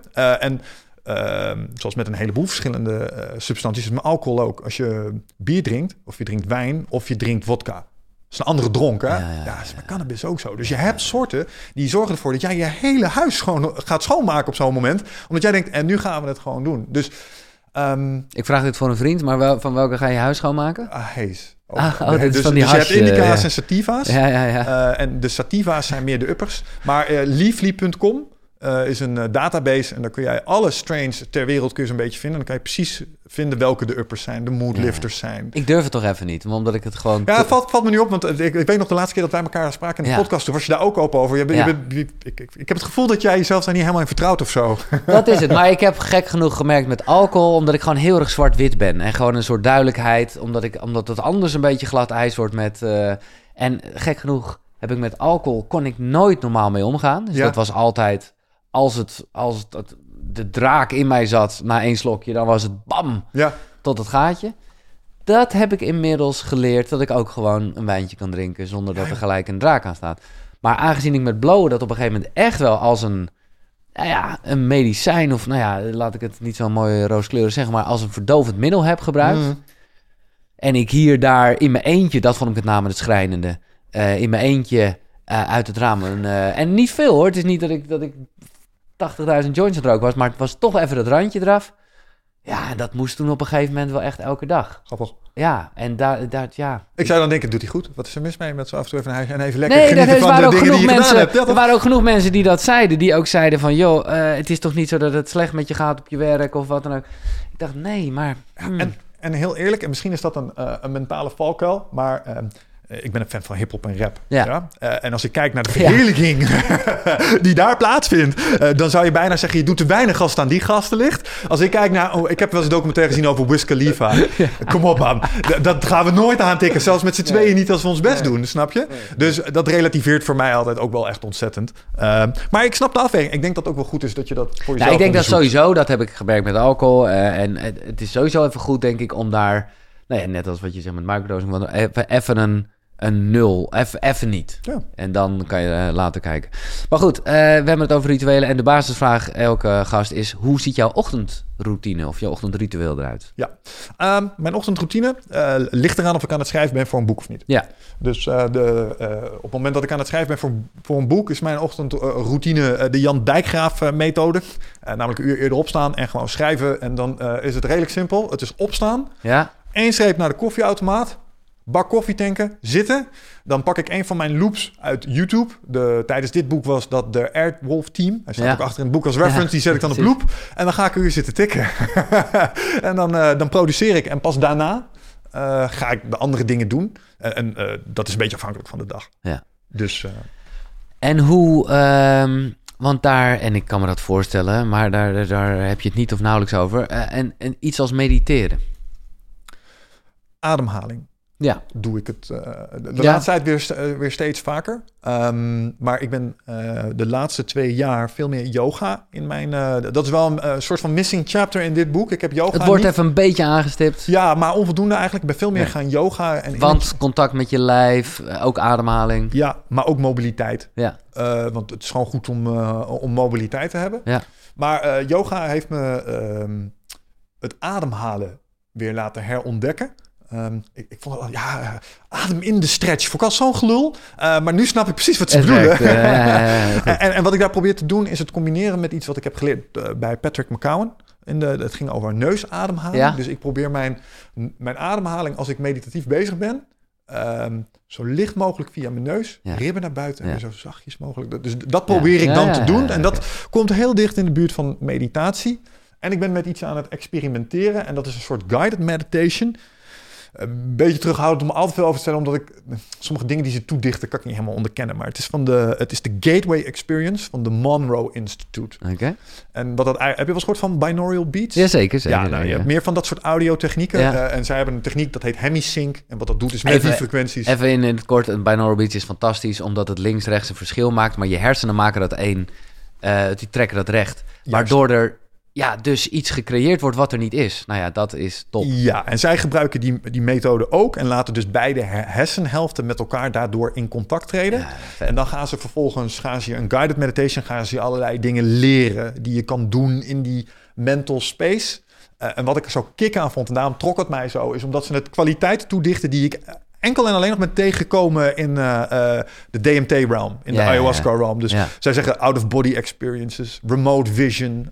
Zoals met een heleboel verschillende substanties, maar alcohol ook. Als je bier drinkt, of je drinkt wijn, of je drinkt vodka. Dat is een andere dronk, hè? Ja, is met cannabis ook zo. Dus je hebt soorten die zorgen ervoor dat jij je hele huis gaat schoonmaken op zo'n moment. Omdat jij denkt, en nu gaan we het gewoon doen. Dus... ik vraag dit voor een vriend, maar van welke ga je huis schoonmaken? Haze. Je hebt indica's en sativa's. En de sativa's zijn meer de uppers. Maar leafly.com is een database en daar kun jij alle strains ter wereld kun je een beetje vinden. En dan kan je precies vinden welke de uppers zijn, de moodlifters zijn. Ik durf het toch even niet, omdat ik het gewoon... Ja, het valt me nu op, want ik weet nog de laatste keer dat wij elkaar spraken in de podcast. Toen was je daar ook open over. Ik heb het gevoel dat jij jezelf daar niet helemaal in vertrouwt of zo. Dat is het, maar ik heb gek genoeg gemerkt met alcohol, omdat ik gewoon heel erg zwart-wit ben. En gewoon een soort duidelijkheid, omdat het anders een beetje glad ijs wordt met... en gek genoeg heb ik met alcohol, kon ik nooit normaal mee omgaan. Dus dat was altijd... Als de draak in mij zat na één slokje, dan was het bam tot het gaatje. Dat heb ik inmiddels geleerd, dat ik ook gewoon een wijntje kan drinken zonder dat er gelijk een draak aan staat. Maar aangezien ik met blowen dat op een gegeven moment echt wel als een medicijn of laat ik het niet zo mooi rooskleurig zeggen, maar als een verdovend middel heb gebruikt. En ik hier daar in mijn eentje, dat vond ik het namelijk het schrijnende, in mijn eentje uit het raam. En niet veel hoor, het is niet dat ik 80.000 joints er ook was, maar het was toch even dat randje eraf. Ja, dat moest toen op een gegeven moment wel echt elke dag. Grappig. Ja, en daar. Ik zou dan denken, doet hij goed? Wat is er mis mee met zo af en toe even naar huis en even lekker genieten van de dingen die je gedaan hebt? Er waren ook genoeg mensen die dat zeiden. Die ook zeiden van, joh, het is toch niet zo dat het slecht met je gaat op je werk of wat dan ook. Ik dacht, nee, maar... En heel eerlijk, en misschien is dat een mentale valkuil, maar... Ik ben een fan van hiphop en rap. Ja. Ja? En als ik kijk naar de verheerlijking die daar plaatsvindt, dan zou je bijna zeggen, je doet te weinig als het aan die gasten ligt. Als ik kijk naar, ik heb wel eens een documentaire gezien over Wiz Khalifa. Ja. Kom op man, dat gaan we nooit aantikken. Zelfs met z'n tweeën niet als we ons best doen, snap je? Dus dat relativeert voor mij altijd ook wel echt ontzettend. Maar ik snap de afweging. Ik denk dat het ook wel goed is dat je dat voor jezelf onderzoekt. Ik denk dat sowieso, dat heb ik gemerkt met alcohol. En het is sowieso even goed, denk ik, om daar, nou ja, net als wat je zegt met microdosing, even een nul, even niet. Ja. En dan kan je later kijken. Maar goed, we hebben het over rituelen. En de basisvraag elke gast is, hoe ziet jouw ochtendroutine of jouw ochtendritueel eruit? Ja, mijn ochtendroutine ligt eraan of ik aan het schrijven ben voor een boek of niet. Ja. Dus op het moment dat ik aan het schrijven ben voor een boek, is mijn ochtendroutine de Jan Dijkgraaf-methode. Namelijk een uur eerder opstaan en gewoon schrijven. En dan is het redelijk simpel. Het is opstaan, Eén streep naar de koffieautomaat, bak koffie tanken, zitten. Dan pak ik een van mijn loops uit YouTube. Tijdens dit boek was dat de Aardwolf Team. Hij staat ook achter in het boek als reference. Die zet ik dan op loop. En dan ga ik een uur zitten tikken. En dan produceer ik. En pas daarna ga ik de andere dingen doen. En dat is een beetje afhankelijk van de dag. Ja. Dus, en hoe... want daar, en ik kan me dat voorstellen, maar daar heb je het niet of nauwelijks over. En iets als mediteren. Ademhaling. Ja. Doe ik het de laatste tijd weer steeds vaker. Maar ik ben de laatste 2 jaar veel meer yoga in mijn... dat is wel een soort van missing chapter in dit boek. Ik heb yoga het wordt niet even een beetje aangestipt. Ja, maar onvoldoende eigenlijk. Ik ben veel meer gaan yoga. Want contact met je lijf, ook ademhaling. Ja, maar ook mobiliteit. Ja. Want het is gewoon goed om mobiliteit te hebben. Ja. Maar yoga heeft me het ademhalen weer laten herontdekken. Ik vond het adem in de stretch. Vond ik al zo'n gelul. Maar nu snap ik precies wat ze bedoelen. En wat ik daar probeer te doen is het combineren met iets wat ik heb geleerd bij Patrick McCowan. Het ging over neusademhaling. Ja. Dus ik probeer mijn ademhaling als ik meditatief bezig ben, zo licht mogelijk via mijn neus, ribben naar buiten en zo zachtjes mogelijk. Dus dat probeer ik dan te doen. En dat komt heel dicht in de buurt van meditatie. En ik ben met iets aan het experimenteren. En dat is een soort guided meditation. Een beetje terughoudend om altijd veel over te stellen, omdat ik sommige dingen die ze toedichten, kan ik niet helemaal onderkennen. Maar het is de Gateway Experience van de Monroe Institute. Okay. En heb je wel eens gehoord van binaural beats? Jazeker. Je hebt meer van dat soort audiotechnieken. Ja. En zij hebben een techniek dat heet hemisync. En wat dat doet is met die frequenties. Even in het kort, een binaural beats is fantastisch, omdat het links-rechts een verschil maakt. Maar je hersenen maken dat één, die trekken dat recht. Waardoor er... Ja, dus iets gecreëerd wordt wat er niet is. Nou ja, dat is top. Ja, en zij gebruiken die methode ook en laten dus beide hersenhelften met elkaar daardoor in contact treden. Ja, en dan gaan ze een guided meditation, gaan ze allerlei dingen leren die je kan doen in die mental space. En wat ik er zo kick aan vond, en daarom trok het mij zo, is omdat ze het kwaliteit toedichten die ik enkel en alleen nog met tegengekomen in de DMT-realm, in de ayahuasca-realm. Dus zij zeggen out-of-body experiences, remote vision,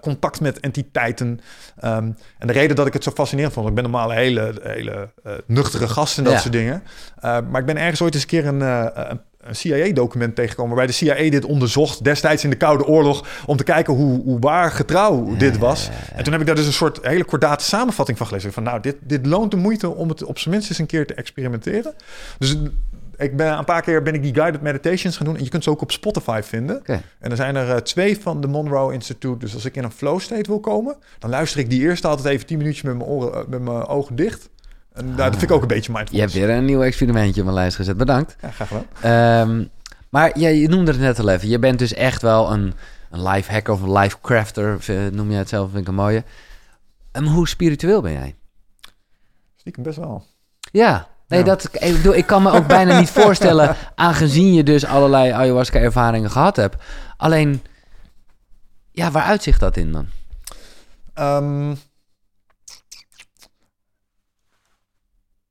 contact met entiteiten. En de reden dat ik het zo fascinerend vond, ik ben normaal een hele nuchtere gast en dat soort dingen. Maar ik ben ergens ooit eens een keer een CIA-document tegenkomen waarbij de CIA dit onderzocht destijds in de Koude Oorlog om te kijken hoe waar getrouw dit was. En toen heb ik daar dus een soort hele kordate samenvatting van gelezen. Van nou, dit loont de moeite om het op zijn minst eens een keer te experimenteren. Dus ik ben een paar keer die guided meditations gaan doen en je kunt ze ook op Spotify vinden. Okay. En er zijn er 2 van de Monroe Institute. Dus als ik in een flow state wil komen, dan luister ik die eerste altijd even 10 minuutjes met mijn ogen dicht. Dat vind ik ook een beetje mindfulness. Je hebt weer een nieuw experimentje op mijn lijst gezet. Bedankt. Ja, graag gedaan. Maar je noemde het net al even. Je bent dus echt wel een life hacker of een life crafter. Noem je het zelf, vind ik een mooie. Hoe spiritueel ben jij? Stiekem best wel. Ja. Nee, ik kan me ook bijna niet voorstellen, aangezien je dus allerlei ayahuasca-ervaringen gehad hebt. Alleen, ja, waar uitzicht dat in dan?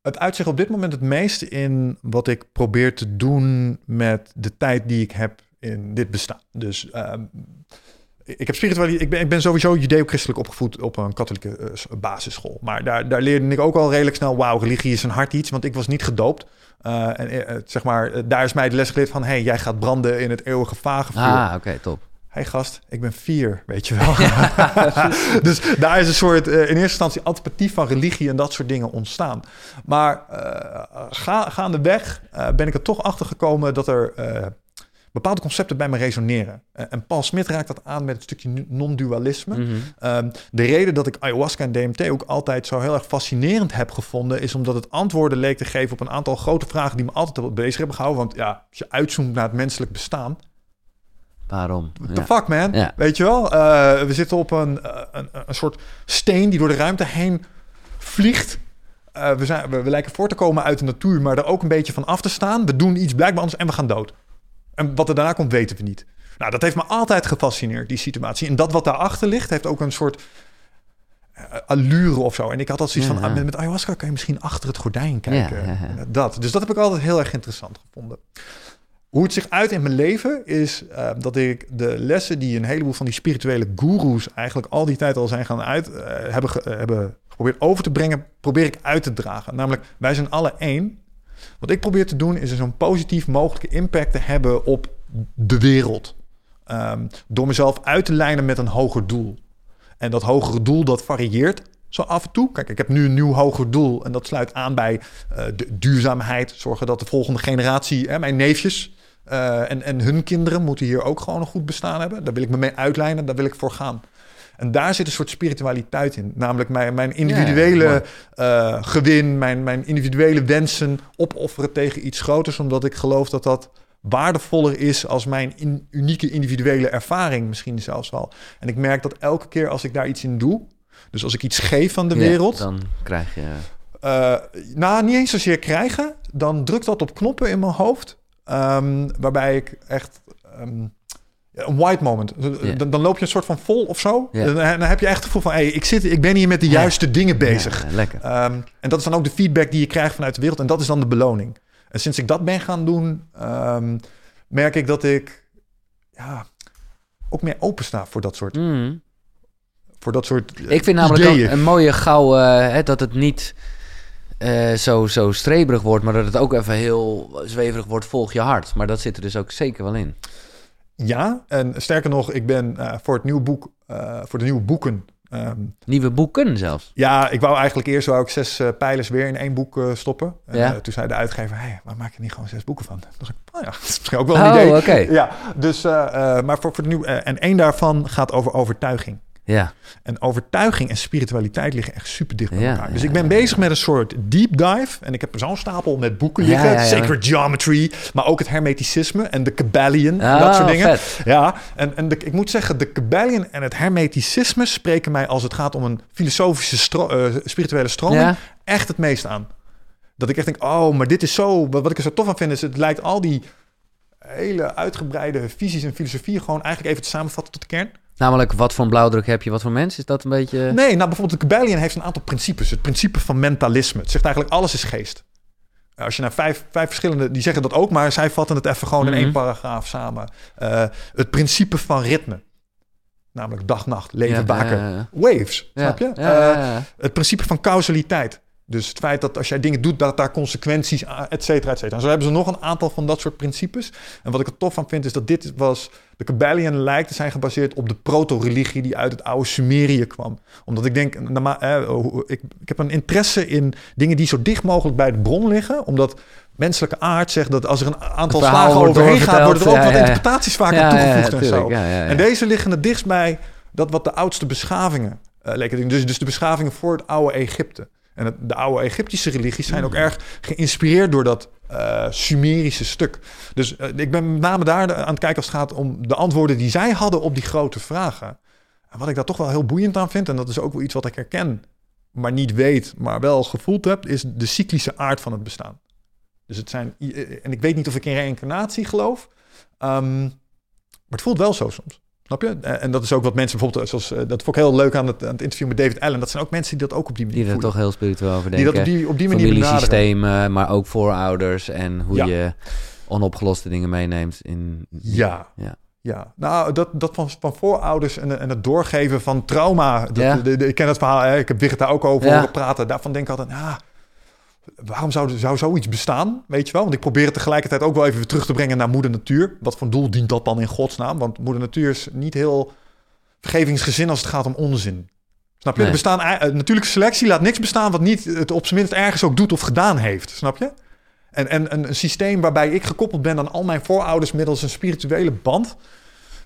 Het uitzicht op dit moment het meest in wat ik probeer te doen met de tijd die ik heb in dit bestaan. Dus ik heb spiritualiteit. Ik ben sowieso judeo-christelijk opgevoed op een katholieke basisschool. Maar daar leerde ik ook al redelijk snel, wauw, religie is een hard iets, want ik was niet gedoopt. En zeg maar, daar is mij de les geleerd van, hey, jij gaat branden in het eeuwige vagevuur. Ah, oké, top. hey gast, ik ben 4, weet je wel. Ja, dus daar is een soort, in eerste instantie, antipathie van religie en dat soort dingen ontstaan. Maar gaandeweg ben ik er toch achter gekomen dat er bepaalde concepten bij me resoneren. En Paul Smit raakt dat aan met een stukje non-dualisme. Mm-hmm. De reden dat ik ayahuasca en DMT ook altijd zo heel erg fascinerend heb gevonden, is omdat het antwoorden leek te geven op een aantal grote vragen die me altijd bezig hebben gehouden. Want ja, als je uitzoomt naar het menselijk bestaan, waarom? What the fuck, man? Ja. Weet je wel? We zitten op een soort steen die door de ruimte heen vliegt. We lijken voort te komen uit de natuur, maar er ook een beetje van af te staan. We doen iets blijkbaar anders en we gaan dood. En wat er daarna komt, weten we niet. Nou, dat heeft me altijd gefascineerd, die situatie. En dat wat daarachter ligt, heeft ook een soort allure of zo. En ik had altijd zoiets van, met ayahuasca kan je misschien achter het gordijn kijken. Ja. Dat. Dus dat heb ik altijd heel erg interessant gevonden. Hoe het zich uit in mijn leven is dat ik de lessen die een heleboel van die spirituele goeroes eigenlijk al die tijd al zijn gaan hebben geprobeerd over te brengen, probeer ik uit te dragen. Namelijk, wij zijn alle één. Wat ik probeer te doen is er zo'n positief mogelijke impact te hebben op de wereld. Door mezelf uit te lijnen met een hoger doel. En dat hogere doel, dat varieert zo af en toe. Kijk, ik heb nu een nieuw hoger doel en dat sluit aan bij de duurzaamheid. Zorgen dat de volgende generatie, mijn neefjes en hun kinderen moeten hier ook gewoon een goed bestaan hebben. Daar wil ik me mee uitlijnen, daar wil ik voor gaan. En daar zit een soort spiritualiteit in. Namelijk mijn individuele gewin, mijn individuele wensen opofferen tegen iets groters. Omdat ik geloof dat dat waardevoller is als mijn unieke individuele ervaring misschien zelfs wel. En ik merk dat elke keer als ik daar iets in doe, dus als ik iets geef aan de wereld, dan krijg je... niet eens zozeer krijgen. Dan drukt dat op knoppen in mijn hoofd. Waarbij ik echt... een white moment. Yeah. Dan loop je een soort van vol of zo. Yeah. Dan heb je echt het gevoel van, hey, ik ben hier met de juiste dingen bezig. Ja, lekker. En dat is dan ook de feedback die je krijgt vanuit de wereld. En dat is dan de beloning. En sinds ik dat ben gaan doen, merk ik dat ik ook meer opensta voor dat soort ik vind namelijk ideeën. Een mooie gouden, dat het niet zo streberig wordt, maar dat het ook even heel zweverig wordt, volg je hart. Maar dat zit er dus ook zeker wel in. Ja, en sterker nog, ik ben voor de nieuwe boeken. Nieuwe boeken zelfs? Ja, ik wou eigenlijk eerst 6 pijlers weer in 1 boek stoppen. Toen zei de uitgever, hey, waar maak je niet gewoon 6 boeken van? Toen dacht ik, dat is misschien ook wel een idee. Okay. Ja, dus, maar voor de nieuwe... en 1 daarvan gaat over overtuiging. Ja. En overtuiging en spiritualiteit liggen echt super dicht bij elkaar. Dus ik ben bezig met een soort deep dive. En ik heb zo'n stapel met boeken liggen. Sacred Geometry, maar ook het hermeticisme en de Kybalion en dat soort dingen. Vet. Ja, ik moet zeggen, de Kybalion en het hermeticisme spreken mij als het gaat om een filosofische spirituele stroming echt het meest aan. Dat ik echt denk, maar dit is zo... Wat ik er zo tof aan vind is, het lijkt al die hele uitgebreide visies en filosofieën gewoon eigenlijk even te samenvatten tot de kern. Namelijk, wat voor een blauwdruk heb je, wat voor mens? Is dat een beetje... Nee, bijvoorbeeld de Kybalion heeft een aantal principes. Het principe van mentalisme. Het zegt eigenlijk, alles is geest. Als je naar vijf verschillende... Die zeggen dat ook, maar zij vatten het even gewoon in 1 paragraaf samen. Het principe van ritme. Namelijk dag, nacht, leven, waken. Waves, snap je? Het principe van causaliteit. Dus het feit dat als jij dingen doet, dat daar consequenties, et cetera, et cetera. En zo hebben ze nog een aantal van dat soort principes. En wat ik er tof van vind, is dat de Kybalion lijkt te zijn gebaseerd op de proto-religie die uit het oude Sumerië kwam. Omdat ik denk, ik heb een interesse in dingen die zo dicht mogelijk bij de bron liggen. Omdat menselijke aard zegt dat als er een aantal slagen overheen gaat, worden er ook wat interpretaties vaak aan toegevoegd en zo. En deze liggen het dichtst bij dat wat de oudste beschavingen leken. Dus de beschavingen voor het oude Egypte. En de oude Egyptische religies zijn ook erg geïnspireerd door dat Sumerische stuk. Dus ik ben met name daar aan het kijken als het gaat om de antwoorden die zij hadden op die grote vragen. En wat ik daar toch wel heel boeiend aan vind, en dat is ook wel iets wat ik herken, maar niet weet, maar wel gevoeld heb, is de cyclische aard van het bestaan. Dus het zijn, en ik weet niet of ik in reïncarnatie geloof, maar het voelt wel zo soms. Snap je? En dat is ook wat mensen bijvoorbeeld... dat vond ik heel leuk aan het interview met David Allen. Dat zijn ook mensen die dat ook op die manier voelen. Die er toch heel spiritueel over denken. Die dat op die manier benaderen. Familiesystemen, maar ook voorouders. En hoe je onopgeloste dingen meeneemt. Dat van voorouders en het doorgeven van trauma. Ik ken het verhaal, ik heb Wiggert daar ook over horen praten. Daarvan denk ik altijd... waarom zou zoiets bestaan, weet je wel? Want ik probeer het tegelijkertijd ook wel even weer terug te brengen naar moeder natuur. Wat voor doel dient dat dan in godsnaam? Want moeder natuur is niet heel vergevingsgezind als het gaat om onzin. Snap je? Nee. Er bestaan, natuurlijke selectie laat niks bestaan wat niet het op zijn minst ergens ook doet of gedaan heeft. Snap je? En een systeem waarbij ik gekoppeld ben aan al mijn voorouders middels een spirituele band,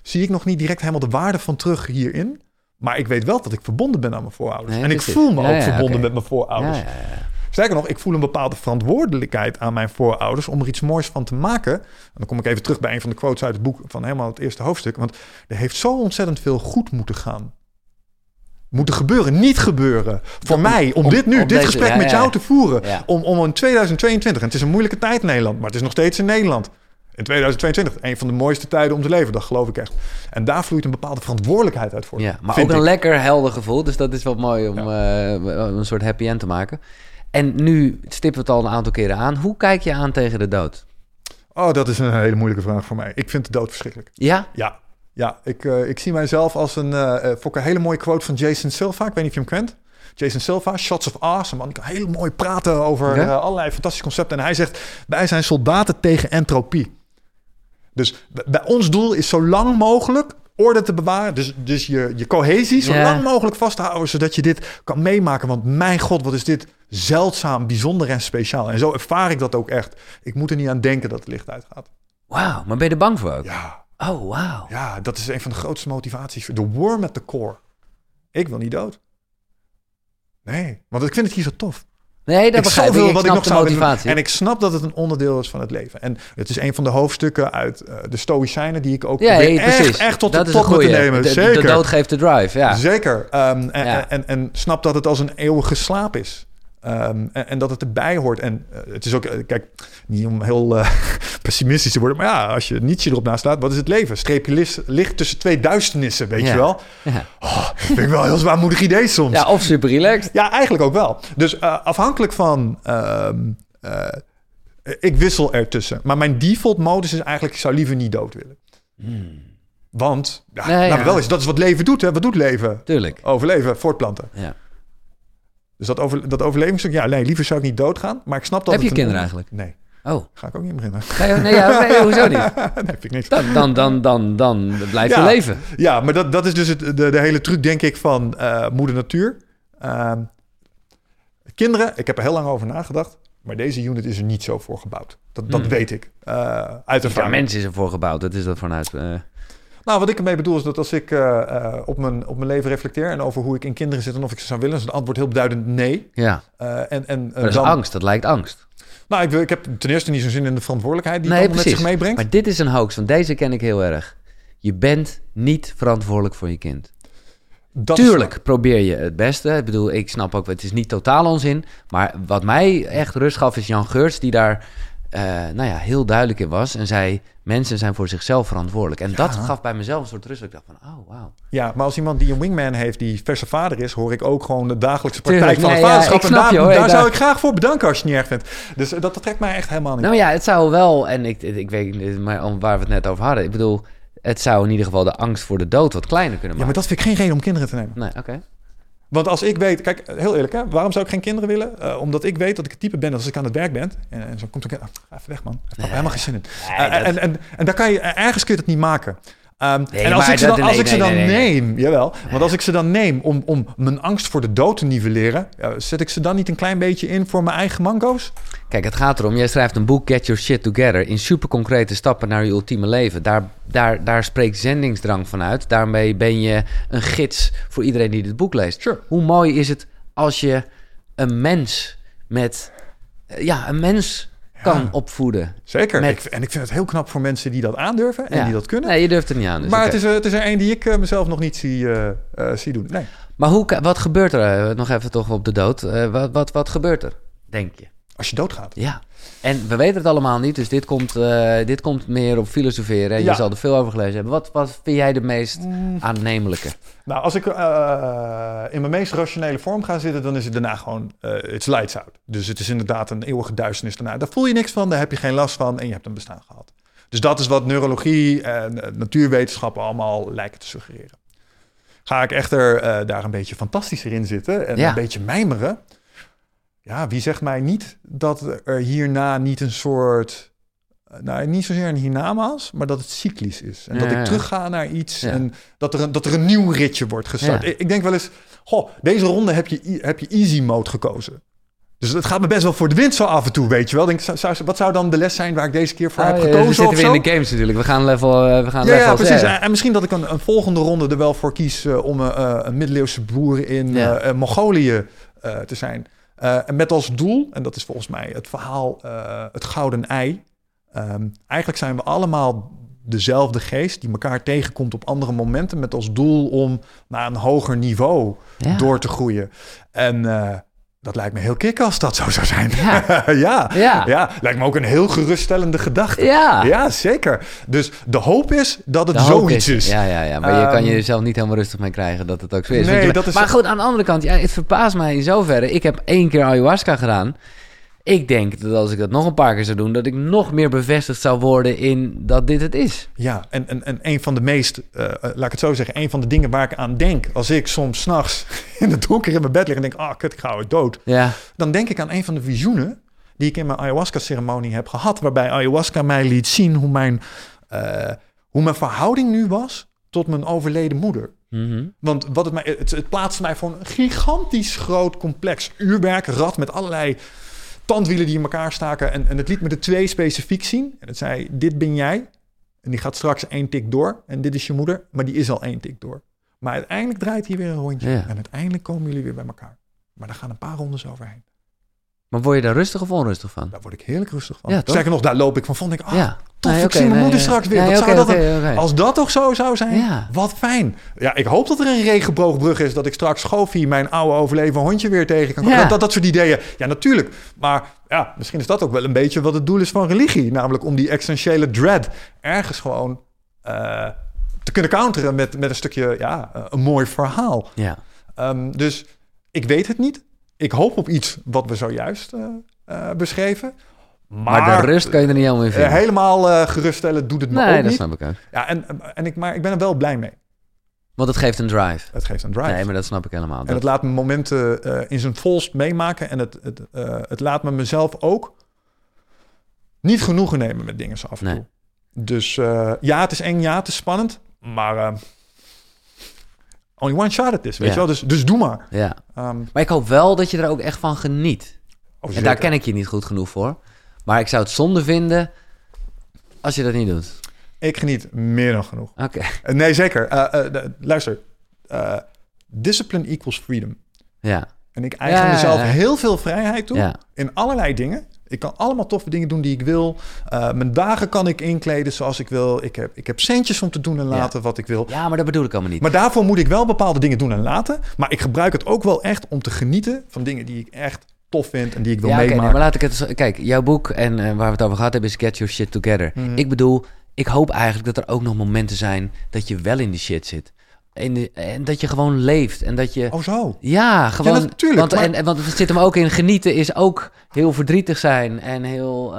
zie ik nog niet direct helemaal de waarde van terug hierin. Maar ik weet wel dat ik verbonden ben aan mijn voorouders. Nee, en ik voel me ook verbonden met mijn voorouders. Ja, ja, ja. Sterker nog, ik voel een bepaalde verantwoordelijkheid aan mijn voorouders om er iets moois van te maken. En dan kom ik even terug bij een van de quotes uit het boek van helemaal het eerste hoofdstuk. Want er heeft zo ontzettend veel goed moeten gaan. Moeten gebeuren, niet gebeuren. Voor mij, om dit gesprek met jou te voeren. Ja. Om in 2022, en het is een moeilijke tijd in Nederland, maar het is nog steeds in Nederland. In 2022, een van de mooiste tijden om te leven, dat geloof ik echt. En daar vloeit een bepaalde verantwoordelijkheid uit voor. Ja, maar ook een lekker helder gevoel, dus dat is wel mooi om een soort happy end te maken. En nu stippen we het al een aantal keren aan. Hoe kijk je aan tegen de dood? Oh, dat is een hele moeilijke vraag voor mij. Ik vind de dood verschrikkelijk. Ja? Ja, ik zie mijzelf als een hele mooie quote van Jason Silva. Ik weet niet of je hem kent. Jason Silva, Shots of Awesome. Man, ik kan heel mooi praten over allerlei fantastische concepten. En hij zegt, wij zijn soldaten tegen entropie. Dus bij ons doel is zo lang mogelijk orde te bewaren. Dus je cohesie zo lang mogelijk vasthouden, zodat je dit kan meemaken. Want mijn god, wat is dit zeldzaam, bijzonder en speciaal. En zo ervaar ik dat ook echt. Ik moet er niet aan denken dat het licht uitgaat. Wauw, maar ben je er bang voor ook? Ja. Oh, wauw. Ja, dat is een van de grootste motivaties. De worm at the core. Ik wil niet dood. Nee, want ik vind het hier zo tof. Nee, dat begrijp ik. En ik snap dat het een onderdeel is van het leven. En het is een van de hoofdstukken uit de stoïcijnen die ik ook echt tot de top moet nemen. Zeker. De dood geeft de drive, ja. Zeker. En snap dat het als een eeuwige slaap is. En dat het erbij hoort. En het is ook, kijk, niet om heel pessimistisch te worden, maar ja, als je Nietzsche erop naast laat, wat is het leven? Streepje licht tussen twee duisternissen, weet je wel? Ja. Oh, dat vind ik wel een heel zwaarmoedig idee soms. Ja, of super relaxed. Ja, eigenlijk ook wel. Dus afhankelijk van, ik wissel ertussen. Maar mijn default modus is eigenlijk, ik zou liever niet dood willen. Want, wel eens, dat is wat leven doet, hè? Wat doet leven? Tuurlijk. Overleven, voortplanten. Ja. Dus dat overlevingsstuk, liever zou ik niet doodgaan. Maar ik snap dat. Heb je kinderen eigenlijk? Nee. Oh. Ga ik ook niet beginnen. Nee, hoezo niet? Nee, heb ik niks. Dan blijf je leven. Ja, maar dat is dus de hele truc, denk ik, van moeder natuur. Kinderen, ik heb er heel lang over nagedacht. Maar deze unit is er niet zo voor gebouwd. Dat weet ik. Uit ervaring. Mens is er voor gebouwd. Dat is dat vanuit... Nou, wat ik ermee bedoel is dat als ik op mijn leven reflecteer en over hoe ik in kinderen zit en of ik ze zou willen, is het antwoord heel beduidend nee. Ja. Maar dat is angst, dat lijkt angst. Nou, ik heb ten eerste niet zo'n zin in de verantwoordelijkheid die het met zich meebrengt. Maar dit is een hoax, want deze ken ik heel erg. Je bent niet verantwoordelijk voor je kind. Tuurlijk probeer je het beste. Ik bedoel, ik snap ook, het is niet totaal onzin. Maar wat mij echt rust gaf is Jan Geurts, die daar... heel duidelijk in was. En zei, mensen zijn voor zichzelf verantwoordelijk. En dat gaf bij mezelf een soort rust. Ik dacht van, oh, wauw. Ja, maar als iemand die een wingman heeft, die verse vader is, hoor ik ook gewoon de dagelijkse praktijk van het vaderschap. En daar zou ik graag voor bedanken als je het niet erg vindt. Dus dat trekt mij echt helemaal niet. Nou ja, het zou wel, en ik weet maar waar we het net over hadden. Ik bedoel, het zou in ieder geval de angst voor de dood wat kleiner kunnen maken. Ja, maar dat vind ik geen reden om kinderen te nemen. Nee, oké. Want als ik weet... Kijk, heel eerlijk, hè? Waarom zou ik geen kinderen willen? Omdat ik weet dat ik het type ben dat als ik aan het werk ben... En zo komt een kind... even weg, man. Daar heb ik helemaal geen zin in. En daar kan je... Ergens kun je dat niet maken. En als ik ze dan neem... Jawel. Want als ik ze dan neem om mijn angst voor de dood te nivelleren... Zet ik ze dan niet een klein beetje in voor mijn eigen mango's? Kijk, het gaat erom... Jij schrijft een boek, Get Your Shit Together... in superconcrete stappen naar je ultieme leven. Daar spreekt zendingsdrang van uit. Daarmee ben je een gids voor iedereen die dit boek leest. Sure. Hoe mooi is het als je een mens met... kan opvoeden. Zeker. En ik vind het heel knap voor mensen die dat aandurven en die dat kunnen. Nee, je durft het niet aan. Dus maar het is er één die ik mezelf nog niet zie doen. Nee. Maar wat gebeurt er? Nog even toch op de dood. Wat gebeurt er, denk je? Als je doodgaat. Ja. En we weten het allemaal niet, dus dit komt meer op filosoferen. En je zal er veel over gelezen hebben. Wat vind jij de meest aannemelijke? Nou, als ik in mijn meest rationele vorm ga zitten, dan is het daarna gewoon it's lights out. Dus het is inderdaad een eeuwige duisternis daarna. Daar voel je niks van, daar heb je geen last van en je hebt een bestaan gehad. Dus dat is wat neurologie en natuurwetenschappen allemaal lijken te suggereren. Ga ik echter daar een beetje fantastischer in zitten en een beetje mijmeren... Ja, wie zegt mij niet dat er hierna niet een soort... Nou, niet zozeer een hiernamaals, maar dat het cyclisch is. En dat ik terugga naar iets en dat er een nieuw ritje wordt gestart. Ja. Ik denk wel eens, deze ronde heb je easy mode gekozen. Dus het gaat me best wel voor de wind zo af en toe, weet je wel. Denk, wat zou dan de les zijn waar ik deze keer voor heb gekozen? We zitten weer in de games natuurlijk. We gaan level precies. En misschien dat ik een volgende ronde er wel voor kies... om een middeleeuwse boer in Mongolië te zijn. En met als doel, en dat is volgens mij het verhaal... het gouden ei. Eigenlijk zijn we allemaal dezelfde geest... die elkaar tegenkomt op andere momenten... met als doel om naar een hoger niveau door te groeien. En... dat lijkt me heel kick als dat zo zou zijn. Ja. Ja. Lijkt me ook een heel geruststellende gedachte. Ja, ja zeker. Dus de hoop is dat het zoiets is. Ja. Maar je kan jezelf niet helemaal rustig mee krijgen dat het ook zo is. Nee, maar goed, aan de andere kant, het verbaast mij in zoverre. Ik heb 1 keer ayahuasca gedaan. Ik denk dat als ik dat nog een paar keer zou doen... dat ik nog meer bevestigd zou worden in dat dit het is. Ja, en een van de meest... laat ik het zo zeggen, een van de dingen waar ik aan denk... als ik soms 's nachts in het donker in mijn bed lig... en denk, kut, ik ga ooit dood. Ja. Dan denk ik aan een van de visioenen... die ik in mijn ayahuasca-ceremonie heb gehad... waarbij ayahuasca mij liet zien hoe mijn verhouding nu was... tot mijn overleden moeder. Mm-hmm. Want het plaatste mij voor een gigantisch groot complex. Uurwerkrad met allerlei... tandwielen die in elkaar staken. En het liet me de 2 specifiek zien. En het zei, dit ben jij. En die gaat straks 1 tik door. En dit is je moeder, maar die is al 1 tik door. Maar uiteindelijk draait hij weer een rondje. Ja. En uiteindelijk komen jullie weer bij elkaar. Maar daar gaan een paar rondes overheen. Maar word je daar rustig of onrustig van? Daar word ik heerlijk rustig van. Ja, sterker nog, daar loop ik van. Vond ik, tof, ik zie mijn moeder straks weer. Als dat toch zo zou zijn, wat fijn. Ja, ik hoop dat er een regenboogbrug is... dat ik straks Goofy, mijn oude overleven hondje, weer tegen kan komen. Ja. Dat soort ideeën. Ja, natuurlijk. Maar misschien is dat ook wel een beetje wat het doel is van religie. Namelijk om die existentiële dread ergens gewoon te kunnen counteren... met een stukje, een mooi verhaal. Ja. Dus ik weet het niet. Ik hoop op iets wat we zojuist beschreven. Maar de rust kan je er niet helemaal in vinden. Helemaal geruststellen doet het me ook niet. Nee, dat snap ik ook. Ja, maar ik ben er wel blij mee. Want het geeft een drive. Het geeft een drive. Nee, maar dat snap ik helemaal. En het laat me momenten in zijn volst meemaken. En het laat me mezelf ook niet genoegen nemen met dingen zo af en toe. Dus het is eng, het is spannend. Maar... only one shot at this, weet je wel? Dus doe maar. Ja. Maar ik hoop wel dat je er ook echt van geniet. Oh, en daar ken ik je niet goed genoeg voor. Maar ik zou het zonde vinden als je dat niet doet. Ik geniet meer dan genoeg. Oké. Nee, zeker. Luister. Discipline equals freedom. Ja. En ik eigen mezelf heel veel vrijheid toe. Ja. In allerlei dingen. Ik kan allemaal toffe dingen doen die ik wil. Mijn dagen kan ik inkleden zoals ik wil. Ik heb centjes om te doen en laten wat ik wil. Ja, maar dat bedoel ik allemaal niet. Maar daarvoor moet ik wel bepaalde dingen doen en laten. Maar ik gebruik het ook wel echt om te genieten... van dingen die ik echt tof vind en die ik wil meemaken. Nee, maar laat ik het... Kijk, jouw boek en waar we het over gehad hebben... is Get Your Shit Together. Mm-hmm. Ik bedoel, ik hoop eigenlijk dat er ook nog momenten zijn... dat je wel in die shit zit. En dat je gewoon leeft. En dat je... Oh zo? Ja, gewoon. Ja, natuurlijk. Want het zit hem ook in genieten is ook heel verdrietig zijn. En heel...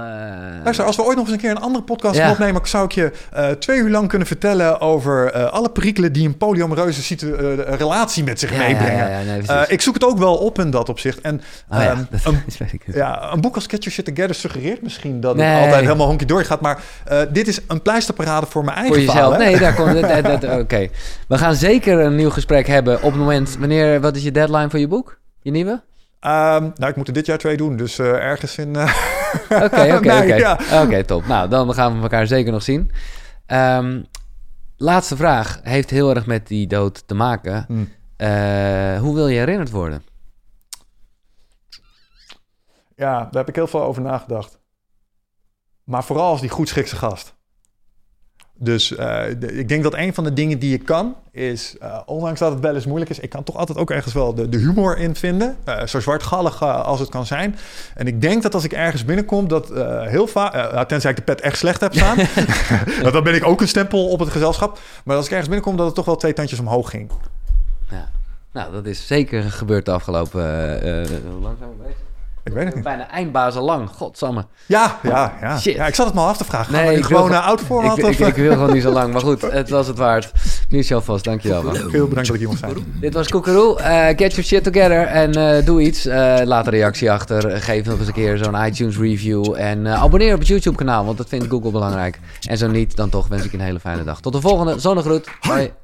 Luister, als we ooit nog eens een keer een andere podcast opnemen... zou ik je 2 uur lang kunnen vertellen over alle perikelen... die een polyamoreuze relatie met zich meebrengen. Nee, ik zoek het ook wel op in dat opzicht. En een boek als Get Your Shit Together suggereert misschien... dat het altijd helemaal honkie door gaat. Maar dit is een pleisterparade voor mijn eigen verhaal. Nee, daar komt het. Oké. We gaan zeker een nieuw gesprek hebben op het moment... Wanneer, wat is je deadline voor je boek? Je nieuwe? Ik moet er dit jaar 2 doen, dus ergens in... Oké, top. Nou, dan gaan we elkaar zeker nog zien. Laatste vraag. Heeft heel erg met die dood te maken. Hoe wil je herinnerd worden? Ja, daar heb ik heel veel over nagedacht. Maar vooral als die goedschikse gast... Dus ik denk dat een van de dingen die je kan is, ondanks dat het wel eens moeilijk is... ik kan toch altijd ook ergens wel de humor in vinden. Zo zwartgallig als het kan zijn. En ik denk dat als ik ergens binnenkom, dat heel vaak... tenzij ik de pet echt slecht heb staan. Dan ben ik ook een stempel op het gezelschap. Maar als ik ergens binnenkom, dat het toch wel 2 tandjes omhoog ging. Ja. Nou, dat is zeker gebeurd de afgelopen... hoe lang zijn we bezig? Ik weet het niet. Bijna Eindbazen lang. Godsamme. Ja. Shit. Ja, ik zat het me al af te vragen. Gaan we nu gewoon oud voor? Ik wil gewoon niet zo lang. Maar goed, het was het waard. Michel Vos, dankjewel man. Heel bedankt dat ik hier mocht zijn. Dit was Kukuru. Get your shit together en doe iets. Laat een reactie achter. Geef nog eens een keer zo'n iTunes review. En abonneer op het YouTube kanaal, want dat vindt Google belangrijk. En zo niet, dan toch wens ik je een hele fijne dag. Tot de volgende. Zonnegroet. Bye.